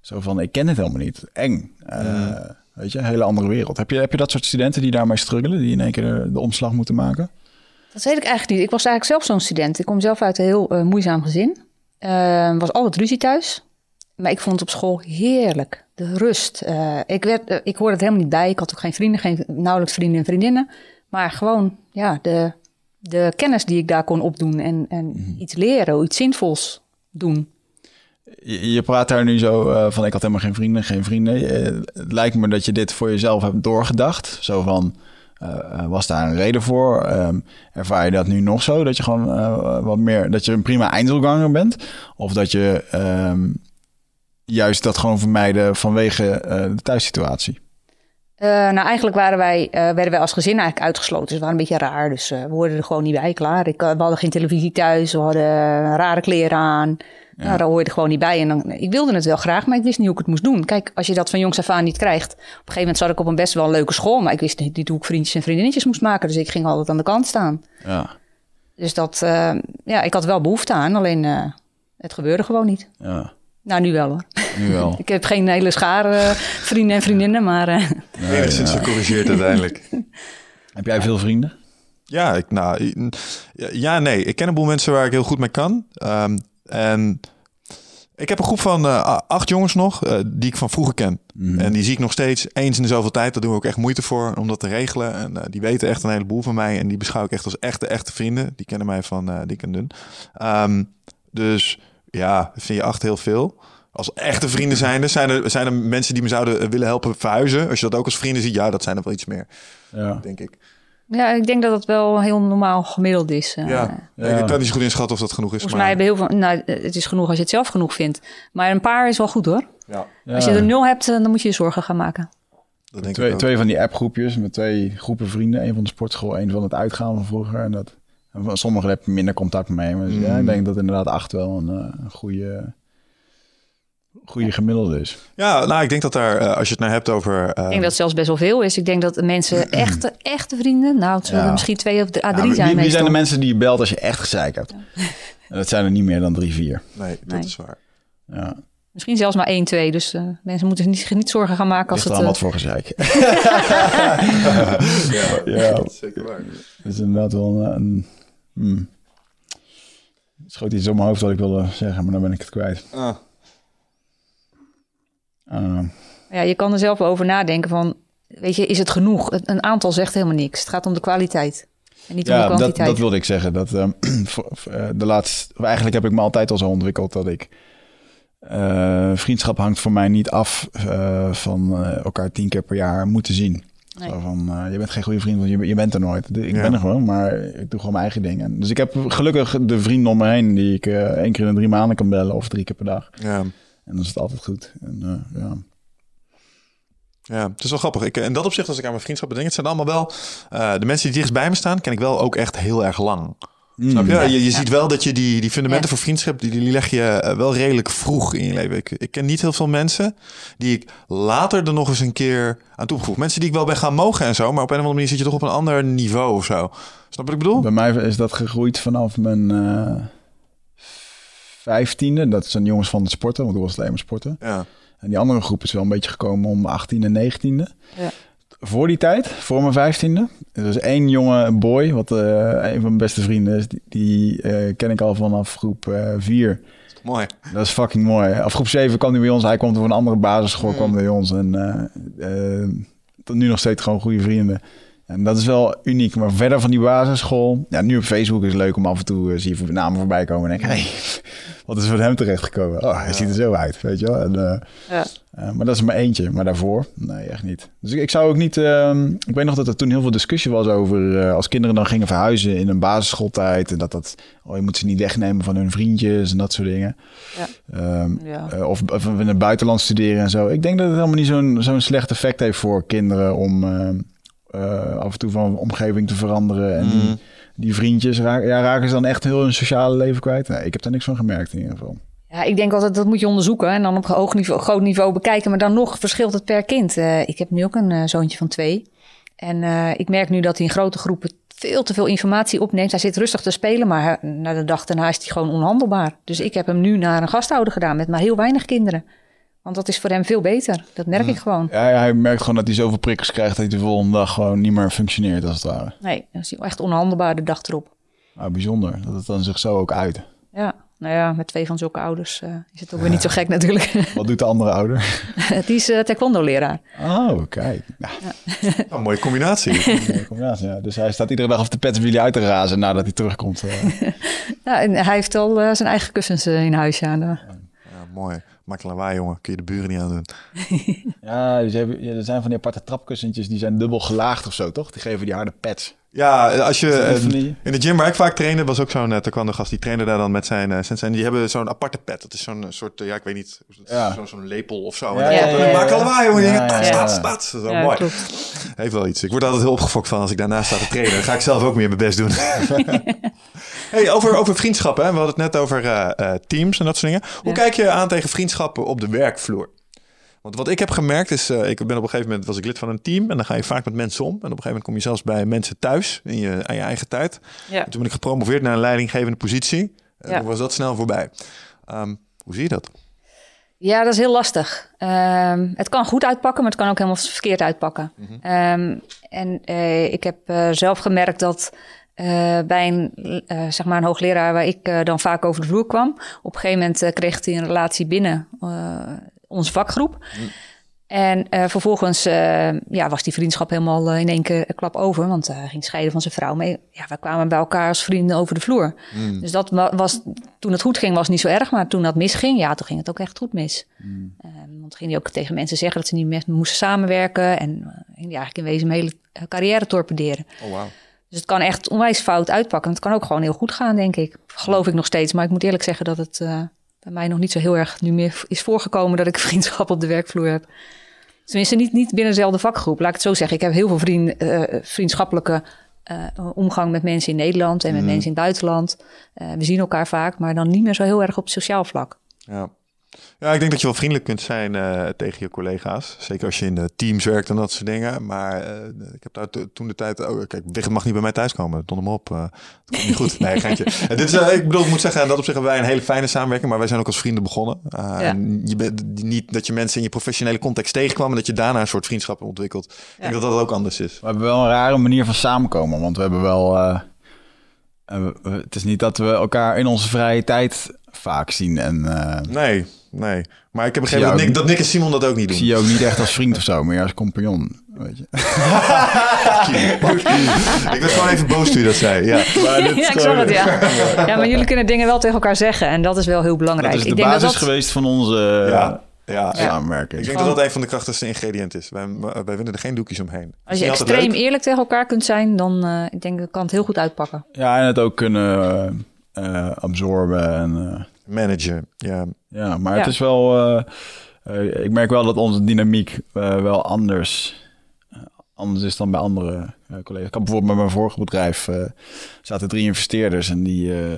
zo van, ik ken het helemaal niet. Eng. Uh, mm. Weet je, een hele andere wereld. Heb je, heb je dat soort studenten die daarmee struggelen... die in één keer de, de omslag moeten maken? Dat weet ik eigenlijk niet. Ik was eigenlijk zelf zo'n student. Ik kom zelf uit een heel uh, moeizaam gezin. Uh, was altijd ruzie thuis. Maar ik vond het op school heerlijk. De rust. Uh, ik, werd, uh, ik hoorde het helemaal niet bij. Ik had ook geen vrienden, geen, nauwelijks vrienden en vriendinnen. Maar gewoon ja, de, de kennis die ik daar kon opdoen... en, en mm-hmm. iets leren, iets zinvols doen... Je praat daar nu zo uh, van, ik had helemaal geen vrienden, geen vrienden. Uh, het lijkt me dat je dit voor jezelf hebt doorgedacht. Zo van, uh, was daar een reden voor? Uh, ervaar je dat nu nog zo? Dat je gewoon uh, wat meer, dat je een prima Einzelganger bent? Of dat je uh, juist dat gewoon vermijden vanwege uh, de thuissituatie? Uh, nou, eigenlijk waren wij, uh, werden wij als gezin eigenlijk uitgesloten. Dus we waren een beetje raar. Dus uh, we hoorden er gewoon niet bij, klaar. Ik, uh, we hadden geen televisie thuis. We hadden uh, rare kleren aan. Ja. Nou, daar hoorde ik gewoon niet bij. En dan, ik wilde het wel graag, maar ik wist niet hoe ik het moest doen. Kijk, als je dat van jongs af aan niet krijgt... op een gegeven moment zat ik op een best wel leuke school... maar ik wist niet hoe ik vriendjes en vriendinnetjes moest maken. Dus ik ging altijd aan de kant staan. Ja. Dus dat, uh, ja, ik had wel behoefte aan. Alleen uh, het gebeurde gewoon niet. Ja. Nou, nu wel hoor. Nu wel. Ik heb geen hele schaar uh, vrienden en vriendinnen, maar... Uh... Nee, enigszins ja. gecorrigeerd uiteindelijk. Heb jij veel vrienden? Ja, ik, nou... Ja, nee. Ik ken een boel mensen waar ik heel goed mee kan. Um, en ik heb een groep van uh, acht jongens nog, uh, die ik van vroeger ken. Mm. En die zie ik nog steeds eens in de zoveel tijd. Daar doen we ook echt moeite voor om dat te regelen. En uh, die weten echt een heleboel van mij. En die beschouw ik echt als echte, echte vrienden. Die kennen mij van uh, dik en dun. Um, dus... Ja, vind je acht heel veel. Als echte vrienden zijn er, zijn er, zijn er mensen die me zouden willen helpen verhuizen. Als je dat ook als vrienden ziet, ja, dat zijn er wel iets meer, ja. denk ik. Ja, ik denk dat dat wel heel normaal gemiddeld is. Ja, ja. Ik kan niet zo goed inschatten of dat genoeg is. Volgens mij maar... hebben heel veel... Nou, het is genoeg als je het zelf genoeg vindt. Maar een paar is wel goed, hoor. Ja. Ja. Als je er nul hebt, dan moet je je zorgen gaan maken. Dat denk twee, ik ook. Twee van die appgroepjes met twee groepen vrienden. Eén van de sportschool, één van het uitgaan van vroeger en dat... Sommigen heb je minder contact mee. Maar dus ja, ik denk dat inderdaad acht wel een, een goede, goede gemiddelde is. Ja, nou, ik denk dat daar, uh, als je het nou hebt over... Uh... Ik denk dat het zelfs best wel veel is. Ik denk dat mensen echte, echte vrienden... Nou, het zullen ja. misschien twee of drie ja, zijn. Wie, wie zijn de mensen die je belt als je echt gezeik hebt? Ja. En dat zijn er niet meer dan drie, vier. Nee, dat nee. is waar. Ja. Misschien zelfs maar één, twee. Dus uh, mensen moeten zich niet, niet zorgen gaan maken. Als het is er allemaal wat voor gezeik. Ja, ja, dat is zeker waar. Dat is inderdaad wel een... een Hmm. Het schoot iets op mijn hoofd wat ik wilde zeggen, maar dan ben ik het kwijt. Ah. Uh. Ja, je kan er zelf over nadenken van, weet je, is het genoeg? Een aantal zegt helemaal niks. Het gaat om de kwaliteit en niet ja, om de kwantiteit. Dat, dat wilde ik zeggen. Dat, um, de laatste, eigenlijk heb ik me altijd al zo ontwikkeld dat ik... Uh, vriendschap hangt voor mij niet af uh, van uh, elkaar tien keer per jaar moeten zien. Nee. Zo van, uh, je bent geen goede vriend, want je, je bent er nooit. Ik ja. ben er gewoon, maar ik doe gewoon mijn eigen dingen. Dus ik heb gelukkig de vrienden om me heen die ik uh, één keer in de drie maanden kan bellen of drie keer per dag. Ja. En dan is het altijd goed. En, uh, ja. ja, het is wel grappig. Ik, in dat opzicht, als ik aan mijn vriendschappen denk, het zijn allemaal wel... Uh, de mensen die dichtst bij me staan, ken ik wel ook echt heel erg lang. Mm. Snap je? Ja, je, je ja. ziet wel dat je die, die fundamenten ja. voor vriendschap... Die, die leg je uh, wel redelijk vroeg in je leven. Ik, ik ken niet heel veel mensen die ik later er nog eens een keer aan toegevoegd. Mensen die ik wel ben gaan mogen en zo... maar op een of andere manier zit je toch op een ander niveau of zo. Snap wat ik bedoel? Bij mij is dat gegroeid vanaf mijn uh, vijftiende. Dat zijn jongens van de sporten, want ik was alleen maar sporten. Ja. En die andere groep is wel een beetje gekomen om achttiende, negentiende. Ja. Voor die tijd, voor mijn vijftiende. Er is één jonge boy, wat uh, een van mijn beste vrienden is. Die, die uh, ken ik al vanaf groep vier. Uh, mooi. Dat is fucking mooi. Af groep zeven kwam hij bij ons. Hij kwam van een andere basisschool, mm. kwam bij ons. En uh, uh, tot nu nog steeds gewoon goede vrienden. En dat is wel uniek. Maar verder van die basisschool... Ja, nu op Facebook is het leuk om af en toe... Uh, zie je namen voorbij komen en denk hey, wat is voor hem terechtgekomen? Oh, hij ja. ziet er zo uit, weet je wel. En, uh, ja. uh, maar dat is maar eentje. Maar daarvoor? Nee, echt niet. Dus ik, ik zou ook niet... Uh, ik weet nog dat er toen heel veel discussie was over... Uh, als kinderen dan gingen verhuizen in een basisschooltijd... en dat dat... Oh, je moet ze niet wegnemen van hun vriendjes en dat soort dingen. Ja. Um, ja. Uh, of, of in het buitenland studeren en zo. Ik denk dat het helemaal niet zo'n, zo'n slecht effect heeft voor kinderen om... Uh, Uh, af en toe van omgeving te veranderen. En mm. die, die vriendjes, raak, ja, raken ze dan echt heel hun sociale leven kwijt? Nee, ik heb daar niks van gemerkt in ieder geval. Ja, ik denk altijd, dat moet je onderzoeken en dan op hoog niveau, groot niveau bekijken. Maar dan nog verschilt het per kind. Uh, ik heb nu ook een uh, zoontje van twee. En uh, ik merk nu dat hij in grote groepen veel te veel informatie opneemt. Hij zit rustig te spelen, maar na de dag daarna is hij gewoon onhandelbaar. Dus ik heb hem nu naar een gasthouder gedaan met maar heel weinig kinderen. Want dat is voor hem veel beter. Dat merk ik gewoon. Ja, ja, hij merkt gewoon dat hij zoveel prikkels krijgt... dat hij de volgende dag gewoon niet meer functioneert als het ware. Nee, dan is hij echt onhandelbaar de dag erop. Nou, bijzonder. Dat het dan zich zo ook uit. Ja, nou ja, met twee van zulke ouders uh, is het ook weer ja. niet zo gek natuurlijk. Wat doet de andere ouder? Die is uh, taekwondo-leraar. Oh, kijk. Ja. Ja. Oh, een mooie combinatie. Een mooie combinatie, ja. Dus hij staat iedere dag op de pet jullie uit te razen... nadat hij terugkomt. Uh. Ja, en hij heeft al uh, zijn eigen kussens uh, in huis. Ja, ja, mooi. Maak lawaai, jongen. Kun je de buren niet aan doen. Ja, dus hebben, ja, er zijn van die aparte trapkussentjes... die zijn dubbel gelaagd of zo, toch? Die geven die harde pads. Ja, als je die... in de gym waar ik vaak trainde... was ook zo'n uh, taekwondo-gast. Die trainde daar dan met zijn... Uh, en die hebben zo'n aparte pet. Dat is zo'n soort... Uh, ja, ik weet niet. Ja. Zo, zo'n lepel of zo. Ja, en ja, ja, ja, maak lawaai, jongen. Ja, ja, ja. Staat, staat. Dat is wel ja, mooi. Klopt. Heeft wel iets. Ik word altijd heel opgefokt van... als ik daarnaast sta te trainen. Dan ga ik zelf ook meer mijn best doen. Hey, over, over vriendschappen. Hè? We hadden het net over uh, uh, teams en dat soort dingen. Hoe ja. kijk je aan tegen vriendschappen op de werkvloer? Want wat ik heb gemerkt is... Uh, ik ben op een gegeven moment was ik lid van een team... en dan ga je vaak met mensen om. En op een gegeven moment kom je zelfs bij mensen thuis... In je, aan je eigen tijd. Ja. En toen ben ik gepromoveerd naar een leidinggevende positie. En ja. toen was dat snel voorbij. Um, hoe zie je dat? Ja, dat is heel lastig. Um, het kan goed uitpakken, maar het kan ook helemaal verkeerd uitpakken. Mm-hmm. Um, en uh, ik heb uh, zelf gemerkt dat... Uh, bij een, uh, zeg maar een hoogleraar waar ik uh, dan vaak over de vloer kwam. Op een gegeven moment uh, kreeg hij een relatie binnen uh, onze vakgroep. Mm. En uh, vervolgens uh, ja, was die vriendschap helemaal uh, in één keer klap over. Want hij uh, ging scheiden van zijn vrouw. Maar ja, we kwamen bij elkaar als vrienden over de vloer. Mm. Dus dat was, toen het goed ging was het niet zo erg. Maar toen dat misging, ja, toen ging het ook echt goed mis. Mm. Uh, want ging hij ook tegen mensen zeggen dat ze niet meer moesten samenwerken. En uh, ging die eigenlijk in wezen mijn hele carrière torpederen. Oh, wow. Dus het kan echt onwijs fout uitpakken. Het kan ook gewoon heel goed gaan, denk ik. Geloof ik nog steeds. Maar ik moet eerlijk zeggen dat het uh, bij mij nog niet zo heel erg nu meer is voorgekomen... dat ik vriendschap op de werkvloer heb. Tenminste, niet, niet binnen dezelfde vakgroep. Laat ik het zo zeggen. Ik heb heel veel vriend, uh, vriendschappelijke uh, omgang met mensen in Nederland... en met mm. mensen in het buitenland. Uh, we zien elkaar vaak, maar dan niet meer zo heel erg op sociaal vlak. Ja. Ja, ik denk dat je wel vriendelijk kunt zijn uh, tegen je collega's. Zeker als je in de teams werkt en dat soort dingen. Maar uh, ik heb daar t- toen de tijd... Oh, kijk, weg mag niet bij mij thuiskomen. Don hem op. Uh, dat komt niet goed. Nee, geintje. En dit is, uh, ik bedoel, ik moet zeggen, dat op zich hebben wij een hele fijne samenwerking. Maar wij zijn ook als vrienden begonnen. Uh, ja. En je bent niet dat je mensen in je professionele context tegenkwam... en dat je daarna een soort vriendschap ontwikkelt. Ja. Ik denk dat dat ook anders is. We hebben wel een rare manier van samenkomen. Want we hebben wel... Uh, uh, het is niet dat we elkaar in onze vrije tijd vaak zien. En, uh, nee... Nee, maar ik heb begrepen dat Nick, dat Nick en Simon dat ook niet doen. Ik zie je ook niet echt als vriend of zo, maar als compagnon, weet je. Ik was gewoon even boos toen je dat zei. Ja, maar dit ja ik zag het, ja. Ja, maar jullie kunnen dingen wel tegen elkaar zeggen en dat is wel heel belangrijk. Dat is de ik basis denk dat dat... geweest van onze ja, ja, samenwerking. Ik denk dat dat een van de krachtigste ingrediënten is. Wij, wij winnen er geen doekjes omheen. Als je extreem leuk. eerlijk tegen elkaar kunt zijn, dan uh, ik denk, kan het heel goed uitpakken. Ja, en het ook kunnen uh, uh, absorben en... Uh, manager, ja. Ja, maar het ja. is wel... Uh, uh, ik merk wel dat onze dynamiek uh, wel anders, uh, anders is dan bij andere uh, collega's. Ik had bijvoorbeeld bij mijn vorige bedrijf... Uh, zaten drie investeerders en die, uh,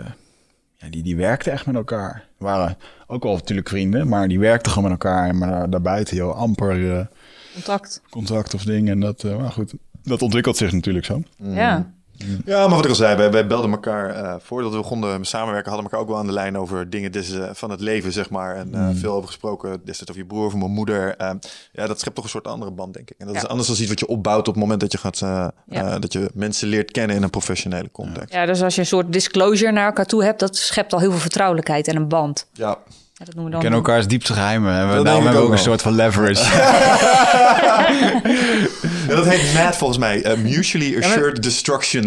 ja, die, die werkten echt met elkaar. We waren ook wel natuurlijk vrienden, maar die werkten gewoon met elkaar. Maar daarbuiten heel amper... Uh, contact. Contact of dingen. En dat, uh, maar goed, dat ontwikkelt zich natuurlijk zo. Ja. Ja, maar wat ik al zei, wij, wij belden elkaar uh, voordat we begonnen samenwerken, hadden we elkaar ook wel aan de lijn over dingen des, uh, van het leven, zeg maar. En uh, mm. veel over gesproken, destijds over je broer, over mijn moeder. Uh, ja, dat schept toch een soort andere band, denk ik. En dat ja. is anders dan iets wat je opbouwt op het moment dat je gaat, uh, ja. uh, dat je mensen leert kennen in een professionele context. Ja, dus als je een soort disclosure naar elkaar toe hebt, dat schept al heel veel vertrouwelijkheid en een band. Ja. Ja, dat noemen we dan. We kennen elkaars diepste geheimen. En we hebben ook, ook een soort van leverage. Ja, dat heet mad volgens mij. Uh, mutually assured destruction.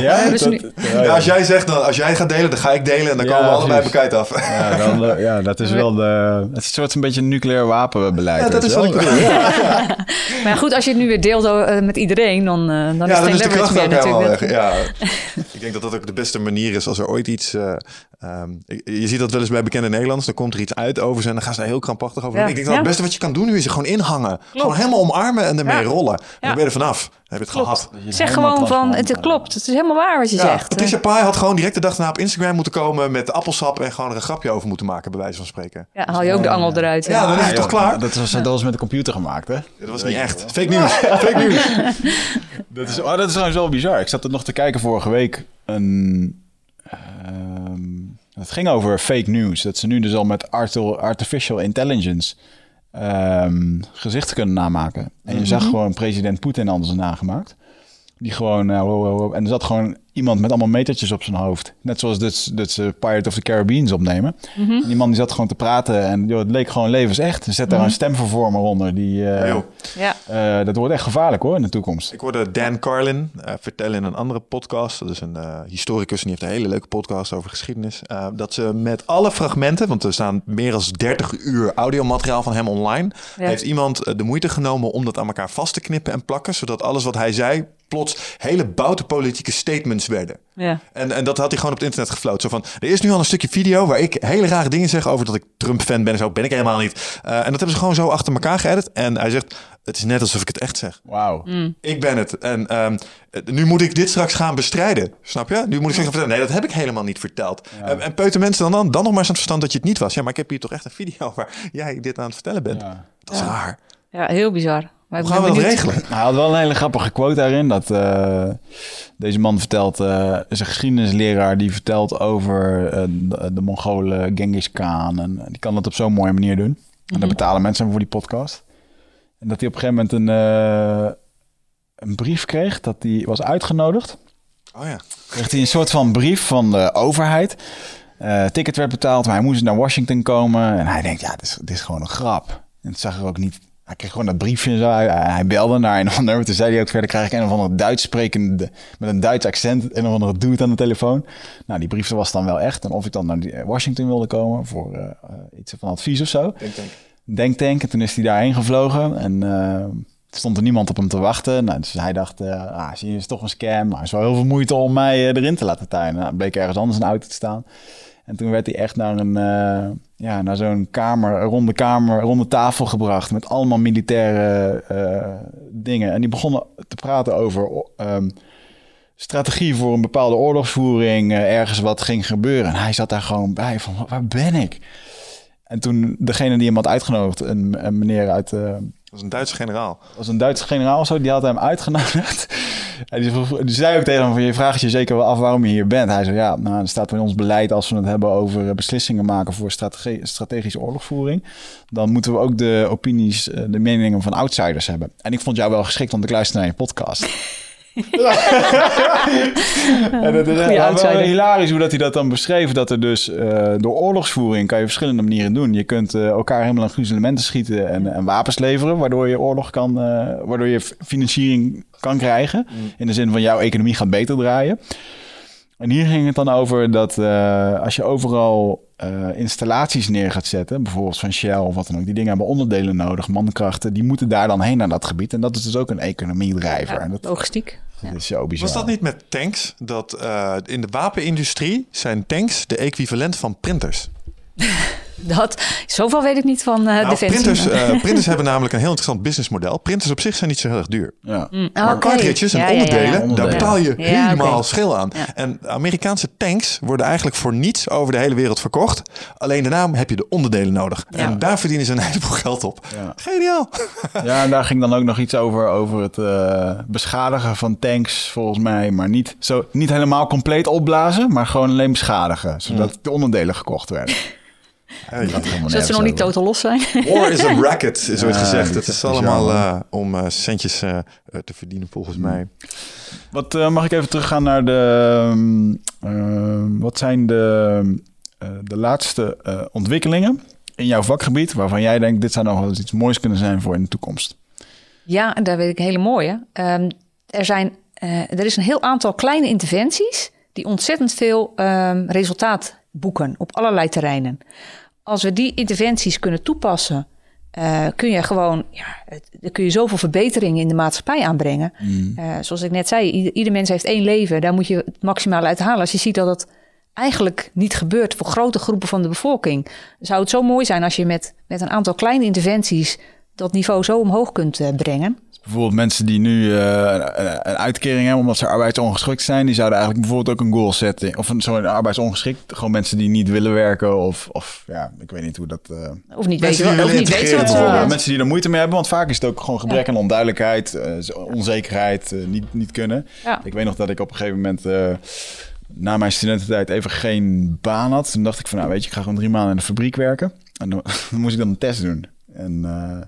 Ja, dat, ja, ja, als jij zegt, dan, als jij gaat delen, dan ga ik delen. En dan ja, komen we allebei bekijkt af. Ja, dan, ja, dat is wel de... Het is een soort een beetje een nucleair wapenbeleid. Ja, dat is wel wat ik bedoel. Ja. Ja. Maar goed, als je het nu weer deelt uh, met iedereen, dan, uh, dan ja, is het geen leverage meer natuurlijk. Weg. Ja. Ik denk dat dat ook de beste manier is als er ooit iets... Uh, um, je ziet dat wel eens bij bekende Nederlanders. Dan komt er iets uit over ze en dan gaan ze daar heel krampachtig over. Ja. Ik denk, nou, het beste wat je kan doen nu is er gewoon inhangen. Klopt. Gewoon helemaal omarmen en ermee ja. rollen. En ja. dan ben je er vanaf. Dan heb je het klopt. gehad. Je zeg gewoon van, het aan. klopt. Het is helemaal waar wat je ja, zegt. Patricia Pai had gewoon direct de dag daarna op Instagram moeten komen met appelsap en gewoon er een grapje over moeten maken, bij wijze van spreken. Ja, haal je ook de angel eruit. Ja, ja dan is het ja, toch ja, klaar. Dat was, dat was met de computer gemaakt, hè? Ja, dat was niet echt. Fake news. Fake news. Dat is, oh, dat is trouwens wel bizar. Ik zat er nog te kijken vorige week. Een... Um, Het ging over fake news. Dat ze nu dus al met artificial intelligence um, gezichten kunnen namaken. En je mm-hmm. zag gewoon president Poetin anders nagemaakt. Die gewoon... Uh, wow, wow, wow. En er zat gewoon iemand met allemaal metertjes op zijn hoofd. Net zoals dat, dat ze Pirate of the Caribbean's opnemen. Mm-hmm. En die man die zat gewoon te praten. En joh, het leek gewoon levens-echt. Zet daar mm-hmm. een stemvervormer onder. Die, uh, ja. uh, dat wordt echt gevaarlijk hoor in de toekomst. Ik hoorde Dan Carlin uh, vertellen in een andere podcast. Dat is een uh, historicus en die heeft een hele leuke podcast over geschiedenis. Uh, dat ze met alle fragmenten, want er staan meer dan dertig uur audiomateriaal van hem online. Ja. Heeft iemand uh, de moeite genomen om dat aan elkaar vast te knippen en plakken. Zodat alles wat hij zei plots hele boute politieke statements werden. Ja. En, en dat had hij gewoon op het internet gefloten. Zo van, er is nu al een stukje video waar ik hele rare dingen zeg over dat ik Trump-fan ben. En zo ben ik helemaal niet. Uh, en dat hebben ze gewoon zo achter elkaar geëdit. En hij zegt, het is net alsof ik het echt zeg. Wauw. Mm. Ik ben het. En um, nu moet ik dit straks gaan bestrijden. Snap je? Nu moet ik straks gaan vertellen, nee, dat heb ik helemaal niet verteld. Ja. En, en peuten mensen dan, dan nog maar eens aan het verstand dat je het niet was. Ja, maar ik heb hier toch echt een video waar jij dit aan het vertellen bent. Ja. Dat is ja. raar. Ja, heel bizar. Maar gaan we dat regelen? Hij had wel een hele grappige quote daarin. Dat uh, deze man vertelt, uh, is een geschiedenisleraar die vertelt over uh, de, de Mongolen, Genghis Khan. En die kan dat op zo'n mooie manier doen. En mm-hmm. daar betalen mensen hem voor die podcast. En dat hij op een gegeven moment een, uh, een brief kreeg, dat hij was uitgenodigd. Oh ja. Kreeg hij een soort van brief van de overheid. Uh, ticket werd betaald, maar hij moest naar Washington komen. En hij denkt, ja, dit is, dit is gewoon een grap. En het zag er ook niet... Hij kreeg gewoon dat briefje en zo. Hij, hij belde naar een of ander. Toen zei hij ook verder, krijg ik een of andere Duits sprekende... met een Duits accent, een of andere dude aan de telefoon. Nou, die brief was dan wel echt. En of ik dan naar Washington wilde komen voor uh, iets van advies of zo. Denktank. Denktank. En toen is hij daarheen gevlogen. En uh, stond er niemand op hem te wachten. Nou, dus hij dacht, uh, ah, zie je, is toch een scam. Maar het is wel heel veel moeite om mij uh, erin te laten tuinen. Nou, bleek ergens anders een auto te staan. En toen werd hij echt naar een... Uh, Ja, naar zo'n kamer, ronde kamer, ronde tafel gebracht met allemaal militaire uh, dingen. En die begonnen te praten over um, strategie voor een bepaalde oorlogsvoering, uh, ergens wat ging gebeuren. En hij zat daar gewoon bij van, waar ben ik? En toen degene die hem had uitgenodigd, een, een meneer uit... Uh, dat was een Duitse generaal. Dat was een Duitse generaal of zo, die had hem uitgenodigd. En die, vroeg, die zei ook tegen hem van, je vraagt je zeker wel af waarom je hier bent. Hij zei, ja, nou, dan staat er in ons beleid als we het hebben over beslissingen maken voor strategie, strategische oorlogvoering. Dan moeten we ook de opinies, de meningen van outsiders hebben. En ik vond jou wel geschikt om te luisteren naar je podcast. En dat is echt wel hilarisch hoe dat hij dat dan beschreef. Dat er dus uh, door oorlogsvoering kan je verschillende manieren doen. Je kunt uh, elkaar helemaal aan gruzelementen schieten en, en wapens leveren, waardoor je oorlog kan, uh, waardoor je financiering kan krijgen. Mm. In de zin van jouw economie gaat beter draaien. En hier ging het dan over dat uh, als je overal uh, installaties neer gaat zetten, bijvoorbeeld van Shell of wat dan ook, die dingen hebben onderdelen nodig, mankrachten, die moeten daar dan heen naar dat gebied. En dat is dus ook een economiedrijver. Ja, en dat, logistiek. Dat ja. is zo bizar. Was dat niet met tanks? Dat uh, in de wapenindustrie zijn tanks de equivalent van printers. dat, zoveel weet ik niet van uh, nou, Defensie. Printers, uh, printers hebben namelijk een heel interessant businessmodel. Printers op zich zijn niet zo heel erg duur. Ja. Mm, okay. Maar cartridges en ja, onderdelen, ja, ja, ja. daar betaal je ja, helemaal okay. schil aan. Ja. En Amerikaanse tanks worden eigenlijk voor niets over de hele wereld verkocht. Alleen daarna heb je de onderdelen nodig. Ja. En daar verdienen ze een heleboel geld op. Ja. Geniaal. Ja, en daar ging dan ook nog iets over, over het uh, beschadigen van tanks volgens mij. Maar niet, zo, niet helemaal compleet opblazen, maar gewoon alleen beschadigen. Zodat de onderdelen gekocht werden. Ja, zodat ze nog niet totaal los zijn. War is a racket, is ooit ja, gezegd. Het is allemaal uh, om uh, centjes uh, te verdienen, volgens hmm. mij. Wat uh, mag ik even teruggaan naar de... Uh, wat zijn de, uh, de laatste uh, ontwikkelingen in jouw vakgebied... waarvan jij denkt, dit zou nog wel eens iets moois kunnen zijn voor in de toekomst? Ja, daar weet ik hele mooie. Um, er, zijn, uh, er is een heel aantal kleine interventies... die ontzettend veel um, resultaat boeken op allerlei terreinen. Als we die interventies kunnen toepassen... Uh, kun je gewoon ja, het, kun je zoveel verbetering in de maatschappij aanbrengen. Mm. Uh, zoals ik net zei, ieder, ieder mens heeft één leven. Daar moet je het maximale uit halen. Als je ziet dat dat eigenlijk niet gebeurt... voor grote groepen van de bevolking... zou het zo mooi zijn als je met, met een aantal kleine interventies... dat niveau zo omhoog kunt uh, brengen. Bijvoorbeeld mensen die nu uh, een uitkering hebben... omdat ze arbeidsongeschikt zijn... die zouden eigenlijk bijvoorbeeld ook een goal zetten. Of een, sorry, een arbeidsongeschikt. Gewoon mensen die niet willen werken. Of, of ja, ik weet niet hoe dat... Uh... Of niet mensen weten. Of niet weten bijvoorbeeld. Mensen die er moeite mee hebben. Want vaak is het ook gewoon gebrek aan ja. onduidelijkheid. Uh, onzekerheid. Uh, niet, niet kunnen. Ja. Ik weet nog dat ik op een gegeven moment... Uh, na mijn studententijd even geen baan had. Toen dacht ik van, nou weet je... ik ga gewoon drie maanden in de fabriek werken. En dan, dan moest ik dan een test doen. En... Uh,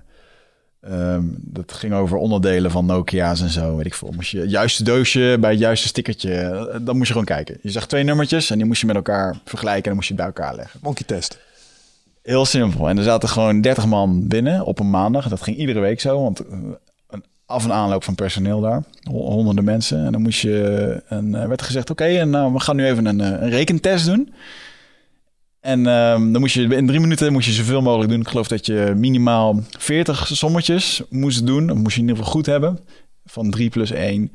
Um, dat ging over onderdelen van Nokia's en zo, weet ik veel. Moest je het juiste doosje bij het juiste stickertje, dan moest je gewoon kijken. Je zag twee nummertjes en die moest je met elkaar vergelijken en dan moest je het bij elkaar leggen. Monkey test. Heel simpel. En er zaten gewoon dertig man binnen op een maandag. Dat ging iedere week zo, want een af- en aanloop van personeel daar. Honderden mensen. En dan moest je, en er werd gezegd, oké, okay, nou, we gaan nu even een, een rekentest doen. En um, dan moest je in drie minuten moest je zoveel mogelijk doen. Ik geloof dat je minimaal veertig sommetjes moest doen. Dat moest je in ieder geval goed hebben. Van drie plus één,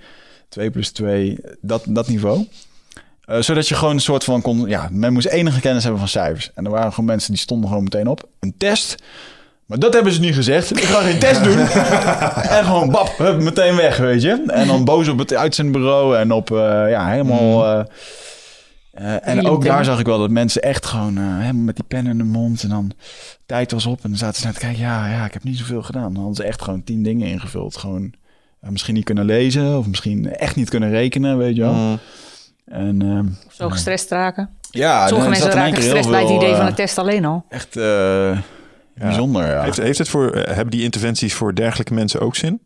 twee plus twee, dat, dat niveau. Uh, zodat je gewoon een soort van... kon. Ja, men moest enige kennis hebben van cijfers. En er waren gewoon mensen die stonden gewoon meteen op. Een test. Maar dat hebben ze niet gezegd. Ik ga geen test doen. En gewoon bap, hup, meteen weg, weet je. En dan boos op het uitzendbureau en op uh, ja, helemaal... Uh, Uh, en ook daar zag ik wel dat mensen echt gewoon uh, helemaal met die pen in de mond en dan tijd was op en dan zaten ze naar te kijken, ja, ja, ik heb niet zoveel gedaan. Dan hadden ze echt gewoon tien dingen ingevuld. Gewoon uh, misschien niet kunnen lezen of misschien echt niet kunnen rekenen, weet je wel. Mm. En, uh, of zo gestrest raken. Ja, sommige mensen raken gestrest veel, bij het idee van de test alleen al. Echt uh, ja. bijzonder, ja. Heeft, heeft het voor, hebben die interventies voor dergelijke mensen ook zin?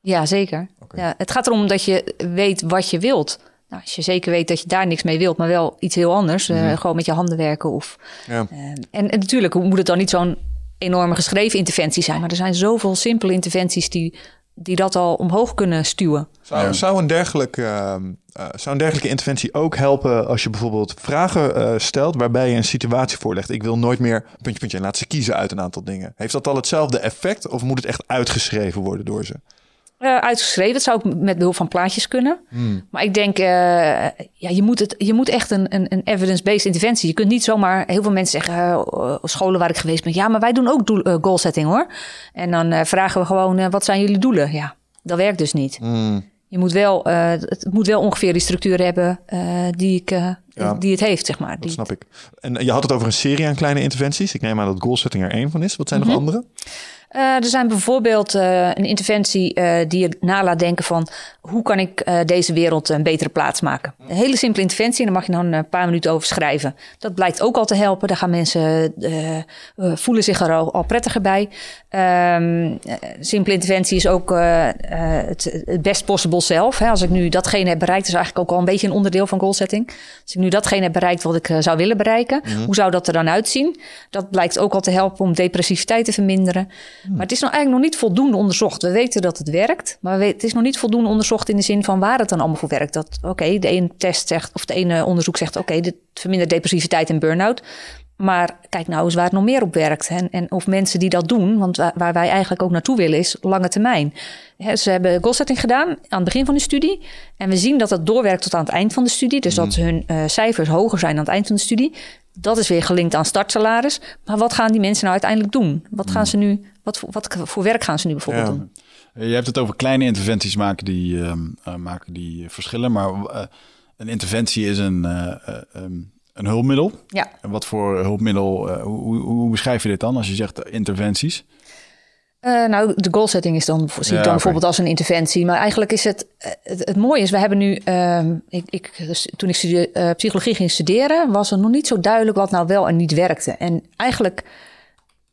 Ja, zeker. Okay. Ja, het gaat erom dat je weet wat je wilt. Nou, als je zeker weet dat je daar niks mee wilt, maar wel iets heel anders. Mm-hmm. Uh, gewoon met je handen werken. Of, ja. uh, en, en natuurlijk moet het dan niet zo'n enorme geschreven interventie zijn. Maar er zijn zoveel simpele interventies die, die dat al omhoog kunnen stuwen. Zou, ja. zou, een dergelijke, uh, uh, zou een dergelijke interventie ook helpen als je bijvoorbeeld vragen uh, stelt... waarbij je een situatie voorlegt. Ik wil nooit meer puntje, puntje en laat ze kiezen uit een aantal dingen. Heeft dat al hetzelfde effect of moet het echt uitgeschreven worden door ze? Uh, uitgeschreven. Dat zou ook met behulp van plaatjes kunnen. Hmm. Maar ik denk, uh, ja, je, moet het, je moet echt een, een, een evidence-based interventie. Je kunt niet zomaar, heel veel mensen zeggen, uh, uh, scholen waar ik geweest ben, ja, maar wij doen ook doel, uh, goalsetting hoor. En dan uh, vragen we gewoon, uh, wat zijn jullie doelen? Ja, dat werkt dus niet. Hmm. Je moet wel, uh, het moet wel ongeveer die structuur hebben uh, die, ik, uh, ja, die het heeft, zeg maar. Dat die snap het... ik. En je had het over een serie aan kleine interventies. Ik neem aan dat goalsetting er één van is. Wat zijn mm-hmm. nog andere? Uh, er zijn bijvoorbeeld uh, een interventie uh, die je nalaat denken van... hoe kan ik uh, deze wereld een betere plaats maken? Een hele simpele interventie en daar mag je dan een paar minuten over schrijven. Dat blijkt ook al te helpen. Daar gaan mensen uh, uh, voelen zich er al, al prettiger bij. Um, simpele interventie is ook uh, uh, het, het best possible self. Hè? Als ik nu datgene heb bereikt, is eigenlijk ook al een beetje een onderdeel van goalsetting. Als ik nu datgene heb bereikt wat ik uh, zou willen bereiken, mm-hmm. hoe zou dat er dan uitzien? Dat blijkt ook al te helpen om depressiviteit te verminderen... Maar het is nou eigenlijk nog niet voldoende onderzocht. We weten dat het werkt, maar het is nog niet voldoende onderzocht in de zin van waar het dan allemaal voor werkt. Dat oké, okay, de ene test zegt, of de ene onderzoek zegt, oké, okay, dit vermindert depressiviteit en burn-out. Maar kijk nou eens waar het nog meer op werkt. En, en of mensen die dat doen, want waar, waar wij eigenlijk ook naartoe willen is lange termijn. He, ze hebben goalsetting gedaan aan het begin van de studie. En we zien dat dat doorwerkt tot aan het eind van de studie. Dus mm. dat hun uh, cijfers hoger zijn aan het eind van de studie. Dat is weer gelinkt aan startsalaris. Maar wat gaan die mensen nou uiteindelijk doen? Wat gaan ze nu? Wat, wat voor werk gaan ze nu bijvoorbeeld ja. doen? Je hebt het over kleine interventies maken die, uh, maken die verschillen. Maar uh, een interventie is een... Uh, um, Een hulpmiddel? Ja. En wat voor hulpmiddel, uh, hoe, hoe beschrijf je dit dan als je zegt interventies? Uh, nou, de goalsetting is dan, zie ik ja, dan okay. bijvoorbeeld als een interventie. Maar eigenlijk is het, het, het mooie is, we hebben nu, uh, ik, ik, dus toen ik studie, uh, psychologie ging studeren, was er nog niet zo duidelijk wat nou wel en niet werkte. En eigenlijk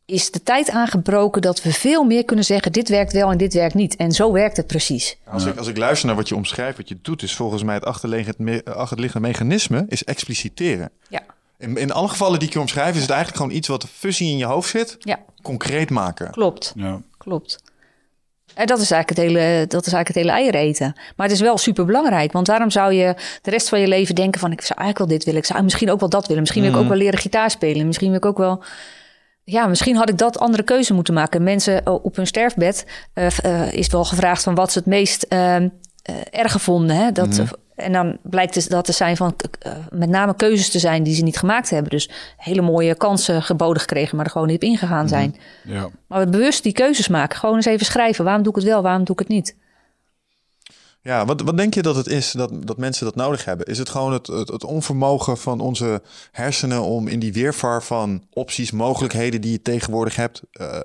is de tijd aangebroken dat we veel meer kunnen zeggen... dit werkt wel en dit werkt niet. En zo werkt het precies. Als ik, als ik luister naar wat je omschrijft, wat je doet... is volgens mij het achterliggende mechanisme is expliciteren. Ja. In, in alle gevallen die ik je omschrijf... is het eigenlijk gewoon iets wat fuzzy in je hoofd zit. Ja. Concreet maken. Klopt, ja. Klopt. En dat is eigenlijk het hele, dat is eigenlijk het hele eieren eten. Maar het is wel superbelangrijk. Want waarom zou je de rest van je leven denken van... ik zou eigenlijk wel dit willen, ik zou misschien ook wel dat willen. Misschien wil ik mm. ook wel leren gitaar spelen. Misschien wil ik ook wel... Ja, misschien had ik dat andere keuze moeten maken. Mensen op hun sterfbed uh, uh, is wel gevraagd van wat ze het meest uh, uh, erg vonden. Hè? Dat, mm-hmm. En dan blijkt het dat er zijn van uh, met name keuzes te zijn die ze niet gemaakt hebben. Dus hele mooie kansen geboden gekregen, maar er gewoon niet op ingegaan zijn. Mm-hmm. Ja. Maar bewust die keuzes maken. Gewoon eens even schrijven. Waarom doe ik het wel, waarom doe ik het niet? Ja, wat, wat denk je dat het is dat, dat mensen dat nodig hebben? Is het gewoon het, het, het onvermogen van onze hersenen om in die weervaar van opties, mogelijkheden die je tegenwoordig hebt, uh,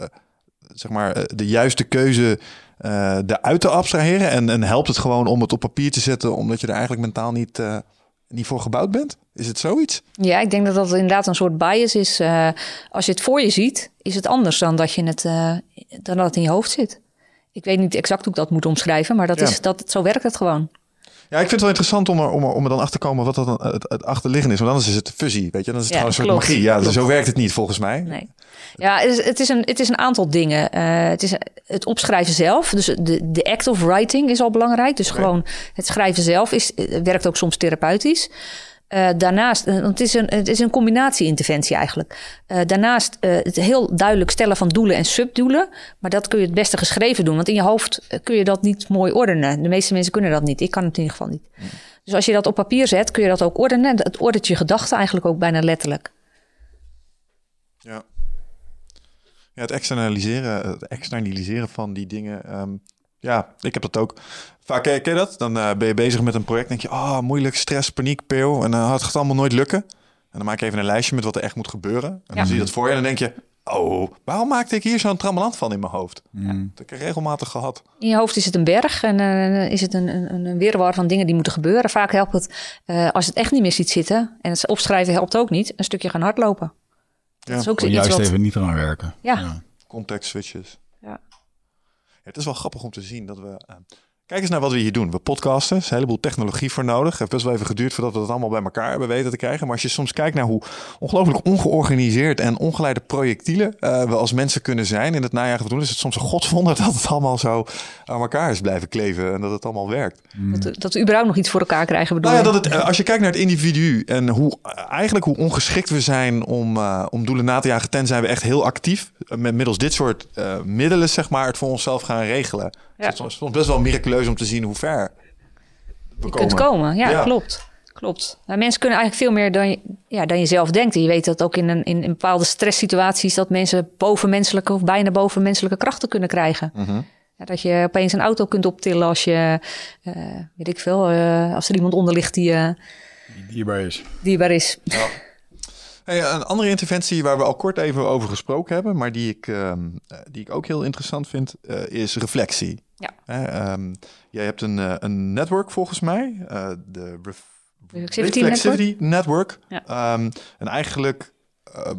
zeg maar de juiste keuze uh, eruit te abstraheren? En, en helpt het gewoon om het op papier te zetten, omdat je er eigenlijk mentaal niet, uh, niet voor gebouwd bent? Is het zoiets? Ja, ik denk dat dat inderdaad een soort bias is. Uh, als je het voor je ziet, is het anders dan dat, je het, uh, dan dat het in je hoofd zit. Ik weet niet exact hoe ik dat moet omschrijven, maar dat ja. is, dat, zo werkt het gewoon. Ja, ik vind het wel interessant om er, om er, om er dan achter te komen wat dat dan het, het achterliggende is. Want anders is het fuzzy, weet je. Dan is het ja, gewoon een soort klopt. magie. Ja, dus zo werkt het niet volgens mij. Nee. Ja, het is, het, is een, het is een aantal dingen. Uh, het is het opschrijven zelf. Dus de, de act of writing is al belangrijk. Dus okay. gewoon het schrijven zelf is, werkt ook soms therapeutisch. Uh, daarnaast, want het is een, het is een combinatie-interventie eigenlijk. Uh, daarnaast uh, het heel duidelijk stellen van doelen en subdoelen. Maar dat kun je het beste geschreven doen. Want in je hoofd kun je dat niet mooi ordenen. De meeste mensen kunnen dat niet. Ik kan het in ieder geval niet. Mm. Dus als je dat op papier zet, kun je dat ook ordenen. Het ordent je gedachten eigenlijk ook bijna letterlijk. Ja, ja het externaliseren, het externaliseren van die dingen... Um... Ja, ik heb dat ook. Vaak ken je dat? Dan uh, ben je bezig met een project. Denk je, oh, moeilijk, stress, paniek, peel. En dan uh, gaat het allemaal nooit lukken. En dan maak je even een lijstje met wat er echt moet gebeuren. En ja. dan zie je dat voor je en dan denk je... Oh, waarom maakte ik hier zo'n trammeland van in mijn hoofd? Ja. Dat heb ik regelmatig gehad. In je hoofd is het een berg en uh, is het een, een, een wirwar van dingen die moeten gebeuren. Vaak helpt het, uh, als het echt niet meer ziet zitten... en het opschrijven helpt ook niet, een stukje gaan hardlopen. Ja. Dat is ook juist iets wat... even niet eraan werken. Ja. ja. Context switches. Ja. Het is wel grappig om te zien dat we... Uh, kijk eens naar wat we hier doen. We podcasten, er is een heleboel technologie voor nodig. Heeft best wel even geduurd voordat we dat allemaal bij elkaar hebben weten te krijgen. Maar als je soms kijkt naar hoe ongelooflijk ongeorganiseerd en ongeleide projectielen uh, we als mensen kunnen zijn in het najagen van doen, is het soms een godswonder dat het allemaal zo aan elkaar is blijven kleven en dat het allemaal werkt. Mm. Dat, dat we überhaupt nog iets voor elkaar krijgen, bedoel nou ja, dat het, uh, als je kijkt naar het individu en hoe uh, eigenlijk hoe ongeschikt we zijn om, uh, om doelen na te jagen, tenzij we echt heel actief uh, met middels dit soort uh, middelen zeg maar het voor onszelf gaan regelen. Ja. Het is soms best wel miraculeus om te zien hoe ver we je komen. Kunt komen. Ja, ja. klopt. klopt. Nou, mensen kunnen eigenlijk veel meer dan je, ja, dan je zelf denkt. En je weet dat ook in, een, in bepaalde stresssituaties... dat mensen bovenmenselijke of bijna bovenmenselijke krachten kunnen krijgen. Mm-hmm. Ja, dat je opeens een auto kunt optillen als je... Uh, weet ik veel, uh, als er iemand onder ligt die... Uh, die dierbaar is. Dierbaar is. Ja. Hey, een andere interventie waar we al kort even over gesproken hebben... maar die ik, uh, die ik ook heel interessant vind, uh, is reflectie. Ja. Uh, um, jij hebt een, uh, een network volgens mij, uh, de ref- Reflexivity, Reflexivity Network. network. Ja. Um, en eigenlijk uh,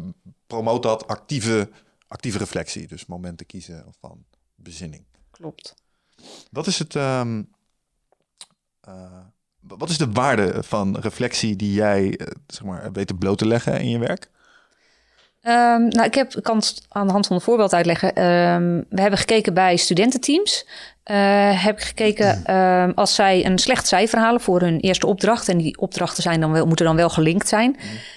promoot dat actieve, actieve reflectie, dus momenten kiezen van bezinning. Klopt. Wat is, het, um, uh, wat is de waarde van reflectie die jij uh, zeg maar, weet te bloot te leggen in je werk? Um, nou, ik, heb, ik kan het aan de hand van een voorbeeld uitleggen. Um, we hebben gekeken bij studententeams. Uh, heb ik gekeken um, als zij een slecht cijfer halen voor hun eerste opdracht. En die opdrachten zijn dan wel, moeten dan wel gelinkt zijn. Mm.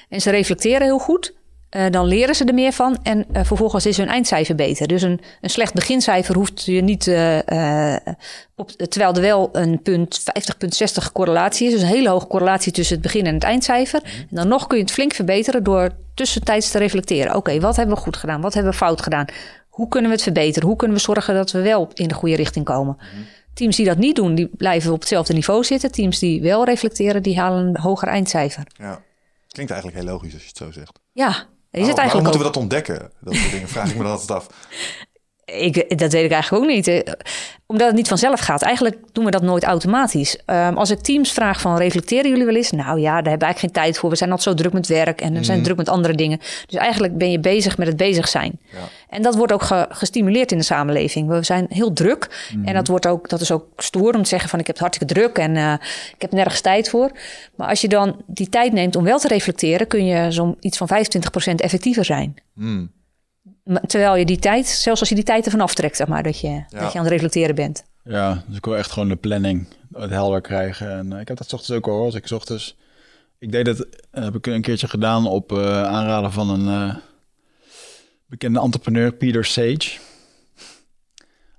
En ze reflecteren heel goed. Uh, dan leren ze er meer van en uh, vervolgens is hun eindcijfer beter. Dus een, een slecht begincijfer hoeft je niet... Uh, uh, op, terwijl er wel een punt vijftig punt zestig correlatie is. Dus een hele hoge correlatie tussen het begin en het eindcijfer. Mm. En dan nog kun je het flink verbeteren door tussentijds te reflecteren. Oké, okay, wat hebben we goed gedaan? Wat hebben we fout gedaan? Hoe kunnen we het verbeteren? Hoe kunnen we zorgen dat we wel in de goede richting komen? Mm. Teams die dat niet doen, die blijven op hetzelfde niveau zitten. Teams die wel reflecteren, die halen een hoger eindcijfer. Ja, klinkt eigenlijk heel logisch als je het zo zegt. Ja. Is het eigenlijk waarom moeten we dat ontdekken? Dat soort dingen vraag ik me altijd af. Ik, dat weet ik eigenlijk ook niet. Omdat het niet vanzelf gaat. Eigenlijk doen we dat nooit automatisch. Um, als ik teams vraag van reflecteren jullie wel eens? Nou ja, daar hebben we eigenlijk geen tijd voor. We zijn altijd zo druk met werk en we zijn mm. druk met andere dingen. Dus eigenlijk ben je bezig met het bezig zijn. Ja. En dat wordt ook ge, gestimuleerd in de samenleving. We zijn heel druk. Mm. En dat, wordt ook, dat is ook stoer om te zeggen van ik heb het hartstikke druk en uh, ik heb nergens tijd voor. Maar als je dan die tijd neemt om wel te reflecteren, kun je zo'n iets van vijfentwintig procent effectiever zijn. Mm. Terwijl je die tijd, zelfs als je die tijd ervan aftrekt, zeg maar, dat je, ja. dat je aan het reflecteren bent. Ja, dus ik wil echt gewoon de planning, het helder krijgen. En uh, ik heb dat 's ochtends ook al hoor. Als ik 's ochtends, ik deed dat, heb ik een keertje gedaan op uh, aanraden van een uh, bekende entrepreneur, Peter Sage.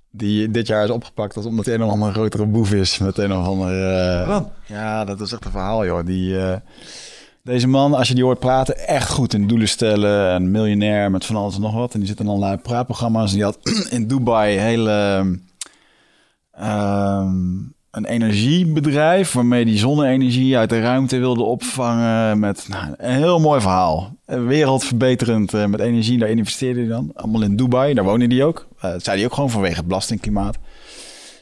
Die dit jaar is opgepakt omdat hij een of andere grotere boef is met een of andere. Uh, Wat? Ja, dat is echt een verhaal, joh. Die. Uh, Deze man, als je die hoort praten, echt goed in doelen stellen. Een miljonair met van alles en nog wat. En die zit in allerlei praatprogramma's. Die had in Dubai hele, um, een energiebedrijf... waarmee die zonne-energie uit de ruimte wilde opvangen. Met nou, een heel mooi verhaal. Wereldverbeterend uh, met energie. Daar investeerde hij dan. Allemaal in Dubai, daar woonde hij ook. Uh, dat zei hij ook gewoon vanwege het belastingklimaat.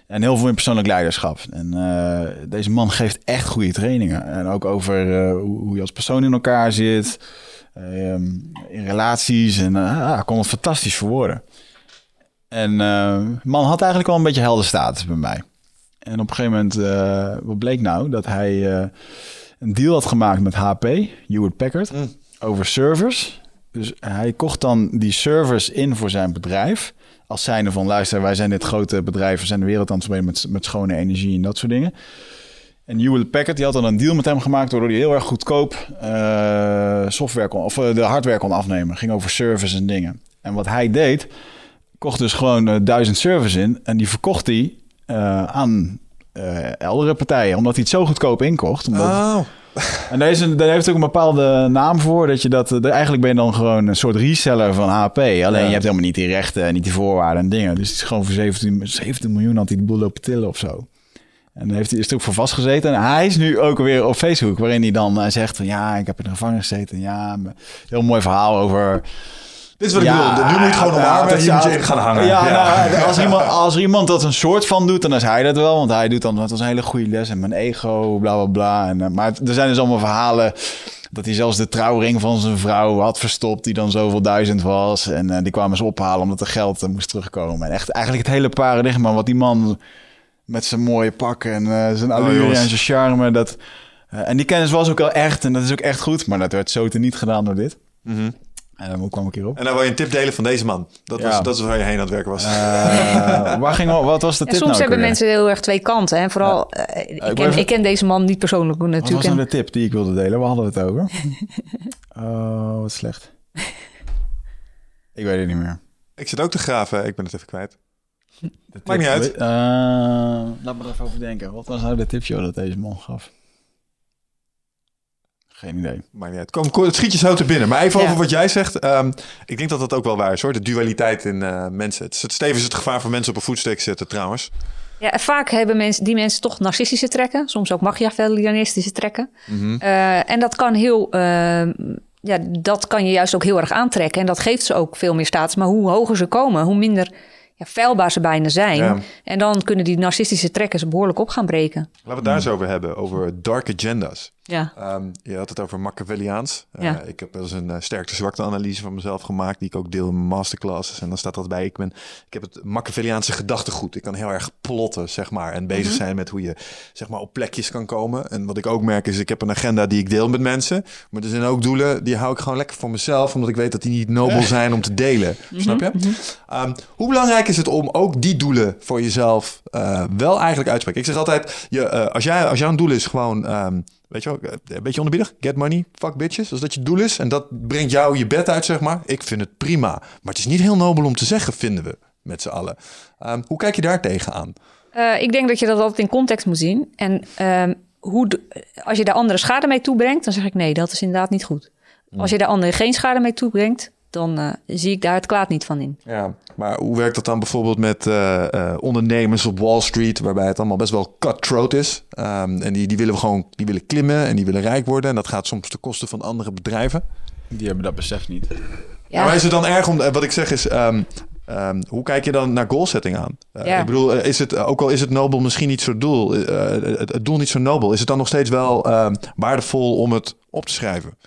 En heel veel in persoonlijk leiderschap. En uh, deze man geeft echt goede trainingen. En ook over uh, hoe je als persoon in elkaar zit. Uh, in relaties. En uh, hij kon het fantastisch verwoorden. En uh, man had eigenlijk wel een beetje heldenstatus bij mij. En op een gegeven moment, uh, wat bleek nou? Dat hij uh, een deal had gemaakt met H P, Hewlett Packard, mm. over servers. Dus hij kocht dan die servers in voor zijn bedrijf. Als zijnde van, luister, wij zijn dit grote bedrijf, we zijn de wereld aan het spelen met, met schone energie en dat soort dingen. En Hewlett Packard, die had dan een deal met hem gemaakt, waardoor hij heel erg goedkoop uh, software kon, of uh, de hardware kon afnemen. Ging over service en dingen. En wat hij deed, kocht dus gewoon uh, duizend servers in en die verkocht hij uh, aan uh, eldere partijen, omdat hij het zo goedkoop inkocht. Omdat oh. En daar, is een, daar heeft ook een bepaalde naam voor. Dat je dat, eigenlijk ben je dan gewoon een soort reseller van H P. Alleen ja. je hebt helemaal niet die rechten en niet die voorwaarden en dingen. Dus het is gewoon voor zeventien miljoen had hij de boel lopen tillen of zo. En daar heeft hij, is er ook voor vastgezeten. En hij is nu ook weer op Facebook. Waarin hij dan zegt van ja, ik heb in de gevangenis gezeten. Ja, heel mooi verhaal over... Dit is wat ik ja, bedoel. Nu moet je gewoon omarmen. Hier moet je in gaan hangen. Ja, ja. Nou, als, iemand, als er iemand dat een soort van doet, dan is hij dat wel. Want hij doet dan, dat was een hele goede les. En mijn ego, bla, bla, bla. En, maar er zijn dus allemaal verhalen dat hij zelfs de trouwring van zijn vrouw had verstopt. Die dan zoveel duizend was. En uh, die kwamen ze ophalen omdat er geld uh, moest terugkomen. En echt eigenlijk het hele paradigma wat die man met zijn mooie pak en uh, zijn allure oh, en zijn charme. Dat, uh, en die kennis was ook wel echt. En dat is ook echt goed. Maar dat werd zo teniet gedaan door dit. Mm-hmm. En hoe kwam ik hierop? En dan wil je een tip delen van deze man. Dat, ja. was, dat is waar je heen aan het werken was. Uh, waar ging, wat was de tip en soms nou? Soms hebben mensen heel erg twee kanten. Hè? Vooral, ja. uh, ik, ik, ken, even... ik ken deze man niet persoonlijk natuurlijk. Wat was nou de tip die ik wilde delen? Waar hadden we het over? Oh, wat slecht. Ik weet het niet meer. Ik zit ook te graven. Ik ben het even kwijt. Tip, Maakt niet uit. Uh, laat me er even over denken. Wat was nou de tip joh, dat deze man gaf? Geen idee. Maar ja, het, kom, het schiet je zo te binnen. Maar even ja. over wat jij zegt. Um, ik denk dat dat ook wel waar is hoor. De dualiteit in uh, mensen. Het, het stevig is het gevaar voor mensen op een voetstuk zitten trouwens. Ja, vaak hebben mensen, die mensen toch narcistische trekken. Soms ook machiavellianistische trekken. Mm-hmm. Uh, en dat kan heel... Uh, ja, dat kan je juist ook heel erg aantrekken. En dat geeft ze ook veel meer status. Maar hoe hoger ze komen, hoe minder... Ja, veilbaar ze bijna zijn. Ja. En dan kunnen die narcistische trekkers behoorlijk op gaan breken. Laten we het daar eens over hebben, over dark agendas. Ja. Um, je had het over Machiavelliaans. Ja. Uh, ik heb wel eens een uh, sterkte-zwakte-analyse van mezelf gemaakt... die ik ook deel in mijn masterclasses. En dan staat dat bij, ik, ben, ik heb het Machiavelliaanse gedachtegoed. Ik kan heel erg plotten, zeg maar. En bezig mm-hmm. zijn met hoe je zeg maar, op plekjes kan komen. En wat ik ook merk is, ik heb een agenda die ik deel met mensen. Maar er zijn ook doelen, die hou ik gewoon lekker voor mezelf... omdat ik weet dat die niet nobel zijn om te delen. Mm-hmm. Snap je? Mm-hmm. Um, hoe belangrijk is het om ook die doelen voor jezelf uh, wel eigenlijk uit te spreken? Ik zeg altijd, je, uh, als, jij, als jouw doel is gewoon... Um, Weet je wel, een beetje onderbiedig. Get money, fuck bitches. Als dat je doel is en dat brengt jou je bed uit, zeg maar. Ik vind het prima. Maar het is niet heel nobel om te zeggen, vinden we met z'n allen. Um, hoe kijk je daar tegenaan? Uh, ik denk dat je dat altijd in context moet zien. En um, hoe, als je daar andere schade mee toebrengt, dan zeg ik nee, dat is inderdaad niet goed. Als je daar anderen geen schade mee toebrengt, dan uh, zie ik daar het kwaad niet van in. Ja, maar hoe werkt dat dan bijvoorbeeld met uh, uh, ondernemers op Wall Street, waarbij het allemaal best wel cutthroat is. Um, en die, die willen gewoon, die willen klimmen en die willen rijk worden. En dat gaat soms ten koste van andere bedrijven. Die hebben dat besef niet. Ja. Maar is het dan erg om, wat ik zeg is, um, um, hoe kijk je dan naar goalsetting aan? Uh, ja. Ik bedoel, is het, ook al is het nobel misschien niet zo doel, uh, het, het doel niet zo nobel, is het dan nog steeds wel um, waardevol om het op te schrijven?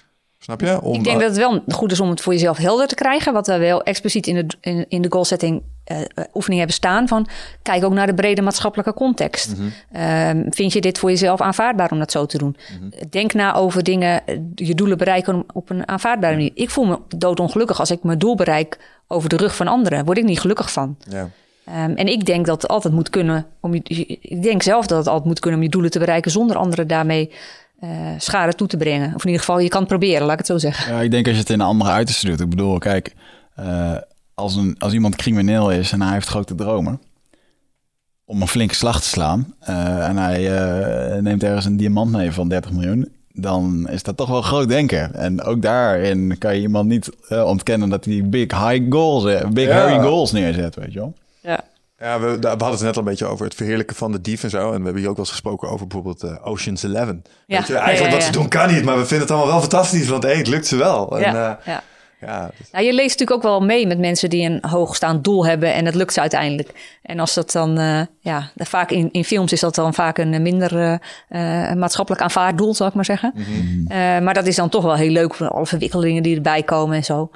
Snap je? Om, ik denk dat het wel goed is om het voor jezelf helder te krijgen. Wat we wel expliciet in de, in, in de goalsetting uh, oefening hebben staan. Van, kijk ook naar de brede maatschappelijke context. Mm-hmm. Um, vind je dit voor jezelf aanvaardbaar om dat zo te doen? Mm-hmm. Denk na over dingen, je doelen bereiken op een aanvaardbare manier. Ik voel me doodongelukkig als ik mijn doel bereik over de rug van anderen. Word ik niet gelukkig van. Ja. Um, en ik denk dat het altijd moet kunnen. Om je, ik denk zelf dat het altijd moet kunnen om je doelen te bereiken zonder anderen daarmee Uh, schade toe te brengen. Of in ieder geval, je kan het proberen, laat ik het zo zeggen. Ja, ik denk als je het in een andere uiterste doet. Ik bedoel, kijk, uh, als, een, als iemand crimineel is en hij heeft grote dromen om een flinke slag te slaan uh, en hij uh, neemt ergens een diamant mee van dertig miljoen, dan is dat toch wel groot denken. En ook daarin kan je iemand niet uh, ontkennen dat hij big high goals, big ja. hairy goals neerzet, weet je wel. Ja. Ja, we, we hadden het net al een beetje over het verheerlijken van de dief en zo. En we hebben hier ook wel eens gesproken over bijvoorbeeld uh, Ocean's Eleven. Ja. Weet je, eigenlijk ja, ja, ja. wat ze doen kan niet, maar we vinden het allemaal wel fantastisch. Want hey, het lukt ze wel. Ja, en, uh, ja. Ja, dus. Nou, je leest natuurlijk ook wel mee met mensen die een hoogstaand doel hebben. En dat lukt ze uiteindelijk. En als dat dan, uh, ja, vaak in, in films is dat dan vaak een minder uh, uh, maatschappelijk aanvaard doel, zal ik maar zeggen. Mm-hmm. Uh, maar dat is dan toch wel heel leuk voor alle verwikkelingen die erbij komen en zo.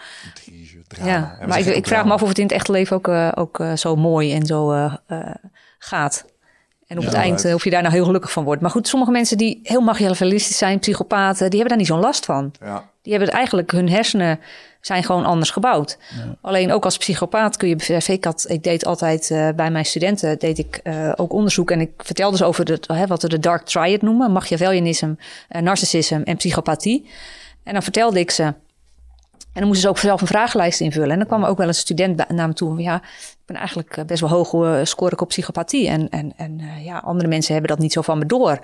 Drama. Ja, maar ik, ik vraag me af of het in het echte leven ook, uh, ook uh, zo mooi en zo uh, uh, gaat. En op ja, het eind uh, of je daar nou heel gelukkig van wordt. Maar goed, sommige mensen die heel machiavellistisch zijn, psychopaten, die hebben daar niet zo'n last van. Ja. Die hebben het eigenlijk, hun hersenen zijn gewoon anders gebouwd. Ja. Alleen ook als psychopaat kun je beseffen. Ik, had, ik deed altijd uh, bij mijn studenten deed ik uh, ook onderzoek. En ik vertelde ze over de, uh, wat we de dark triad noemen. Machiavellianisme, uh, narcissisme en psychopathie. En dan vertelde ik ze. En dan moesten ze ook zelf een vragenlijst invullen. En dan kwam ook wel een student naar me toe. Van, ja, ik ben eigenlijk best wel hoog, uh, scoor ik op psychopathie. En, en, en uh, ja, andere mensen hebben dat niet zo van me door. Dat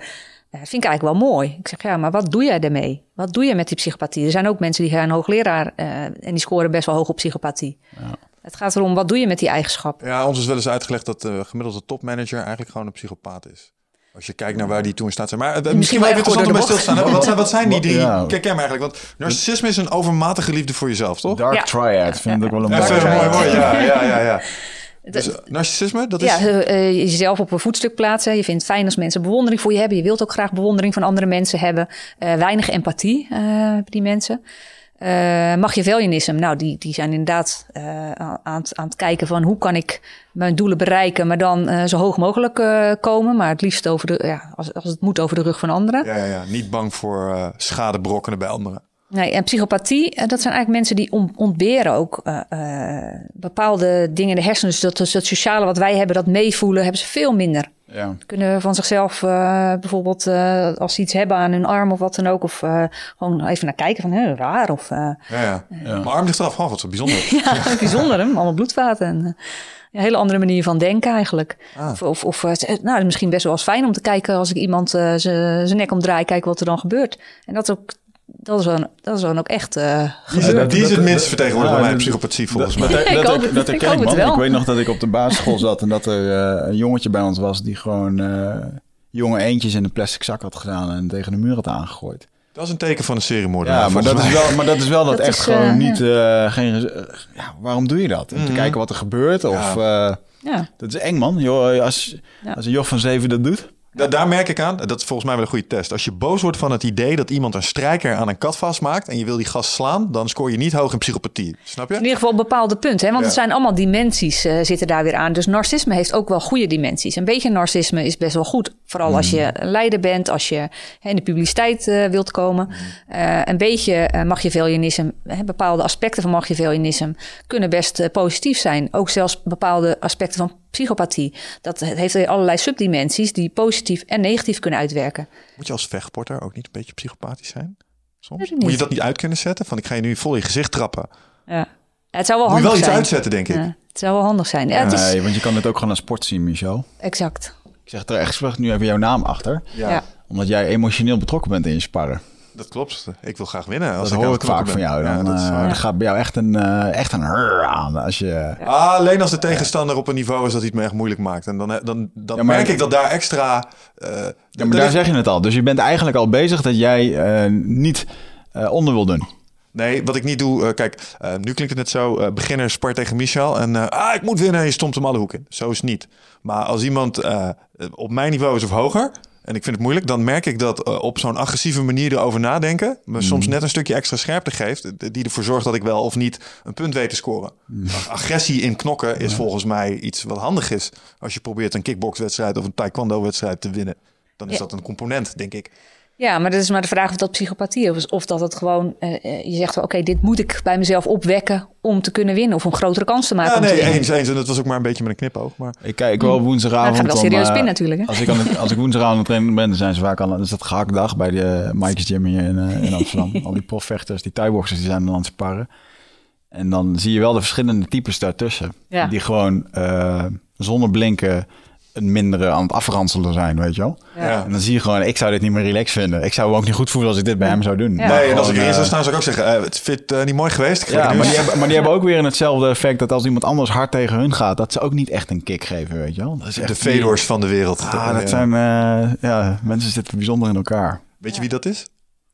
uh, vind ik eigenlijk wel mooi. Ik zeg, ja, maar wat doe jij daarmee? Wat doe je met die psychopathie? Er zijn ook mensen die gaan hoogleraar uh, en die scoren best wel hoog op psychopathie. Ja. Het gaat erom, wat doe je met die eigenschap? Ja, ons is wel eens uitgelegd dat de gemiddelde topmanager eigenlijk gewoon een psychopaat is. Als je kijkt naar waar die toen staat zijn. Maar misschien, misschien wel even interessant om bij stil te staan. Wat zijn, wat zijn die drie? Ja. Kijk hem eigenlijk. Want narcissisme is een overmatige liefde voor jezelf, toch? Dark ja. triad vind ja. ik wel een mooi woord. Ja, ja, ja, ja. Dus narcissisme, dat is... Ja, uh, uh, jezelf op een voetstuk plaatsen. Je vindt het fijn als mensen bewondering voor je hebben. Je wilt ook graag bewondering van andere mensen hebben. Uh, weinig empathie uh, die mensen. Uh, Machiavellianisme, nou die, die zijn inderdaad uh, aan, aan het kijken van hoe kan ik mijn doelen bereiken, maar dan uh, zo hoog mogelijk uh, komen, maar het liefst over de, ja, als, als het moet over de rug van anderen. Ja, ja, ja. Niet bang voor uh, schadebrokkenen bij anderen. Nee, en psychopathie, uh, dat zijn eigenlijk mensen die on, ontberen ook uh, uh, bepaalde dingen in de hersenen, dus dat, dus dat sociale wat wij hebben, dat meevoelen, hebben ze veel minder. Ja. Kunnen van zichzelf uh, bijvoorbeeld uh, als ze iets hebben aan hun arm of wat dan ook. Of uh, gewoon even naar kijken van hè, raar. Of, uh, ja, ja. Uh, ja. Mijn arm ligt eraf af, wat zo bijzonder. ja, ja, bijzonder hè, allemaal bloedvaten. En, uh, een hele andere manier van denken eigenlijk. Ah. Of, of, of uh, nou, misschien best wel eens fijn om te kijken als ik iemand uh, zijn nek omdraai. Kijken wat er dan gebeurt. En dat is ook... Dat is, dan, dat is dan ook echt uh, gebeurd. Die is het minst vertegenwoordigd bij mijn psychopathie volgens mij. Dat herken ik, man. Ik weet nog dat ik op de basisschool zat en dat er uh, een jongetje bij ons was die gewoon uh, jonge eendjes in een plastic zak had gedaan en tegen de muur had aangegooid. Dat is een teken van een seriemoordenaar. Ja, maar dat, is wel, maar dat is wel dat, dat echt is, gewoon uh, niet... Uh, geen, uh, ja, waarom doe je dat? Om mm-hmm. te kijken wat er gebeurt? Ja. Of, uh, ja. Dat is eng, man. Yo, als, ja. als een joch van zeven dat doet... Da- daar merk ik aan, dat is volgens mij wel een goede test. Als je boos wordt van het idee dat iemand een strijker aan een kat vastmaakt... en je wil die gast slaan, dan scoor je niet hoog in psychopathie. Snap je? In ieder geval een bepaalde punt. Hè? Want ja. het zijn allemaal dimensies uh, zitten daar weer aan. Dus narcisme heeft ook wel goede dimensies. Een beetje narcisme is best wel goed. Vooral mm. als je leider bent, als je hè, in de publiciteit uh, wilt komen. Mm. Uh, een beetje uh, machiavellianisme, hè, bepaalde aspecten van machiavellianisme... kunnen best uh, positief zijn. Ook zelfs bepaalde aspecten van psychopathie. Dat heeft allerlei subdimensies die positief en negatief kunnen uitwerken. Moet je als vechtsporter ook niet een beetje psychopathisch zijn? Soms? Moet je dat niet uit kunnen zetten? Van ik ga je nu vol in je gezicht trappen. Ja. Het zou wel handig zijn. Moet je wel iets zijn. uitzetten, denk ik. Ja, het zou wel handig zijn. Ja, het is... Nee, want je kan het ook gewoon als sport zien, Michel. Exact. Ik zeg er echt nu even jouw naam achter. Ja. Ja. Omdat jij emotioneel betrokken bent in je sparren. Dat klopt. Ik wil graag winnen. Als dat ik hoor ik vaak ben. van jou. Dan, ja, dat is, uh, ja. dan gaat bij jou echt een, uh, echt een hurr aan. Als je... ja. ah, alleen als de tegenstander op een niveau is dat hij het me echt moeilijk maakt. En dan, dan, dan, dan ja, merk ik dat daar extra... Uh, ja, maar daar is... zeg je het al. Dus je bent eigenlijk al bezig dat jij uh, niet uh, onder wil doen. Nee, wat ik niet doe... Uh, kijk, uh, nu klinkt het net zo. Uh, beginner spart tegen Michel. En uh, ah, ik moet winnen. En je stompt hem alle hoeken in. Zo is het niet. Maar als iemand uh, op mijn niveau is of hoger... en ik vind het moeilijk, dan merk ik dat uh, op zo'n agressieve manier erover nadenken... me mm. soms net een stukje extra scherpte geeft... die ervoor zorgt dat ik wel of niet een punt weet te scoren. Mm. Agressie in knokken is ja. volgens mij iets wat handig is... als je probeert een kickboxwedstrijd of een taekwondo-wedstrijd te winnen. Dan is ja. dat een component, denk ik. Ja, maar dat is maar de vraag of dat psychopathie is. Of dat het gewoon, uh, je zegt wel, oké, okay, dit moet ik bij mezelf opwekken... om te kunnen winnen of om grotere kans te maken. Ja, om nee, te eens, eens. En dat was ook maar een beetje met een knipoog. Maar... Ik kijk wel woensdagavond... Dat gaat wel serieus om, uh, in natuurlijk. Hè? Als ik, aan de, als ik woensdagavond aan het trainen ben, dan zijn ze vaak al... is dat gehaktdag bij de Mike's Gym hier in, uh, in Amsterdam. Al die profvechters, die thaiboxers, die zijn dan aan het sparren. En dan zie je wel de verschillende types daartussen. Ja. Die gewoon uh, zonder blinken... een mindere aan het afranselen zijn, weet je wel. Ja. En dan zie je gewoon, ik zou dit niet meer relaxed vinden. Ik zou me ook niet goed voelen als ik dit bij hem zou doen. Ja. Nee, en als ik erin zou staan, zou ik ook zeggen... Uh, het vindt uh, niet mooi geweest. Ik ja, maar, die hebben, maar die hebben ook weer in hetzelfde effect... dat als iemand anders hard tegen hun gaat... dat ze ook niet echt een kick geven, weet je wel. Dat is echt de Fedors die... van de wereld. Ah, ah, dat ja. zijn... Uh, ja, mensen zitten bijzonder in elkaar. Weet je ja. wie dat is?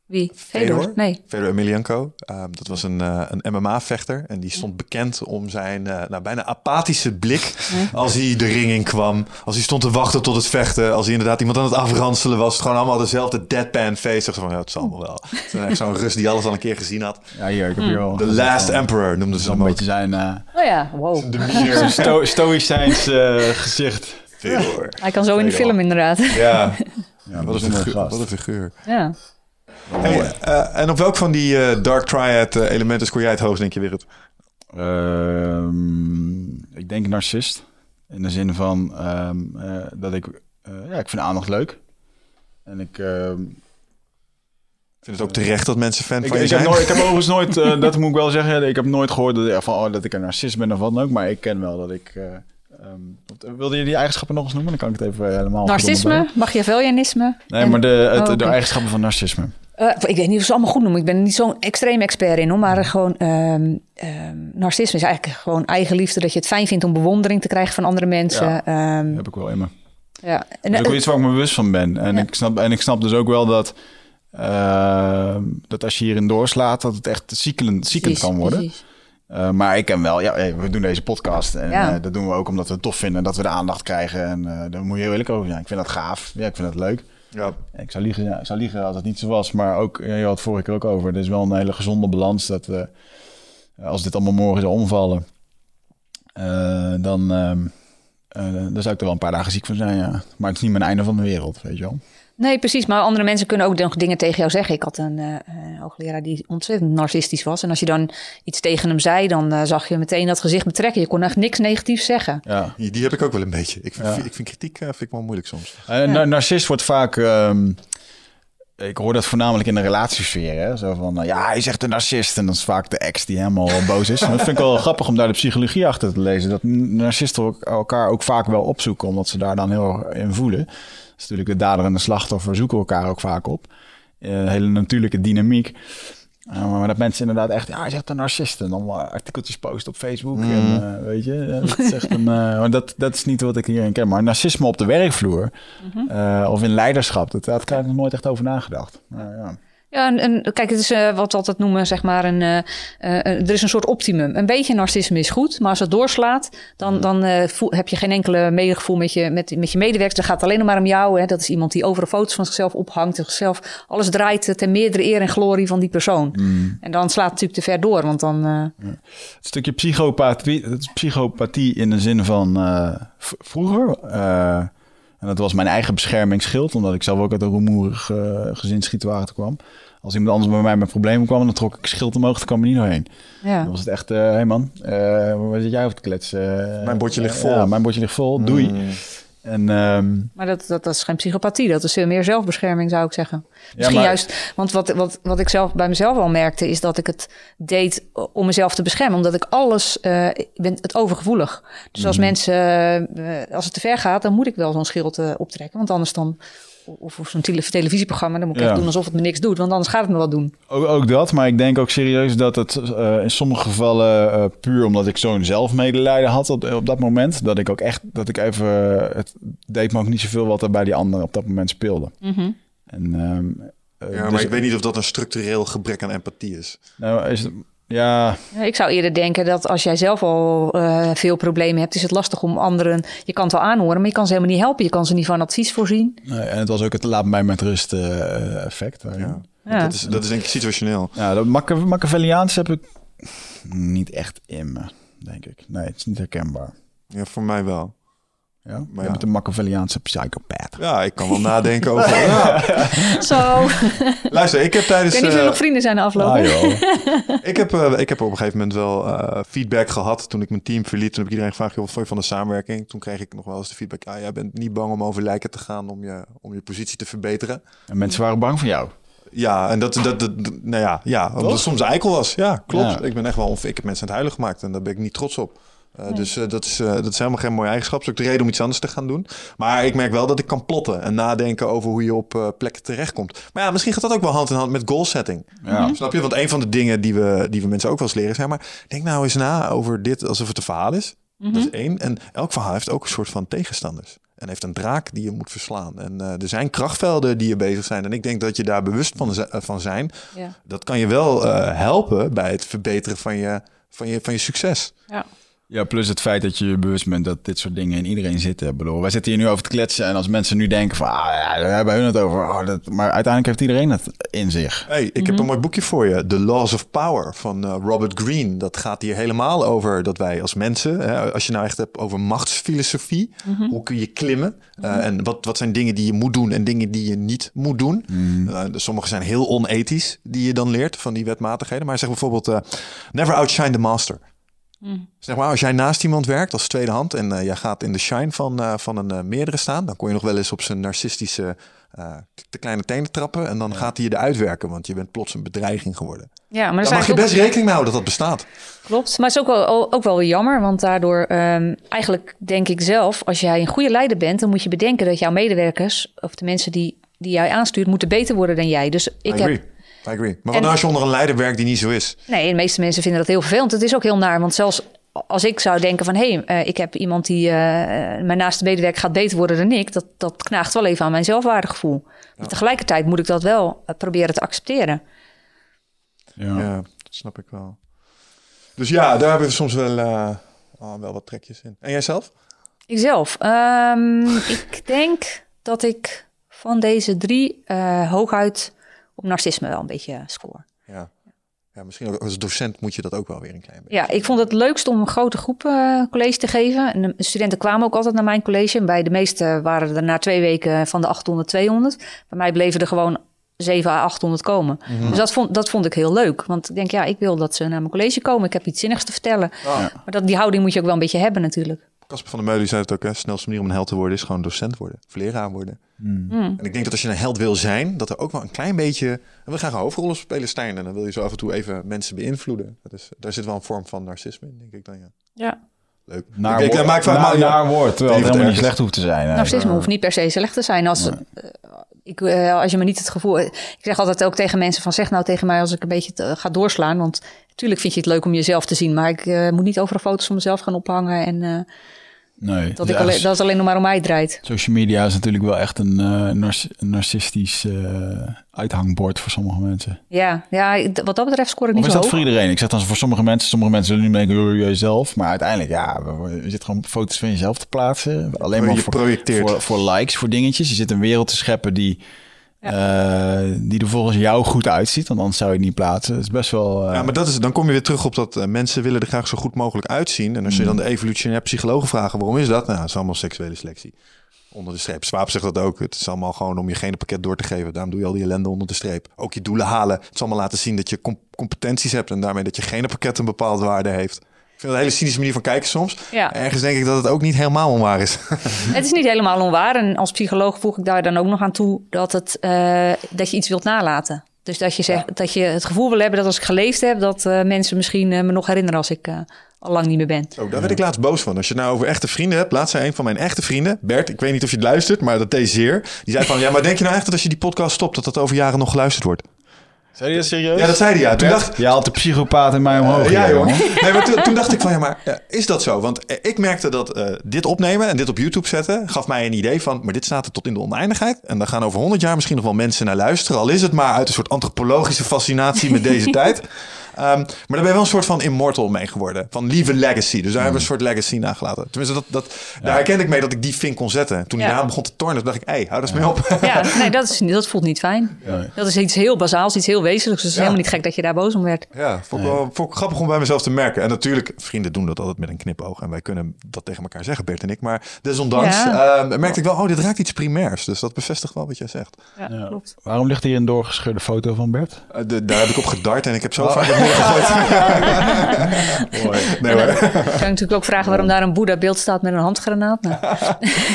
Wie? Fedor? Nee. Fedor Emelianenko. Uh, dat was een, uh, een M M A-vechter. En die stond bekend om zijn uh, nou, bijna apathische blik. Hm? Als hij de ring in kwam. Als hij stond te wachten tot het vechten. Als hij inderdaad iemand aan het afranselen was. Het gewoon allemaal dezelfde deadpan face. Van, ja, het zal allemaal wel. Zo'n zo Rus die alles al een keer gezien had. Ja, hier. Ik heb hier al. The Last Emperor noemde ze hem ook. Een beetje zijn... Uh, oh ja, wow. De sto- stoïcijns uh, gezicht. Fedor. Hij kan zo in de film inderdaad. Ja. ja wat een figuur. Wat een figuur. Ja. Hey, uh, en op welk van die uh, Dark Triad uh, elementen scoor jij het hoogst, denk je, Wigert? Um, ik denk narcist. In de zin van um, uh, dat ik... Uh, ja, ik vind aandacht leuk. En ik... Um, ik vind het ook terecht dat mensen fan ik, van je ik zijn. Heb nooit, ik heb overigens nooit... Uh, dat moet ik wel zeggen. Ik heb nooit gehoord dat, van, oh, dat ik een narcist ben of wat dan ook. Maar ik ken wel dat ik... Uh, Um, wilde je die eigenschappen nog eens noemen? Dan kan ik het even helemaal... Narcisme, machiavellianisme. Nee, en... maar de, het, oh, okay. de eigenschappen van narcisme. Uh, ik weet niet of ze allemaal goed noemen. Ik ben er niet zo'n extreem expert in, hoor. Maar gewoon... Um, um, narcisme is eigenlijk gewoon eigenliefde. Dat je het fijn vindt om bewondering te krijgen van andere mensen. Ja, um, heb ik wel in me. Ja. Dat is ook wel iets waar ik me bewust van ben. En, ja. ik, snap, en ik snap dus ook wel dat... Uh, dat als je hierin doorslaat... dat het echt ziekend, ziekend precies, kan worden. Precies. Uh, maar ik ken wel, ja, hey, we doen deze podcast. En ja. uh, dat doen we ook omdat we het tof vinden, dat we de aandacht krijgen. En uh, daar moet je heel eerlijk over zijn. Ik vind dat gaaf. Ja, ik vind dat leuk. Ja. Ik zou liegen, ja, zou liegen als het niet zo was. Maar ook, ja, je had het vorige keer ook over. Er is wel een hele gezonde balans dat uh, als dit allemaal morgen zou omvallen, uh, dan, uh, uh, dan zou ik er wel een paar dagen ziek van zijn. Ja. Maar het is niet mijn einde van de wereld, weet je wel. Nee, precies. Maar andere mensen kunnen ook nog dingen tegen jou zeggen. Ik had een, uh, een hoogleraar die ontzettend narcistisch was. En als je dan iets tegen hem zei, dan uh, zag je meteen dat gezicht betrekken. Je kon echt niks negatiefs zeggen. Ja, die, die heb ik ook wel een beetje. Ik vind, ja. ik vind kritiek uh, vind ik wel moeilijk soms. Uh, ja. Narcist wordt vaak... Um, ik hoor dat voornamelijk in de relatiesfeer. Hè? Zo van, uh, ja, hij is echt een narcist. En dat is vaak de ex die helemaal boos is. En dat vind ik wel grappig om daar de psychologie achter te lezen. Dat narcisten elkaar ook vaak wel opzoeken, omdat ze daar dan heel in voelen. Dus natuurlijk de dader en de slachtoffer zoeken elkaar ook vaak op. Uh, hele natuurlijke dynamiek. Uh, maar dat mensen inderdaad echt... Ja, hij is echt een narcist. En dan artikeltjes posten op Facebook. Mm. En, uh, weet je, dat is, echt een, uh, dat, dat is niet wat ik hierin ken. Maar narcisme op de werkvloer mm-hmm. uh, of in leiderschap... dat, dat krijg ik nog nooit echt over nagedacht. Uh, ja. Ja, en, en kijk, het is uh, wat we altijd noemen, zeg maar, een, uh, uh, er is een soort optimum. Een beetje narcisme is goed, maar als het doorslaat, dan, dan uh, voel, heb je geen enkele medegevoel met je, met, met je medewerkers. Het gaat alleen nog maar om jou. Hè. Dat is iemand die overal foto's van zichzelf ophangt, zichzelf alles draait ten meerdere eer en glorie van die persoon. Mm. En dan slaat het natuurlijk te ver door, want dan... Uh... Ja. Het stukje psychopathie, het is psychopathie in de zin van uh, v- vroeger... Uh, En dat was mijn eigen beschermingsschild, omdat ik zelf ook uit een rumoerig uh, gezinssituatie kwam. Als iemand anders bij mij met problemen kwam, dan trok ik schild omhoog, dan kwam er niet doorheen. Ja. Dan was het echt, hé uh, hey man, uh, waar zit jij over te kletsen? Uh, mijn bordje ligt vol. Ja, mijn bordje ligt vol, doei. Mm. En, um... Maar dat, dat, dat is geen psychopathie, dat is veel meer zelfbescherming, zou ik zeggen. Misschien ja, maar... juist, want wat, wat, wat ik zelf bij mezelf al merkte, is dat ik het deed om mezelf te beschermen. Omdat ik alles, uh, ik ben het overgevoelig. Dus als mm. mensen, uh, als het te ver gaat, dan moet ik wel zo'n schild uh, optrekken. Want anders dan... Of voor zo'n tele- televisieprogramma, dan moet ik ja. echt doen alsof het me niks doet. Want anders gaat het me wat doen. Ook, ook dat, maar ik denk ook serieus dat het uh, in sommige gevallen... Uh, puur omdat ik zo'n zelfmedelijden had op, op dat moment... dat ik ook echt, dat ik even... Het deed me ook niet zoveel wat er bij die anderen op dat moment speelde. Mm-hmm. En, um, uh, ja, maar dus, ik weet niet of dat een structureel gebrek aan empathie is. Nou, is het... Ja. Ik zou eerder denken dat als jij zelf al uh, veel problemen hebt... is het lastig om anderen... Je kan het wel aanhoren, maar je kan ze helemaal niet helpen. Je kan ze niet van advies voorzien. Nee, en het was ook het laat mij met rust uh, effect. Ja. Ja. Dat, is, dat is denk ik situationeel. Ja, dat Mac- Machiavelliaans heb ik niet echt in me, denk ik. Nee, het is niet herkenbaar. Ja, voor mij wel. Ja? Maar je ja. bent een Machiavelliaanse psychopaat. Ja, ik kan wel nadenken over... Ja. Zo. Luister, ik heb tijdens... Ik weet niet of er nog vrienden zijn de afgelopen. Ah, ik, heb, uh, ik heb op een gegeven moment wel uh, feedback gehad toen ik mijn team verliet. Toen heb ik iedereen gevraagd, joh, wat vond je van de samenwerking? Toen kreeg ik nog wel eens de feedback. Ah, jij bent niet bang om over lijken te gaan om je, om je positie te verbeteren. En mensen waren bang voor jou. Ja, en dat, dat, dat nou ja, ja omdat het soms eikel was. Ja, klopt. Ja. Ik ben echt wel onf- ik heb mensen aan het huilen gemaakt en daar ben ik niet trots op. Uh, nee. Dus uh, dat, is, uh, dat is helemaal geen mooie eigenschap. Dat is ook de reden om iets anders te gaan doen. Maar ik merk wel dat ik kan plotten en nadenken over hoe je op uh, plekken terechtkomt. Maar ja, misschien gaat dat ook wel hand in hand met goal setting. Ja. Mm-hmm. Snap je? Want een van de dingen die we, die we mensen ook wel eens leren zijn... maar denk nou eens na over dit alsof het een verhaal is. Mm-hmm. Dat is één. En elk verhaal heeft ook een soort van tegenstanders. En heeft een draak die je moet verslaan. En uh, er zijn krachtvelden die je bezig zijn. En ik denk dat je daar bewust van, uh, van zijn. Ja. Dat kan je wel uh, helpen bij het verbeteren van je, van je, van je succes. Ja. Ja, plus het feit dat je je bewust bent dat dit soort dingen in iedereen zitten. Ik bedoel, wij zitten hier nu over te kletsen en als mensen nu denken van... ah ja, daar hebben hun het over. Oh, dat, maar uiteindelijk heeft iedereen het in zich. Hey, ik mm-hmm. heb een mooi boekje voor je. The Laws of Power van uh, Robert Greene. Dat gaat hier helemaal over dat wij als mensen... Hè, als je nou echt hebt over machtsfilosofie, mm-hmm. hoe kun je klimmen? Uh, mm-hmm. En wat, wat zijn dingen die je moet doen en dingen die je niet moet doen? Mm-hmm. Uh, sommige zijn heel onethisch die je dan leert van die wetmatigheden. Maar zeg bijvoorbeeld, uh, never outshine the master. Mm. Zeg maar, als jij naast iemand werkt als tweede hand en uh, jij gaat in de shine van, uh, van een uh, meerdere staan, dan kon je nog wel eens op zijn narcistische uh, te kleine tenen trappen en dan ja. gaat hij je eruit werken, want je bent plots een bedreiging geworden. Ja, maar daar mag je best ook... rekening mee houden dat dat bestaat. Klopt, maar het is ook wel, ook wel jammer, want daardoor um, eigenlijk denk ik zelf, als jij een goede leider bent, dan moet je bedenken dat jouw medewerkers of de mensen die, die jij aanstuurt, moeten beter worden dan jij. Dus ik heb... I agree. Maar wat nou als je onder een leider werkt die niet zo is? Nee, de meeste mensen vinden dat heel vervelend. Het is ook heel naar, want zelfs als ik zou denken van... hé, hey, uh, ik heb iemand die uh, mijn naaste medewerker gaat beter worden dan ik... dat, dat knaagt wel even aan mijn zelfwaardegevoel. Ja. Maar tegelijkertijd moet ik dat wel uh, proberen te accepteren. Ja. ja, dat snap ik wel. Dus ja, daar hebben we soms wel, uh, oh, wel wat trekjes in. En jijzelf? Ikzelf? Um, ik denk dat ik van deze drie uh, hooguit... op narcisme wel een beetje score. Ja. ja, misschien ook als docent moet je dat ook wel weer een klein beetje. Ja, ik vond het leukst om een grote groep uh, college te geven. En de studenten kwamen ook altijd naar mijn college. En bij de meeste waren er na twee weken van de achthonderd, tweehonderd. Bij mij bleven er gewoon zevenhonderd à achthonderd komen. Mm-hmm. Dus dat vond, dat vond ik heel leuk. Want ik denk, ja, ik wil dat ze naar mijn college komen. Ik heb iets zinnigs te vertellen. Oh. Maar dat, die houding moet je ook wel een beetje hebben natuurlijk. Casper van der Meulen zei het ook, hè. De snelste manier om een held te worden is gewoon docent worden. Of leraar worden. Mm. En ik denk dat als je een held wil zijn, dat er ook wel een klein beetje... We gaan hoofdrollen spelen, Stijn. En dan wil je zo af en toe even mensen beïnvloeden. Dat is, daar zit wel een vorm van narcisme in, denk ik dan, ja. Ja. Leuk. Naar ik, ik, woord, maak naar, naar woord, terwijl het helemaal niet slecht hoeft te zijn. Narcisme ja. hoeft niet per se slecht te zijn. Als, nee. uh, ik, uh, als je me niet het gevoel... Ik zeg altijd ook tegen mensen van... zeg nou tegen mij als ik een beetje te, uh, ga doorslaan. Want natuurlijk vind je het leuk om jezelf te zien. Maar ik uh, moet niet overal foto's van mezelf gaan ophangen. En... Uh, Nee, dat, ik ja, alleen, dat is alleen nog maar om mij draait. Social media is natuurlijk wel echt een, uh, nar- een narcistisch uh, uithangbord voor sommige mensen. Ja, ja, wat dat betreft scoor ik niet zo hoog. Of is dat voor iedereen? Ik zeg dan voor sommige mensen. Sommige mensen zullen nu denken, door jezelf. Maar uiteindelijk, ja, je zit gewoon foto's van jezelf te plaatsen. Alleen maar voor, voor, voor likes, voor dingetjes. Je zit een wereld te scheppen die... Ja. Uh, die er volgens jou goed uitziet, want anders zou je het niet plaatsen. Dat is best wel... Uh... Ja, maar dat is, dan kom je weer terug op dat uh, mensen willen er graag zo goed mogelijk uitzien. En als mm. je dan de evolutionaire psychologen vragen, waarom is dat? Nou, het is allemaal seksuele selectie. onder de streep. Swaap zegt dat ook. Het is allemaal gewoon om je genenpakket door te geven. Daarom doe je al die ellende onder de streep. Ook je doelen halen. Het is allemaal laten zien dat je comp- competenties hebt... en daarmee dat je genenpakket een bepaalde waarde heeft. Ik vind dat een hele cynische manier van kijken soms. Ja. Ergens denk ik dat het ook niet helemaal onwaar is. Het is niet helemaal onwaar. En als psycholoog voeg ik daar dan ook nog aan toe... dat, het, uh, dat je iets wilt nalaten. Dus dat je, zegt, ja. dat je het gevoel wil hebben dat als ik geleefd heb... dat uh, mensen misschien uh, me nog herinneren als ik... Uh, al lang niet meer bent. Oh, daar werd ik laatst boos van. Als je het nou over echte vrienden hebt... laatst zei een van mijn echte vrienden... Bert, ik weet niet of je het luistert, maar dat deed zeer. Die zei van, ja, maar denk je nou echt dat als je die podcast stopt... dat dat over jaren nog geluisterd wordt? Zei je dat serieus? Ja, dat zei hij, ja. Toen dacht... Je haalt de psychopaat in mij omhoog. Uh, ja, ja, jongen. Nee, maar toen, toen dacht ik van, ja, maar uh, is dat zo? Want uh, ik merkte dat uh, dit opnemen en dit op YouTube zetten... gaf mij een idee van, maar dit staat er tot in de oneindigheid... en daar gaan over honderd jaar misschien nog wel mensen naar luisteren... al is het maar uit een soort antropologische fascinatie met deze tijd... Um, maar daar ben je wel een soort van immortal mee geworden. Van lieve legacy. Dus daar mm. hebben we een soort legacy nagelaten. Tenminste, dat, dat, ja. daar herkende ik mee dat ik die vink kon zetten. Toen ja. die naam begon te tornen, dacht ik, hé, hey, hou dat eens ja. mee op. Ja, nee, dat, is, dat voelt niet fijn. Ja. Dat is iets heel bazaals, iets heel wezenlijks. Dus het is ja. helemaal niet gek dat je daar boos om werd. Ja, vond ik nee. wel, vond ik grappig om bij mezelf te merken. En natuurlijk, vrienden doen dat altijd met een knipoog. En wij kunnen dat tegen elkaar zeggen, Bert en ik. Maar desondanks ja. um, merkte ik wel, oh, dit raakt iets primairs. Dus dat bevestigt wel wat jij zegt. Ja, ja. Klopt. Waarom ligt hier een doorgescheurde foto van Bert? Uh, de, daar heb ik op gedart en ik heb zo oh. vaak... Nee, maar. Dan kan ik natuurlijk ook vragen waarom daar een Boeddha-beeld staat met een handgranaat. Nou.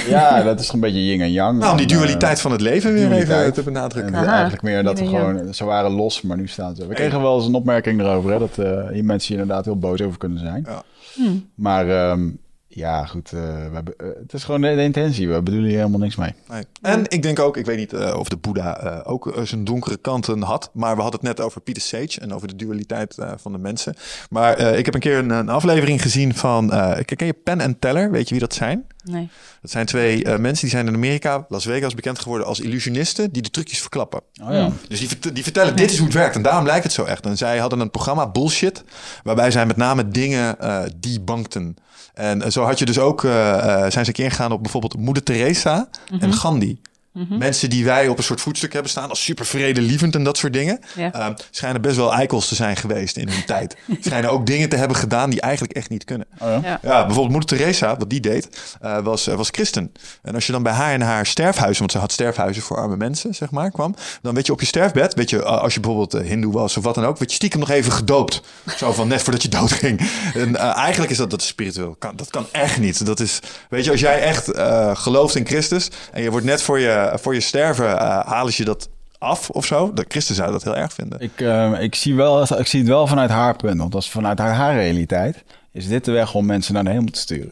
Ja, dat is een beetje yin en yang. Nou, om die dualiteit van het leven weer even te benadrukken. Aha, eigenlijk meer dat we gewoon, ze waren los, maar nu staan ze. We kregen wel eens een opmerking erover, hè, dat uh, hier mensen inderdaad heel boos over kunnen zijn. Ja. Hm. Maar... Um, ja, goed. Uh, we be- uh, het is gewoon de, de intentie. We bedoelen hier helemaal niks mee. Nee. En ik denk ook, ik weet niet uh, of de Boeddha uh, ook uh, zijn donkere kanten had. Maar we hadden het net over Peter Sage en over de dualiteit uh, van de mensen. Maar uh, ik heb een keer een, een aflevering gezien van... Uh, ken je Penn en Teller? Weet je wie dat zijn? Nee. Dat zijn twee uh, mensen die zijn in Amerika, Las Vegas, bekend geworden als illusionisten die de trucjes verklappen. Oh, ja. Dus die, vert- die vertellen, ja. dit is hoe het werkt en daarom lijkt het zo echt. En zij hadden een programma, Bullshit, waarbij zij met name dingen uh, debankten. En uh, zo had je dus ook, uh, uh, zijn ze een keer ingegaan op bijvoorbeeld Moeder Teresa mm-hmm. en Gandhi. Mm-hmm. Mensen die wij op een soort voetstuk hebben staan... als super vredelievend en dat soort dingen... Ja. Uh, schijnen best wel eikels te zijn geweest in hun tijd. Schijnen ook dingen te hebben gedaan die eigenlijk echt niet kunnen. Oh ja. Ja. Ja, bijvoorbeeld moeder Teresa, wat die deed, uh, was, uh, was christen. En als je dan bij haar in haar sterfhuizen... want ze had sterfhuizen voor arme mensen, zeg maar, kwam... dan werd je op je sterfbed, weet je, uh, als je bijvoorbeeld uh, hindoe was of wat dan ook... werd je stiekem nog even gedoopt. Zo van net voordat je doodging. En uh, eigenlijk is dat, dat spiritueel. Kan, dat kan echt niet. Dat is, weet je, als jij echt uh, gelooft in Christus... en je wordt net voor je... voor je sterven uh, halen ze dat af of zo. De christen zou dat heel erg vinden. Ik, uh, ik, zie wel, ik zie het wel vanuit haar punt. Want als vanuit haar, haar realiteit is dit de weg om mensen naar de hemel te sturen.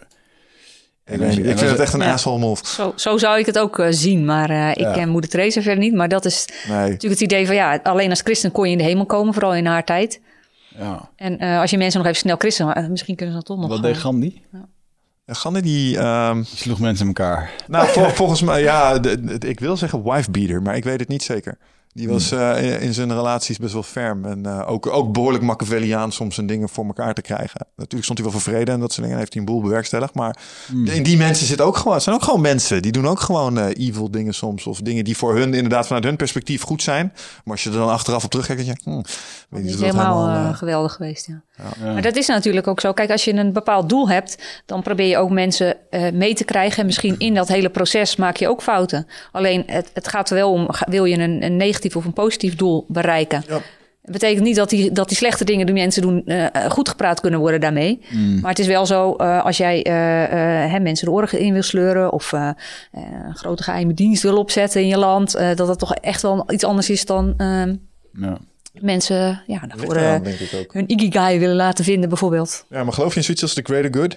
Ik, ik, ik vind het echt een ja, asshole move. Zo, zo zou ik het ook uh, zien. Maar uh, ik ja. ken moeder Teresa verder niet. Maar dat is nee. natuurlijk het idee van... ja, alleen als christen kon je in de hemel komen. Vooral in haar tijd. Ja. En uh, als je mensen nog even snel christen... Uh, misschien kunnen ze dat toch nog. Wat gaan. deed Gandhi? Ja. Gandhi die... Um... sloeg mensen in elkaar. Nou, vol, volgens mij, ja, de, de, de, ik wil zeggen wife-beater, maar ik weet het niet zeker. Die was uh, in, in zijn relaties best wel ferm. En uh, ook, ook behoorlijk Machiavelliaans om zijn dingen voor elkaar te krijgen. Natuurlijk stond hij wel voor vrede en dat soort dingen. Heeft hij een boel bewerkstelligd. Maar mm. in die mensen zit ook gewoon, zijn ook gewoon mensen. Die doen ook gewoon uh, evil dingen soms. Of dingen die voor hun inderdaad vanuit hun perspectief goed zijn. Maar als je er dan achteraf op terugkijkt, dan denk je... Hmm, weet niet, is dat helemaal, helemaal uh, geweldig geweest, ja. Ja. Ja. Maar dat is natuurlijk ook zo. Kijk, als je een bepaald doel hebt... dan probeer je ook mensen uh, mee te krijgen. En misschien in dat hele proces maak je ook fouten. Alleen, het, het gaat er wel om... wil je een, een negatief of een positief doel bereiken. Ja. Dat betekent niet dat die, dat die slechte dingen die mensen doen... Uh, goed gepraat kunnen worden daarmee. Mm. Maar het is wel zo, uh, als jij uh, uh, hè, mensen de oren in wil sleuren... of uh, uh, een grote geheime dienst wil opzetten in je land... Uh, dat dat toch echt wel iets anders is dan... Uh, ja. mensen ja, daarvoor uh, hun ikigai willen laten vinden bijvoorbeeld. Ja, maar geloof je in zoiets als the greater good...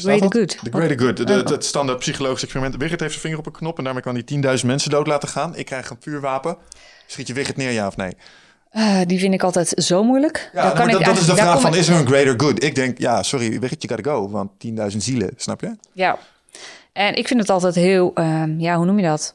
Greater good. The greater good. De, de, het standaard psychologisch experiment. Wigert heeft zijn vinger op een knop en daarmee kan hij tienduizend mensen dood laten gaan. Ik krijg een vuurwapen. Schiet je Wigert neer, ja of nee? Uh, die vind ik altijd zo moeilijk. Ja, daar kan dat, ik dat is de vraag van, is er een greater good? Ik denk, ja, sorry, Wigert, you gotta go. Want tienduizend zielen, snap je? Ja. En ik vind het altijd heel, uh, ja, hoe noem je dat?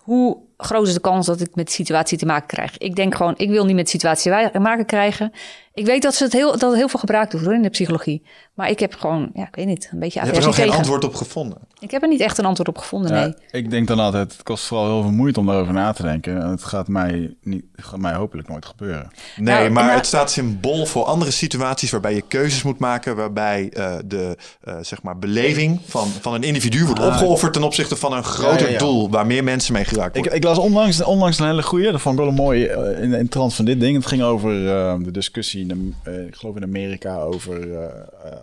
Hoe groot is de kans dat ik met de situatie te maken krijg. Ik denk gewoon, ik wil niet met de situatie te maken krijgen. Ik weet dat ze het heel, dat het heel veel gebruikt wordt in de psychologie. Maar ik heb gewoon, ja, ik weet niet, een beetje aversie tegen. Je hebt er nog geen antwoord op gevonden? Ik heb er niet echt een antwoord op gevonden, ja, nee. Ik denk dan altijd, het kost vooral heel veel moeite om daarover na te denken. En het gaat mij, niet, gaat mij hopelijk nooit gebeuren. Nee, nou, maar nou, het staat symbool voor andere situaties waarbij je keuzes moet maken, waarbij uh, de uh, zeg maar beleving van, van een individu wordt ah, opgeofferd ten opzichte van een groter ja, ja, ja. doel waar meer mensen mee geraakt worden. Ik, ik las onlangs, onlangs een hele goeie, dat vond ik wel een mooie uh, in, in het trant van dit ding. Het ging over uh, de discussie In, uh, ik geloof in Amerika over uh,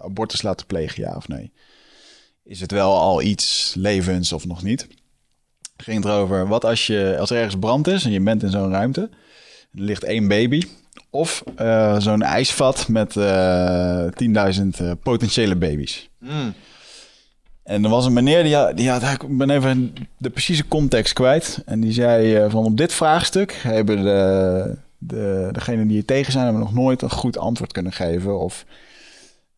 abortus laten plegen, ja of nee. Is het wel al iets levens of nog niet? Ging erover, wat als, je, als er ergens brand is en je bent in zo'n ruimte, er ligt één baby of uh, zo'n ijsvat met uh, tienduizend uh, potentiële baby's. Mm. En er was een meneer, die had, die had, ik ben even de precieze context kwijt. En die zei uh, van op dit vraagstuk hebben de... De, degenen die hier tegen zijn, hebben nog nooit een goed antwoord kunnen geven. Of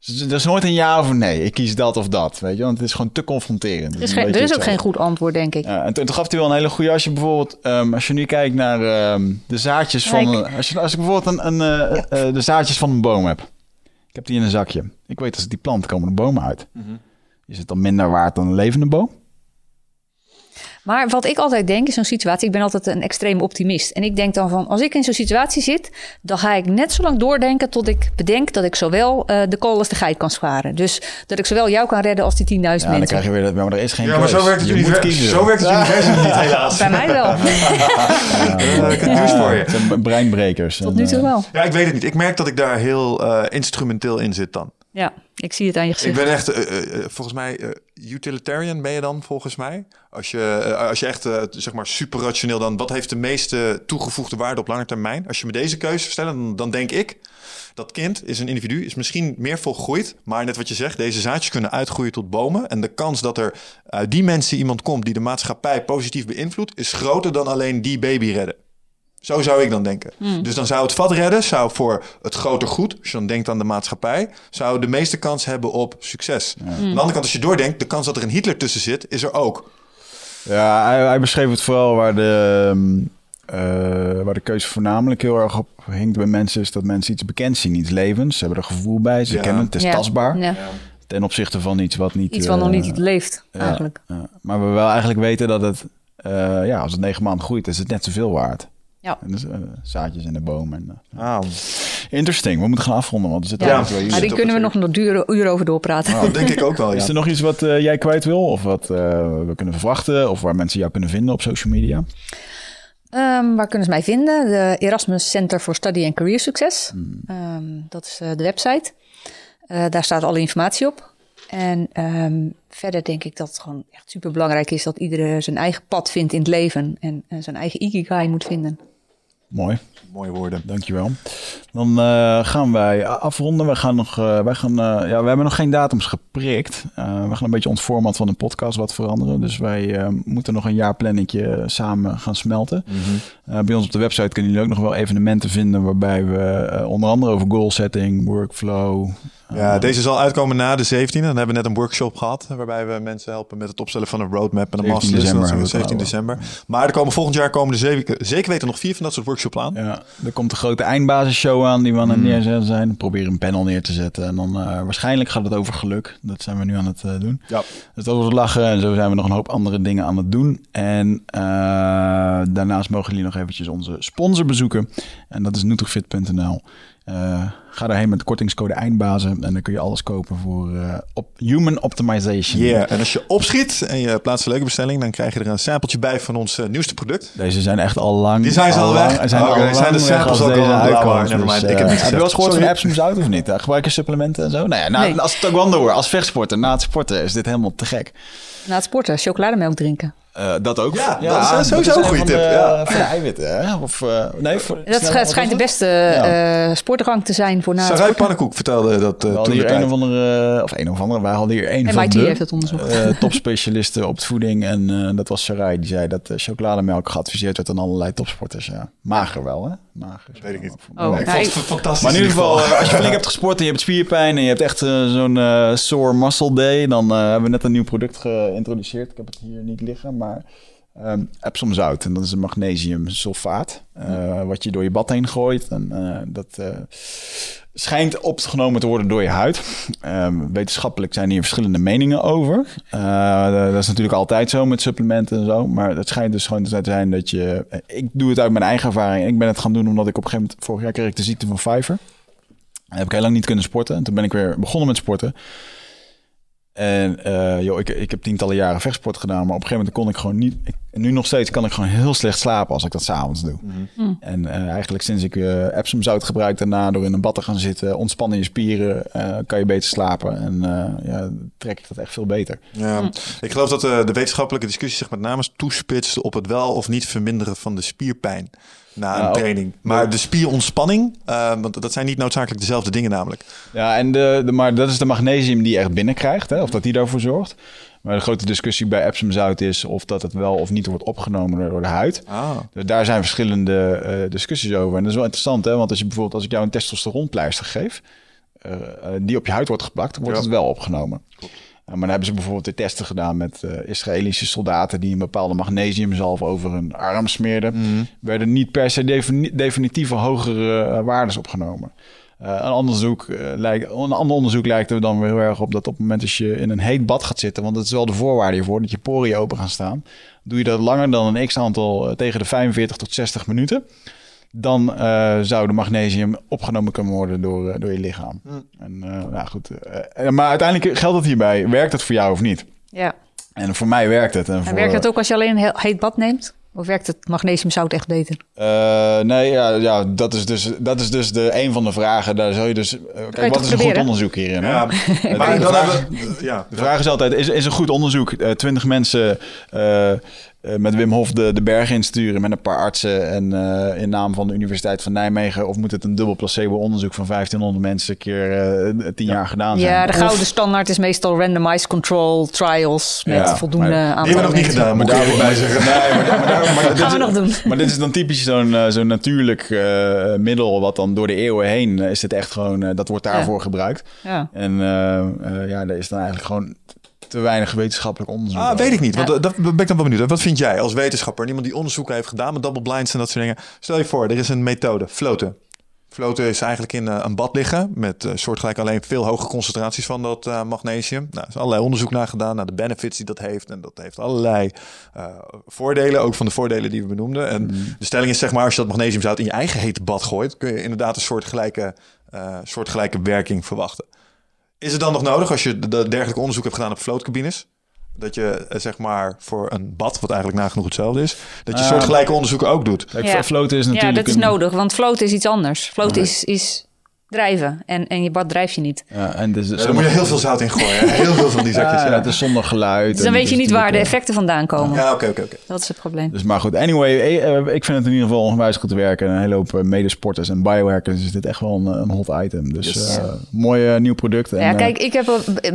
er is nooit een ja of nee. Ik kies dat of dat. Weet je, want het is gewoon te confronterend. Er is, geen, er is ook geen goed antwoord, denk ik. Ja, en toen gaf hij wel een hele goede. Als je bijvoorbeeld, um, als je nu kijkt naar um, de zaadjes van. Kijk. Als je als ik bijvoorbeeld een, een, uh, ja. uh, de zaadjes van een boom heb. Ik heb die in een zakje. Ik weet, als die plant, komen de bomen uit. Mm-hmm. Is het dan minder waard dan een levende boom? Maar wat ik altijd denk in zo'n situatie, ik ben altijd een extreem optimist. En ik denk dan van, als ik in zo'n situatie zit, dan ga ik net zo lang doordenken tot ik bedenk dat ik zowel uh, de kool als de geit kan scharen. Dus dat ik zowel jou kan redden als die tienduizend ja, mensen. Ja, dan krijg je weer dat, maar er is geen ja, keus. Ja, maar zo werkt het universum. Zo werkt het universum ja. niet, helaas. Bij mij wel. Leuke nieuws voor je. Het zijn breinbrekers. Tot nu toe wel. Ja, ik weet het niet. Ik merk dat ik daar heel uh, instrumenteel in zit dan. Ja, ik zie het aan je gezicht. Ik ben echt, uh, uh, volgens mij, uh, utilitarian ben je dan, volgens mij. Als je, uh, als je echt, uh, zeg maar, super rationeel dan... wat heeft de meeste toegevoegde waarde op lange termijn? Als je me deze keuze stelt, dan, dan denk ik... dat kind is een individu, is misschien meer volgroeid... maar net wat je zegt, deze zaadjes kunnen uitgroeien tot bomen... en de kans dat er uit uh, die mensen iemand komt... die de maatschappij positief beïnvloedt... is groter dan alleen die baby redden. Zo zou ik dan denken. Mm. Dus dan zou het vat redden, zou voor het groter goed... als je dan denkt aan de maatschappij... zou de meeste kans hebben op succes. Ja. Mm. Aan de andere kant, als je doordenkt... de kans dat er een Hitler tussen zit, is er ook. Ja, hij, hij beschreef het vooral waar de, uh, waar de keuze voornamelijk heel erg op hinkt bij mensen... is dat mensen iets bekend zien, iets levens. Ze hebben er gevoel bij, ze ja. kennen het, het is ja. tastbaar. Ja. Ten opzichte van iets wat niet... Iets wat uh, nog niet leeft, uh, eigenlijk. Uh, maar we wel eigenlijk weten dat het... Uh, ja, als het negen maanden groeit, is het net zoveel waard... Ja. En dus, uh, zaadjes in de boom. En, uh, ah, interesting. We moeten gaan afronden, want er zitten ja. twee uur. Maar die kunnen we nog een duur, uur over doorpraten. Nou, dat denk ik ook wel. Ja. Is er nog iets wat uh, jij kwijt wil? Of wat uh, we kunnen verwachten? Of waar mensen jou kunnen vinden op social media? Um, waar kunnen ze mij vinden? De Erasmus Center for Study and Career Success. Hmm. Um, dat is uh, de website. Uh, daar staat alle informatie op. En um, verder denk ik dat het gewoon echt superbelangrijk is... dat iedereen zijn eigen pad vindt in het leven. En uh, zijn eigen ikigai moet vinden. Mooi. Mooie woorden. Dankjewel. Dan uh, gaan wij afronden. We gaan nog, uh, wij gaan, uh, ja, we hebben nog geen datums geprikt. Uh, we gaan een beetje ons format van de podcast wat veranderen. Dus wij uh, moeten nog een jaarplannetje samen gaan smelten. Mm-hmm. Uh, bij ons op de website kunnen jullie ook nog wel evenementen vinden... waarbij we uh, onder andere over goal setting, workflow... Ja, deze zal uitkomen na de zeventiende. Dan hebben we net een workshop gehad... waarbij we mensen helpen met het opstellen van een roadmap... en een masterlist, zeventien december. Maar er komen volgend jaar komen er zeker, zeker weten nog vier van dat soort workshops aan. Ja, er komt een grote eindbasisshow aan die we aan het neerzetten zijn. We proberen een panel neer te zetten. En dan uh, waarschijnlijk gaat het over geluk. Dat zijn we nu aan het uh, doen. Ja. Dus dat was het lachen. En zo zijn we nog een hoop andere dingen aan het doen. En uh, daarnaast mogen jullie nog eventjes onze sponsor bezoeken. En dat is nutrifit punt n l. Uh, ga daarheen met de kortingscode eindbazen en dan kun je alles kopen voor uh, op human optimization. Ja, yeah. En als je opschiet en je plaatst een leuke bestelling, dan krijg je er een sampletje bij van ons uh, nieuwste product. Deze zijn echt al lang. Die zijn ze al weg. Er zijn, oh, okay. zijn de samples ook al uitkomen. Dus, uh, ik heb je wel eens gehoord van apps moest uit of niet? Uh, gebruik je supplementen en zo? Nou ja, nou, nee. Als taekwondo hoor, als vechtsporter, na het sporten is dit helemaal te gek. Na het sporten, chocolademelk drinken. Uh, dat ook. Ja, ja, dat is, dat is sowieso dat is een goede tip. Van de, ja. Voor de eiwitten. Hè? Of, uh, nee, voor, dat scha- schijnt de beste ja. uh, sportgang te zijn voor na het sporten. Sarai Pannenkoek vertelde dat uh, toen hier een of andere, of een of andere, wij hadden hier een van de uh, topspecialisten op het voeding. En uh, dat was Sarai, die zei dat uh, chocolademelk geadviseerd werd aan allerlei topsporters. Ja. Mager wel, hè? Mager. Dat weet ik niet. Oh, nee, ik vond het fantastisch. Maar in ieder geval, als je flink hebt gesport en je hebt spierpijn en je hebt echt uh, zo'n uh, sore muscle day, dan uh, hebben we net een nieuw product geïntroduceerd. Ik heb het hier niet liggen, maar... Maar um, Epsom zout. En dat is een magnesiumsulfaat. Uh, ja. Wat je door je bad heen gooit. En uh, dat uh, schijnt opgenomen te worden door je huid. Um, wetenschappelijk zijn hier verschillende meningen over. Uh, dat is natuurlijk altijd zo met supplementen en zo. Maar het schijnt dus gewoon te zijn dat je... Ik doe het uit mijn eigen ervaring. Ik ben het gaan doen omdat ik op een gegeven moment... Vorig jaar kreeg ik de ziekte van Pfeiffer. Daar heb ik heel lang niet kunnen sporten. En toen ben ik weer begonnen met sporten. En uh, joh, ik, ik heb tientallen jaren vechtsport gedaan, maar op een gegeven moment kon ik gewoon niet... Ik, nu nog steeds kan ik gewoon heel slecht slapen als ik dat 's avonds doe. Mm. Mm. En uh, eigenlijk sinds ik uh, Epsomzout gebruik daarna, door in een bad te gaan zitten, ontspannen je spieren, uh, kan je beter slapen. En uh, ja, trek ik dat echt veel beter. Ja. Mm. Ik geloof dat uh, de wetenschappelijke discussie zich met name toespitst op het wel of niet verminderen van de spierpijn na een nou, training. Maar de spierontspanning, uh, want dat zijn niet noodzakelijk dezelfde dingen namelijk. Ja, en de, de, maar dat is de magnesium die je echt binnenkrijgt, hè, of dat die daarvoor zorgt. Maar de grote discussie bij Epsomzout is of dat het wel of niet wordt opgenomen door de huid. Ah. Dus daar zijn verschillende uh, discussies over. En dat is wel interessant, hè, want als je bijvoorbeeld, als ik jou een testosteronpleister geef, uh, die op je huid wordt geplakt, wordt ja. het wel opgenomen. Klopt. Maar dan hebben ze bijvoorbeeld de testen gedaan met uh, Israëlische soldaten die een bepaalde magnesiumzalf over hun arm smeerden. Mm-hmm. Werden niet per se defini- definitieve hogere uh, waardes opgenomen. Uh, een, onderzoek, uh, lijkt, een ander onderzoek lijkt er dan weer heel erg op dat op het moment dat je in een heet bad gaat zitten, want dat is wel de voorwaarde hiervoor, dat je poriën open gaan staan. Doe je dat langer dan een x-aantal, uh, tegen de vijfenveertig tot zestig minuten, dan uh, zou de magnesium opgenomen kunnen worden door, uh, door je lichaam. Mm. En, uh, nou goed, uh, maar uiteindelijk geldt het hierbij. Werkt het voor jou of niet? Ja. En voor mij werkt het. En, en voor... werkt het ook als je alleen een heet bad neemt? Of werkt het magnesiumzout echt beter? Uh, nee, ja, ja, dat is dus, dat is dus de, een van de vragen. Daar zou je dus... Uh, kijk, je wat is een goed onderzoek hierin? Ja. Ja. Maar de, vraag, ja. de vraag is altijd, is, is een goed onderzoek? Twintig uh, mensen... Uh, met Wim Hof de, de berg insturen met een paar artsen en uh, in naam van de Universiteit van Nijmegen? Of moet het een dubbel placebo-onderzoek van vijftienhonderd mensen keer uh, tien ja. jaar gedaan zijn? Ja, de gouden of... standaard is meestal randomized control trials met ja, voldoende maar, aantal. Die hebben we nog niet gedaan, moet ik even bij zeggen. Nee, maar, maar, maar, maar, dat gaan we nog doen. Maar dit is dan typisch zo'n, uh, zo'n natuurlijk uh, middel, wat dan door de eeuwen heen uh, is dit echt gewoon, uh, dat wordt daarvoor ja. gebruikt. Ja. En uh, uh, ja, er is dan eigenlijk gewoon te weinig wetenschappelijk onderzoek. Ah, weet ik niet, want ja. dat ben ik dan wel benieuwd. Wat vind jij als wetenschapper, iemand die onderzoek heeft gedaan met double blinds en dat soort dingen? Stel je voor, er is een methode, floten. Floten is eigenlijk in uh, een bad liggen met uh, soortgelijk alleen veel hogere concentraties van dat uh, magnesium. Nou, er is allerlei onderzoek naar gedaan, naar de benefits die dat heeft. En dat heeft allerlei uh, voordelen, ook van de voordelen die we benoemden. En mm. de stelling is, zeg maar, als je dat magnesiumzout in je eigen hete bad gooit, kun je inderdaad een soortgelijke, uh, soortgelijke werking verwachten. Is het dan nog nodig, als je dergelijk onderzoek hebt gedaan op vlootcabines, dat je zeg maar voor een bad, wat eigenlijk nagenoeg hetzelfde is, dat je uh, soortgelijke onderzoeken ook doet? Ja. Floten is natuurlijk... Ja, dat is een... nodig, want floten is iets anders. Floten is, is drijven en, en je bad drijf je niet. Ja, en dus, ja, daar moet je heel veel zout in gooien. Heel veel van die zakjes. Ja, ja. Het is zonder geluid. Dus dan weet je niet waar de effecten vandaan komen. Ja, oké, oké, oké. Dat is het probleem. Dus maar goed, anyway, ik vind het in ieder geval onwijs goed te werken. Een hele hoop medesporters en biohackers is dit echt wel een, een hot item. Dus yes. uh, mooi uh, nieuw product. En, ja, kijk, ik heb,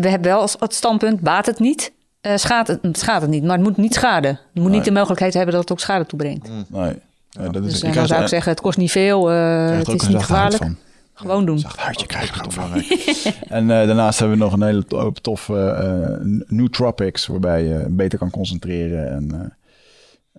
we hebben wel het standpunt, baat het niet. Uh, schaadt het, schaadt het niet, maar het moet niet schaden. Het moet nee. niet de mogelijkheid hebben dat het ook schade toebrengt. Nee. Ja, dat is, dus dan zou ik zeggen, het kost niet veel. Uh, het is niet gevaarlijk. Gewoon doen. Zacht hartje krijgen we van. En uh, daarnaast hebben we nog een hele hoop toffe uh, nootropics, waarbij je beter kan concentreren. En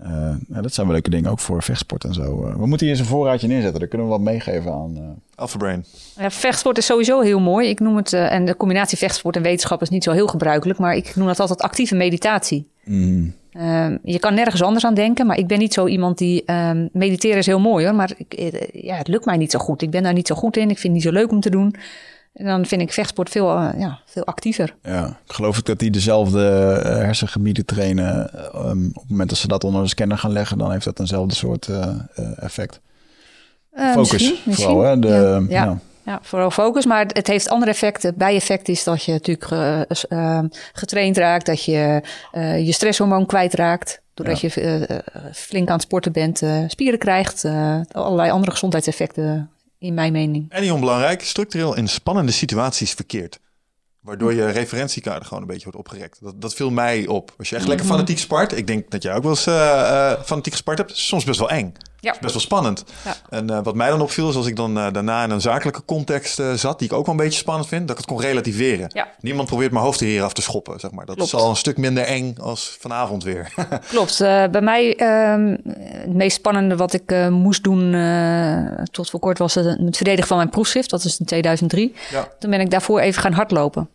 uh, uh, ja, dat zijn wel leuke dingen, ook voor vechtsport en zo. Uh, we moeten hier eens een voorraadje neerzetten. Daar kunnen we wat meegeven aan uh... Alpha Brain. Ja, vechtsport is sowieso heel mooi. Ik noem het, uh, en de combinatie vechtsport en wetenschap is niet zo heel gebruikelijk, maar ik noem dat altijd actieve meditatie. Mm. Uh, je kan nergens anders aan denken, maar ik ben niet zo iemand die... Uh, mediteren is heel mooi hoor, maar ik, uh, ja, het lukt mij niet zo goed. Ik ben daar niet zo goed in, ik vind het niet zo leuk om te doen. En dan vind ik vechtsport veel, uh, ja, veel actiever. Ja, ik geloof ik dat die dezelfde hersengebieden trainen. Um, op het moment dat ze dat onder een scanner gaan leggen, dan heeft dat eenzelfde soort uh, effect. Uh, focus misschien, vooral, misschien. Hè? De, ja, ja. Ja. Ja, vooral focus, maar het heeft andere effecten. Het bijeffect is dat je natuurlijk uh, uh, getraind raakt, dat je uh, je stresshormoon kwijtraakt. Doordat ja. je uh, flink aan het sporten bent, uh, spieren krijgt. Uh, allerlei andere gezondheidseffecten, in mijn mening. En niet onbelangrijk, structureel in spannende situaties verkeert. Waardoor je referentiekader gewoon een beetje wordt opgerekt. Dat, dat viel mij op. Als je echt lekker fanatiek spart, ik denk dat jij ook wel eens uh, fanatiek gespart hebt, soms best wel eng. Ja. Dat is best wel spannend. Ja. En uh, wat mij dan opviel is als ik dan uh, daarna in een zakelijke context uh, zat, die ik ook wel een beetje spannend vind, dat ik het kon relativeren. Ja. Niemand probeert mijn hoofd de hier af te schoppen, zeg maar. Dat Klopt. Is al een stuk minder eng als vanavond weer. Klopt. Uh, bij mij uh, het meest spannende wat ik uh, moest doen uh, tot voor kort was het, het verdedigen van mijn proefschrift. Dat is in tweeduizend drie. Ja. Toen ben ik daarvoor even gaan hardlopen.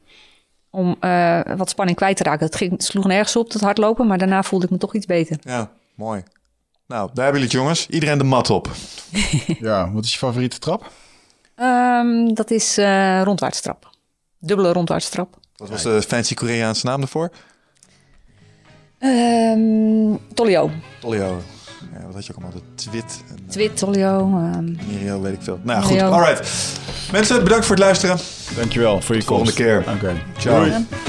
Om uh, wat spanning kwijt te raken. Het, ging, het sloeg nergens op, dat hardlopen. Maar daarna voelde ik me toch iets beter. Ja, mooi. Nou, daar hebben jullie het, jongens. Iedereen de mat op. Ja, wat is je favoriete trap? Um, dat is uh, rondwaartstrap. Dubbele rondwaartstrap. Wat was de fancy Koreaanse naam ervoor? Um, Tollio. Tollio. Ja, wat had je ook allemaal? De twit. En, uh, twit, Tollio. Um, Miriel, weet ik veel. Nou, Miriel. Goed. All right. Mensen, bedankt voor het luisteren. Dankjewel voor je komst. Volgende keer. Oké. Okay. Ciao. Doei.